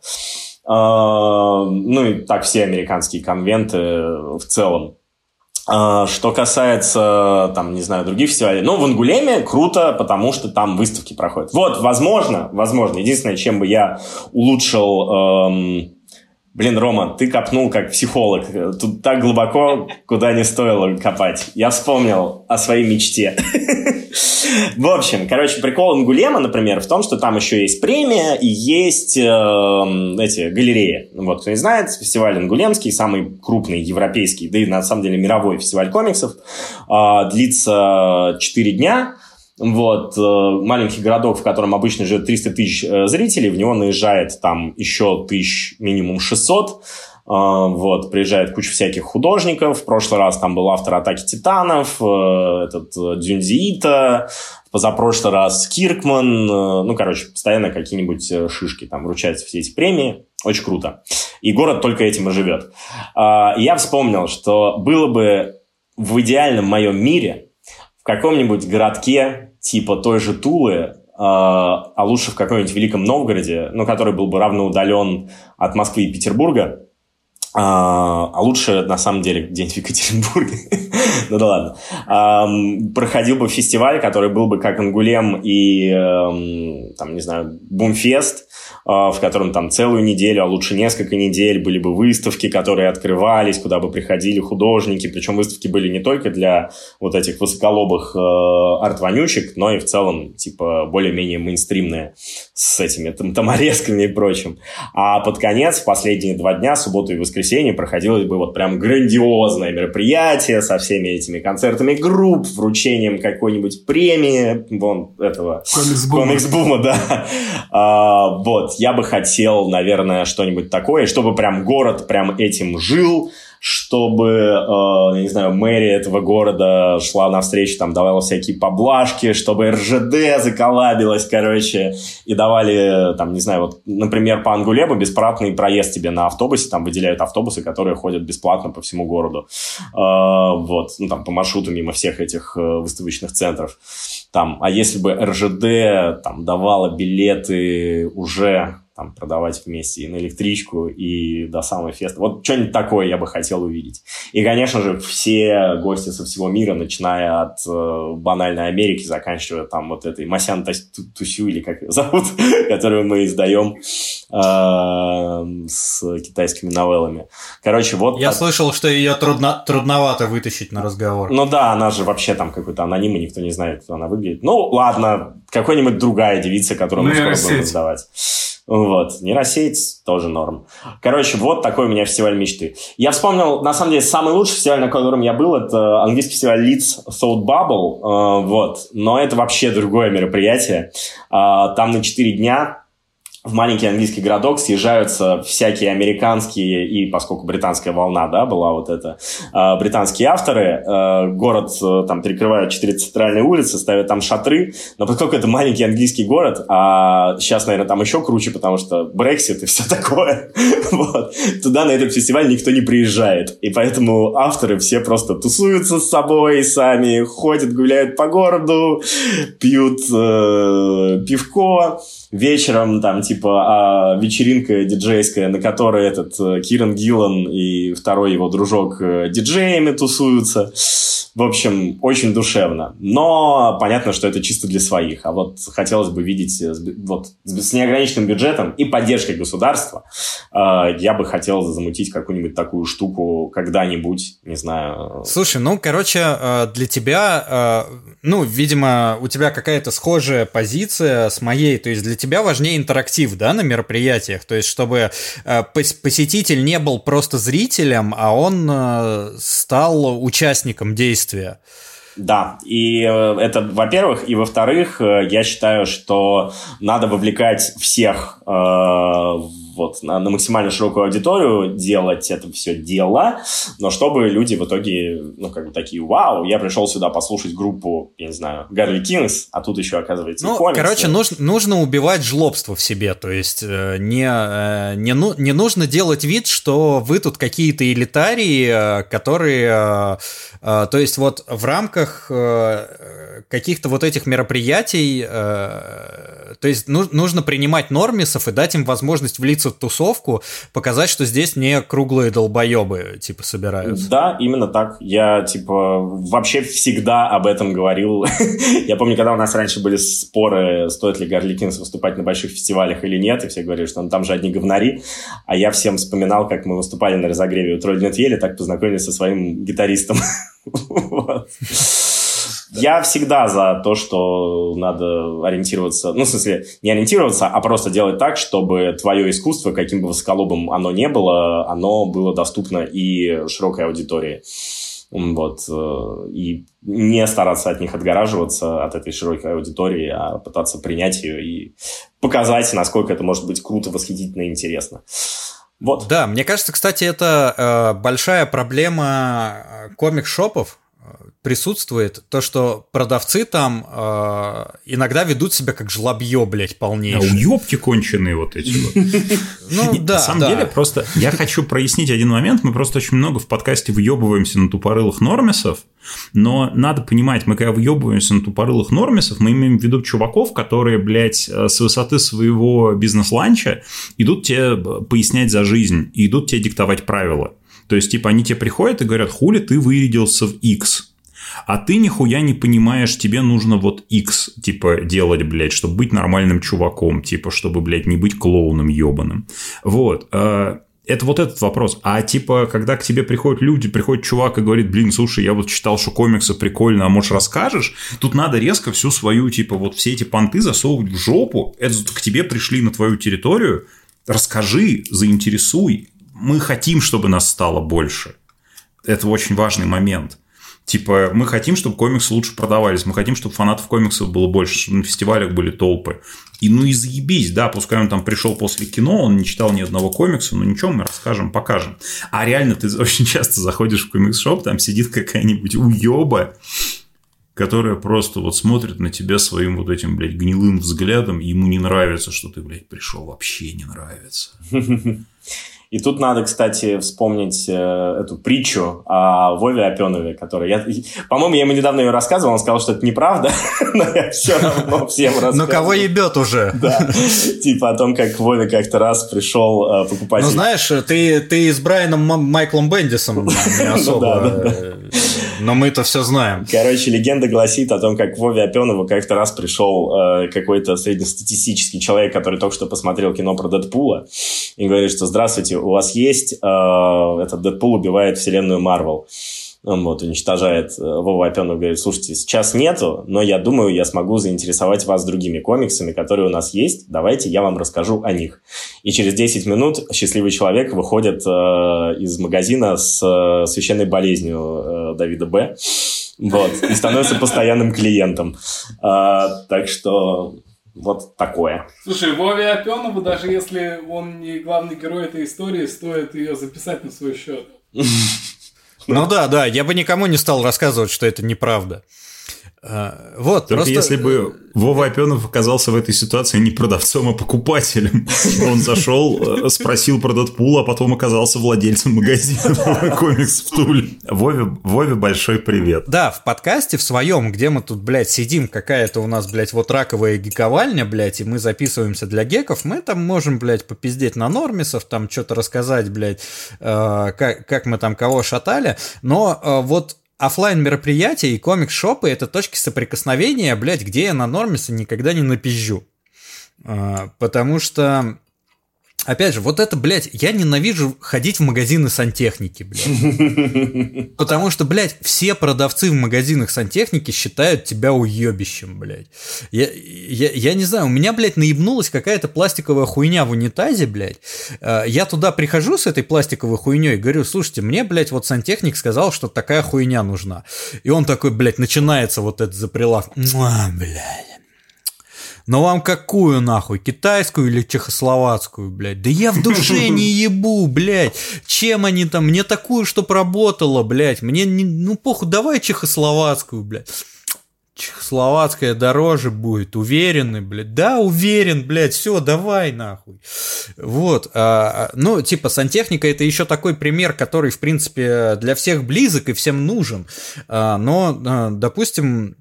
Ну и так все американские конвенты в целом. Что касается, там, не знаю, других фестивалей, ну, в Ангулеме круто, потому что там выставки проходят. Вот, возможно, единственное, чем бы я улучшил... Рома, ты копнул как психолог. Тут так глубоко, куда не стоило копать. Я вспомнил о своей мечте. В общем, прикол Ангулема, например, в том, что там еще есть премия и есть эти галереи. Вот, кто не знает, фестиваль Ангулемский, самый крупный европейский, да и на самом деле мировой фестиваль комиксов, длится 4 дня. Вот, маленький городок, в котором обычно живет 300 тысяч зрителей, в него наезжает там еще тысяч, минимум 600, вот, приезжает куча всяких художников, в прошлый раз там был автор «Атаки титанов», этот Дзюнзи Ито, позапрошлый раз Киркман, постоянно какие-нибудь шишки там вручаются все эти премии, очень круто, и город только этим и живет. Я вспомнил, что было бы в идеальном моем мире в каком-нибудь городке, типа той же Тулы, а лучше в каком-нибудь Великом Новгороде, но который был бы равно удален от Москвы и Петербурга, а лучше, на самом деле, где-нибудь в Екатеринбурге, ну да ладно, проходил бы фестиваль, который был бы как Ангулем и, там, не знаю, Бумфест, в котором там целую неделю, а лучше несколько недель были бы выставки, которые открывались, куда бы приходили художники, причем выставки были не только для вот этих высоколобых арт-вонючек, но и в целом, типа, более-менее мейнстримные с этими томорезками и прочим. А под конец, в последние 2 дня, субботу и воскресенье, проходилось бы вот прям грандиозное мероприятие со всеми этими концертами групп, вручением какой-нибудь премии, вон этого... Комикс-бума, да. Вот, я бы хотел, наверное, что-нибудь такое, чтобы прям город прям этим жил, чтобы, не знаю, мэрия этого города шла навстречу, там, давала всякие поблажки, чтобы РЖД заколабилась, и давали, там, не знаю, вот, например, по Ангулему бесплатный проезд тебе на автобусе, там, выделяют автобусы, которые ходят бесплатно по всему городу, вот, ну, там, по маршруту мимо всех этих выставочных центров, там, а если бы РЖД, там, давала билеты уже... там продавать вместе и на электричку, и до самого феста. Вот что-нибудь такое я бы хотел увидеть. И, конечно же, все гости со всего мира, начиная от банальной Америки, заканчивая там вот этой Масян Тусю, или как ее зовут, которую мы издаем с китайскими новеллами. Короче, вот... Я слышал, что ее трудновато вытащить на разговор. Ну да, она же вообще там какой-то аноним, и никто не знает, кто она выглядит. Ну ладно, какой-нибудь другая девица, которую мы скоро будем издавать. Вот, нейросеть тоже норм. Короче, вот такой у меня фестиваль мечты. Я вспомнил, на самом деле, самый лучший фестиваль, на котором я был, это английский фестиваль Leeds Thought Bubble, вот. Но это вообще другое мероприятие. Там на 4 дня в маленький английский городок съезжаются всякие американские, и поскольку британская волна, да, была вот эта, британские авторы, город там перекрывают 4 центральные улицы, ставят там шатры, но поскольку это маленький английский город, а сейчас, наверное, там еще круче, потому что Brexit и все такое, вот, туда на этот фестиваль никто не приезжает, и поэтому авторы все просто тусуются с собой сами, ходят, гуляют по городу, пьют пивко, вечером там типа вечеринка диджейская, на которой этот Киран Гиллан и второй его дружок диджеями тусуются. В общем, очень душевно. Но понятно, что это чисто для своих. А вот хотелось бы видеть вот, с неограниченным бюджетом и поддержкой государства. Я бы хотел замутить какую-нибудь такую штуку когда-нибудь, не знаю. Слушай, ну, короче, для тебя, ну, видимо, у тебя какая-то схожая позиция с моей. То есть для тебя важнее интерактив, да, на мероприятиях? То есть чтобы посетитель не был просто зрителем, а он стал участником действия. Да, и это, во-первых, и во-вторых, я считаю, что надо вовлекать всех вот, на максимально широкую аудиторию, делать это все дело, но чтобы люди в итоге, ну, как бы такие, вау, я пришел сюда послушать группу, я не знаю, Garlic Kings, а тут еще, оказывается, ну, и комиксы. Короче, нужно убивать жлобство в себе, то есть не нужно делать вид, что вы тут какие-то элитарии, которые, то есть вот в рамках каких-то вот этих мероприятий, то есть нужно принимать нормисов и дать им возможность влиться в тусовку, показать, что здесь не круглые долбоебы, типа, собираются. Да, именно так. Я, типа, вообще всегда об этом говорил. Я помню, когда у нас раньше были споры, стоит ли Garlic Kings выступать на больших фестивалях или нет, и все говорили, что ну, там же одни говнари, а я всем вспоминал, как мы выступали на разогреве у Тролль Нет Ели, так познакомились со своим гитаристом. Я всегда за то, что надо ориентироваться, ну, в смысле, не ориентироваться, а просто делать так, чтобы твое искусство, каким бы высоколобым оно не было, оно было доступно и широкой аудитории. Вот. И не стараться от них отгораживаться, от этой широкой аудитории, а пытаться принять ее и показать, насколько это может быть круто, восхитительно и интересно. Вот. Да, мне кажется, кстати, это большая проблема комик-шопов, присутствует то, что продавцы там иногда ведут себя как жлобье, блядь, полнейшее. А уёбки конченые вот эти вот. Ну да. На самом деле просто я хочу прояснить один момент. Мы просто очень много в подкасте въебываемся на тупорылых нормисов, но надо понимать, мы когда въебываемся на тупорылых нормисов, мы имеем в виду чуваков, которые, блядь, с высоты своего бизнес-ланча идут тебе пояснять за жизнь и идут тебе диктовать правила. То есть, типа, они тебе приходят и говорят, хули ты вырядился в X, а ты нихуя не понимаешь, тебе нужно вот X, типа, делать, блядь, чтобы быть нормальным чуваком, типа, чтобы, блядь, не быть клоуном ебаным. Вот. Это вот этот вопрос. А, типа, когда к тебе приходят люди, приходит чувак и говорит, блин, слушай, я вот читал, что комиксы прикольно, а может расскажешь? Тут надо резко всю свою, типа, вот все эти понты засовывать в жопу. Это к тебе пришли на твою территорию, расскажи, заинтересуй. Мы хотим, чтобы нас стало больше. Это очень важный момент. Типа, мы хотим, чтобы комиксы лучше продавались. Мы хотим, чтобы фанатов комиксов было больше, чтобы на фестивалях были толпы. И ну и заебись, да, пускай он там пришел после кино, он не читал ни одного комикса, но ничего, мы расскажем, покажем. А реально ты очень часто заходишь в комикс-шоп, там сидит какая-нибудь уёба, которая просто вот смотрит на тебя своим вот этим, блядь, гнилым взглядом, и ему не нравится, что ты, блядь, пришел, вообще не нравится. И тут надо, кстати, вспомнить эту притчу о Вове Опёнове, который... По-моему, я ему недавно ее рассказывал, он сказал, что это неправда, но я все равно всем рассказывал. Но кого ебет уже? Да, типа о том, как Вове как-то раз пришел покупать... Ну, знаешь, ты с Брайаном Майклом Бендисом не особо... Но мы-то все знаем. Короче, легенда гласит о том, как к Вове Опёнову как-то раз пришел какой-то среднестатистический человек, который только что посмотрел кино про Дэдпула, и говорит, что «Здравствуйте, у вас есть...» Этот Дэдпул убивает вселенную Марвел. Он вот уничтожает Вова Опёнова, говорит, слушайте, сейчас нету, но я думаю, я смогу заинтересовать вас другими комиксами, которые у нас есть. Давайте я вам расскажу о них. И через 10 минут счастливый человек выходит из магазина с священной болезнью Давида Б. Вот. И становится постоянным клиентом. Так что... Вот такое. Слушай, Вове Опёнову, даже если он не главный герой этой истории, стоит ее записать на свой счет. Ну да, я бы никому не стал рассказывать, что это неправда. Вот, только просто... если бы Вова Опёнов оказался в этой ситуации не продавцом, а покупателем. Он зашел, спросил про Дэдпул, а потом оказался владельцем магазина комикс в Туле. Вове большой привет. Да, в подкасте в своем, где мы тут, блядь, сидим, какая-то у нас, блядь, вот раковая гиковальня, блядь, и мы записываемся для геков, мы там можем, блядь, попиздеть на нормисов, там что-то рассказать, блядь, как мы там кого шатали, но вот офлайн мероприятия и комикс-шопы – это точки соприкосновения, блядь, где я на нормиса никогда не напизжу. Потому что, опять же, вот это, блядь, я ненавижу ходить в магазины сантехники, блядь. Потому что, блядь, все продавцы в магазинах сантехники считают тебя уебищем, блядь. Я не знаю, у меня, блядь, наебнулась какая-то пластиковая хуйня в унитазе, блядь. Я туда прихожу с этой пластиковой хуйней и говорю, слушайте, мне, блядь, вот сантехник сказал, что такая хуйня нужна. И он такой, блядь, начинается вот это за прилавком. Блядь. Но вам какую, нахуй, китайскую или чехословацкую, блядь? Да я в душе не ебу, блядь. Чем они там? Мне такую, чтоб работала, блядь. Мне, не... ну, похуй, давай чехословацкую, блядь. Чехословацкая дороже будет, уверены, блядь. Да, уверен, блядь, все, давай, нахуй. Вот, ну, типа, сантехника это еще такой пример, который, в принципе, для всех близок и всем нужен. Но, допустим...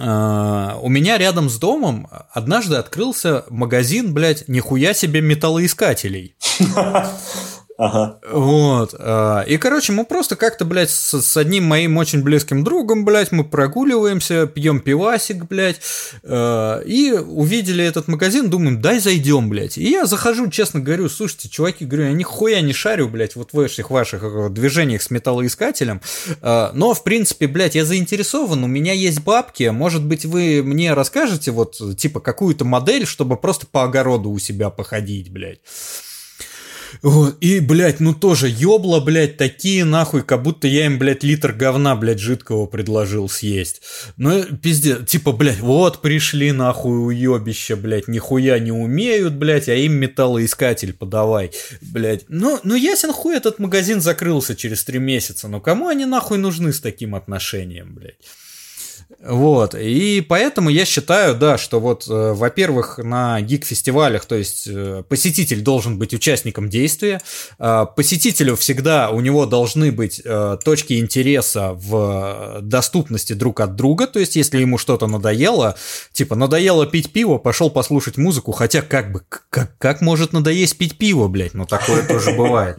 У меня рядом с домом однажды открылся магазин, блядь, нихуя себе металлоискателей. Ага. Вот. И, короче, мы просто как-то, блядь, с одним моим очень близким другом, блядь, мы прогуливаемся, пьем пивасик, блядь, и увидели этот магазин, думаем, дай зайдем, блядь. И я захожу, честно говорю, слушайте, чуваки, говорю, я нихуя не шарю, блядь, вот в этих ваших движениях с металлоискателем, но, в принципе, блядь, я заинтересован, у меня есть бабки, может быть, вы мне расскажете, вот, типа, какую-то модель, чтобы просто по огороду у себя походить, блядь. Вот. И, блядь, ну тоже ёбла, блядь, такие нахуй, как будто я им, блядь, литр говна, блядь, жидкого предложил съесть. Ну, пиздец, типа, блядь, вот пришли нахуй уёбища, блядь, нихуя не умеют, блядь, а им металлоискатель подавай, блядь. Ну ясен хуй, этот магазин закрылся через 3 месяца, но кому они нахуй нужны с таким отношением, блядь? Вот, и поэтому я считаю, да, что вот, во-первых, на гик-фестивалях, то есть посетитель должен быть участником действия, посетителю всегда у него должны быть точки интереса в доступности друг от друга, то есть если ему что-то надоело, типа надоело пить пиво, пошел послушать музыку, хотя как бы, как может надоесть пить пиво, блядь, но такое тоже бывает.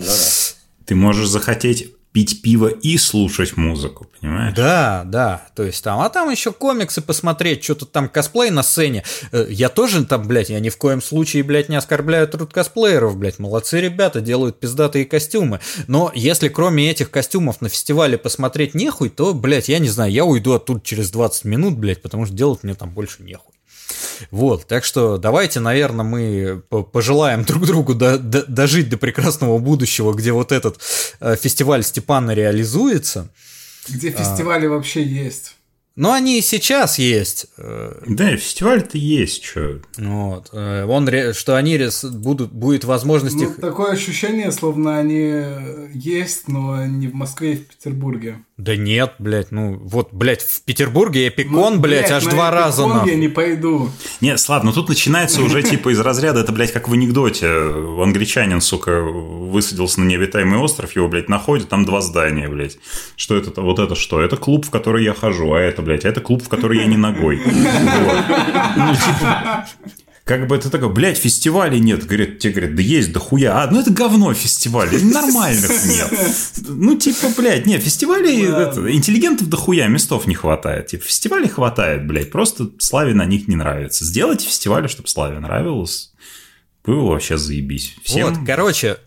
Ты можешь захотеть... пить пиво и слушать музыку, понимаешь? Да, то есть там, а там еще комиксы посмотреть, что-то там косплей на сцене, я тоже там, блядь, я ни в коем случае, блядь, не оскорбляю труд косплееров, блядь, молодцы ребята, делают пиздатые костюмы, но если кроме этих костюмов на фестивале посмотреть нехуй, то, блядь, я не знаю, я уйду оттуда через 20 минут, блядь, потому что делать мне там больше нехуй. Вот, так что давайте, наверное, мы пожелаем друг другу дожить до прекрасного будущего, где вот этот фестиваль Степана реализуется. Где фестивали вообще есть. Но они и сейчас есть. Да, и фестиваль-то есть, что. Вот. Что они будет возможность их... Такое ощущение, словно они есть, но не в Москве и в Петербурге. Да нет, блядь, ну вот, блядь, в Петербурге Эпикон, ну, блядь, аж два раза на. Я не пойду. Нет, Слав, ну тут начинается уже типа из разряда, это, блядь, как в анекдоте. Англичанин, сука, высадился на необитаемый остров, его, блядь, находят, там два здания, блядь. Что это? Вот это что? Это клуб, в который я хожу, а это... Блять, это клуб, в который я не ногой. Ну, типа, как бы это такое, блядь, фестивалей нет. Говорят, тебе говорят, да есть, да хуя. А, ну это говно фестиваль, нормальных нет. Ну, типа, блядь, нет, фестивалей, это, интеллигентов да хуя, местов не хватает. Типа, фестивалей хватает, блядь, просто Славе на них не нравится. Сделайте фестивали, чтобы Славе нравилось. Было вообще заебись. Всем вот, короче,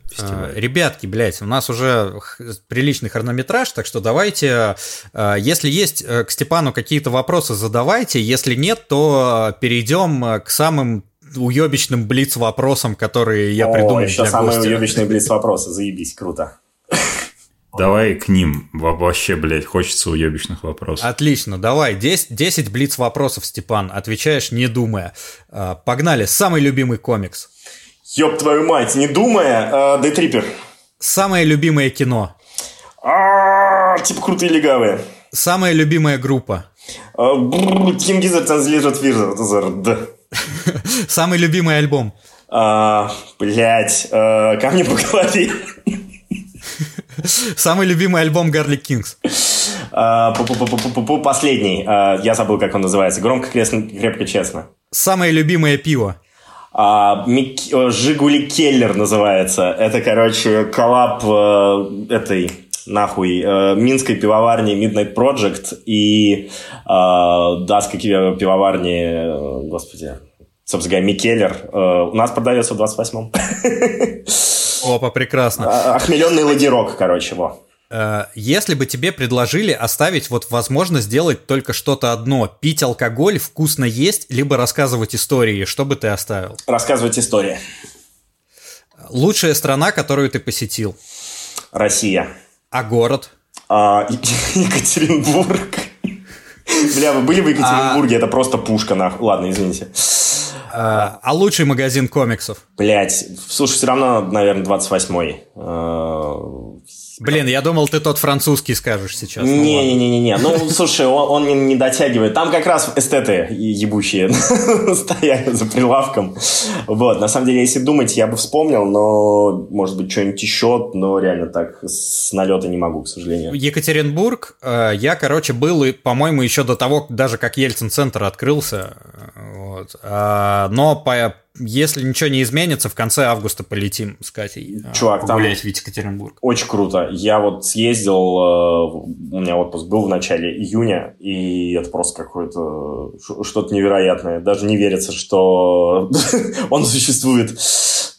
ребятки, блядь, у нас уже приличный хронометраж, так что давайте, если есть к Степану какие-то вопросы, задавайте, если нет, то перейдем к самым уебищным блиц-вопросам, которые я придумал для гостя. Еще самые уебищные блиц-вопросы, заебись, круто. Давай к ним. Вообще, блядь, хочется уебищных вопросов. Отлично, давай. 10 блиц-вопросов, Степан. Отвечаешь, не думая. Погнали. Самый любимый комикс. Ёб твою мать, не думая. Дейтрипер. Самое любимое кино. Типа крутые легавые. Самая любимая группа. Кингизер, Танзлижер, Твирзер. Самый любимый альбом. Блядь, камни по голове. Самый любимый альбом Garlic Kings. Последний. Я забыл, как он называется. Громко, крепко, честно. Самое любимое пиво. Жигули Келлер называется. Это, короче, коллаб этой нахуй минской пивоварни Midnight Project и датской пивоварни, господи, собственно говоря, Микеллер. У нас продается в 28-м. Опа, прекрасно. Охмеленный лагерок, короче, во. Если бы тебе предложили оставить вот возможность сделать только что-то одно, пить алкоголь, вкусно есть, либо рассказывать истории, что бы ты оставил? Рассказывать истории. Лучшая страна, которую ты посетил? Россия. А город? Екатеринбург. Бля, вы были в Екатеринбурге? Это просто пушка, нахуй. Ладно, извините. А лучший магазин комиксов? Блять, слушай, все равно, наверное, 28-й. Блин, я думал, ты тот французский скажешь сейчас. Не-не-не-не. Ну, слушай, он не дотягивает. Там как раз эстеты ебучие стояли за прилавком. Вот, на самом деле, если думать, я бы вспомнил, но, может быть, что-нибудь еще, но реально так с налета не могу, к сожалению. Екатеринбург, я, короче, был, и, по-моему, еще до того, даже как Ельцин-центр открылся. Вот. Но если ничего не изменится, в конце августа полетим с Катей. Чувак, там в Екатеринбург. Очень круто. Я вот съездил, у меня отпуск был в начале июня, и это просто какое-то что-то невероятное. Даже не верится, что он существует.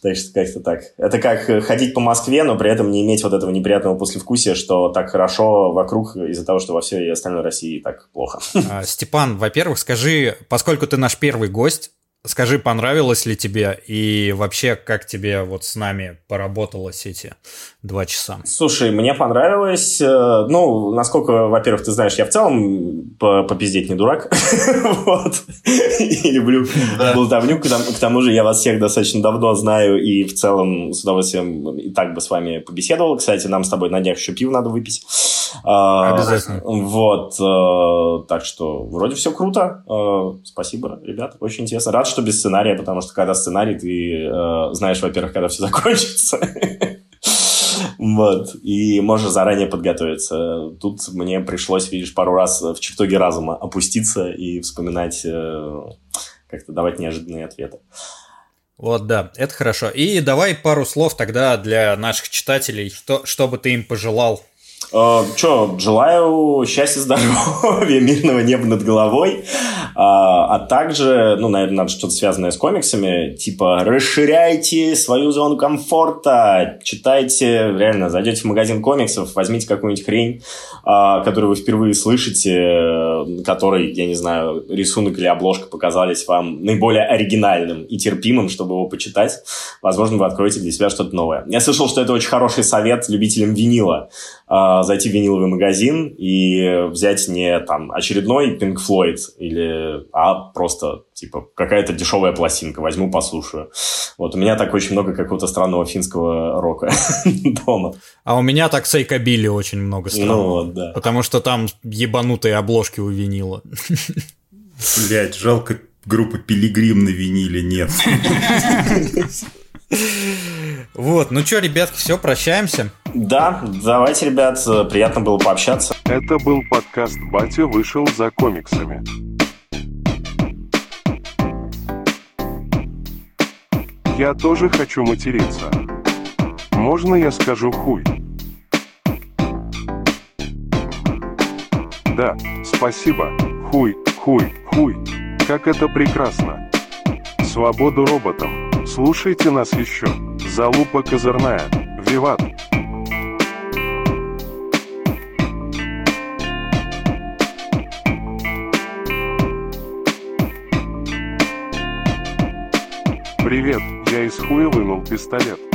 Так что как-то так. Это как ходить по Москве, но при этом не иметь вот этого неприятного послевкусия, что так хорошо вокруг из-за того, что во всей остальной России так плохо. Степан, во-первых, скажи, поскольку ты наш первый гость, скажи, понравилось ли тебе и вообще, как тебе вот с нами поработалось эти 2 часа? Слушай, мне понравилось. Ну, насколько, во-первых, ты знаешь, я в целом попиздеть не дурак. Вот. И люблю болтовню. К тому же я вас всех достаточно давно знаю и в целом с удовольствием и так бы с вами побеседовал. Кстати, нам с тобой на днях еще пиво надо выпить. Обязательно. Вот. Так что вроде все круто. Спасибо, ребята. Очень интересно. Рад, что без сценария, потому что когда сценарий, ты знаешь, во-первых, когда все закончится. Вот. И можешь заранее подготовиться. Тут мне пришлось, видишь, пару раз в чертоге разума опуститься и вспоминать, как-то давать неожиданные ответы. Вот, да, это хорошо. И давай пару слов тогда для наших читателей, что бы ты им пожелал. Желаю счастья, здоровья, мирного неба над головой. А также, ну, наверное, надо что-то связанное с комиксами, типа расширяйте свою зону комфорта, читайте, реально, зайдете в магазин комиксов, возьмите какую-нибудь хрень, которую вы впервые слышите, которой, я не знаю, рисунок или обложка показались вам наиболее оригинальным и терпимым, чтобы его почитать. Возможно, вы откроете для себя что-то новое. Я слышал, что это очень хороший совет любителям винила. Зайти в виниловый магазин и взять не там очередной Pink Floyd или, а просто типа какая-то дешевая пластинка, возьму, послушаю. Вот у меня так очень много какого-то странного финского рока дома. А у меня так Сейкабили очень много странного. Ну, вот, да. Потому что там ебанутые обложки у винила. Блять, жалко, группы Пилигрим на виниле нет. Вот, ну что, ребятки, все, прощаемся. Да, давайте, ребят, приятно было пообщаться. Это был подкаст «Батя вышел за комиксами». Я тоже хочу материться. Можно я скажу хуй? Да, спасибо. Хуй, хуй, хуй. Как это прекрасно. Свободу роботам. Слушайте нас еще. Залупа козырная. Виват. Привет, я из хуя вынул пистолет.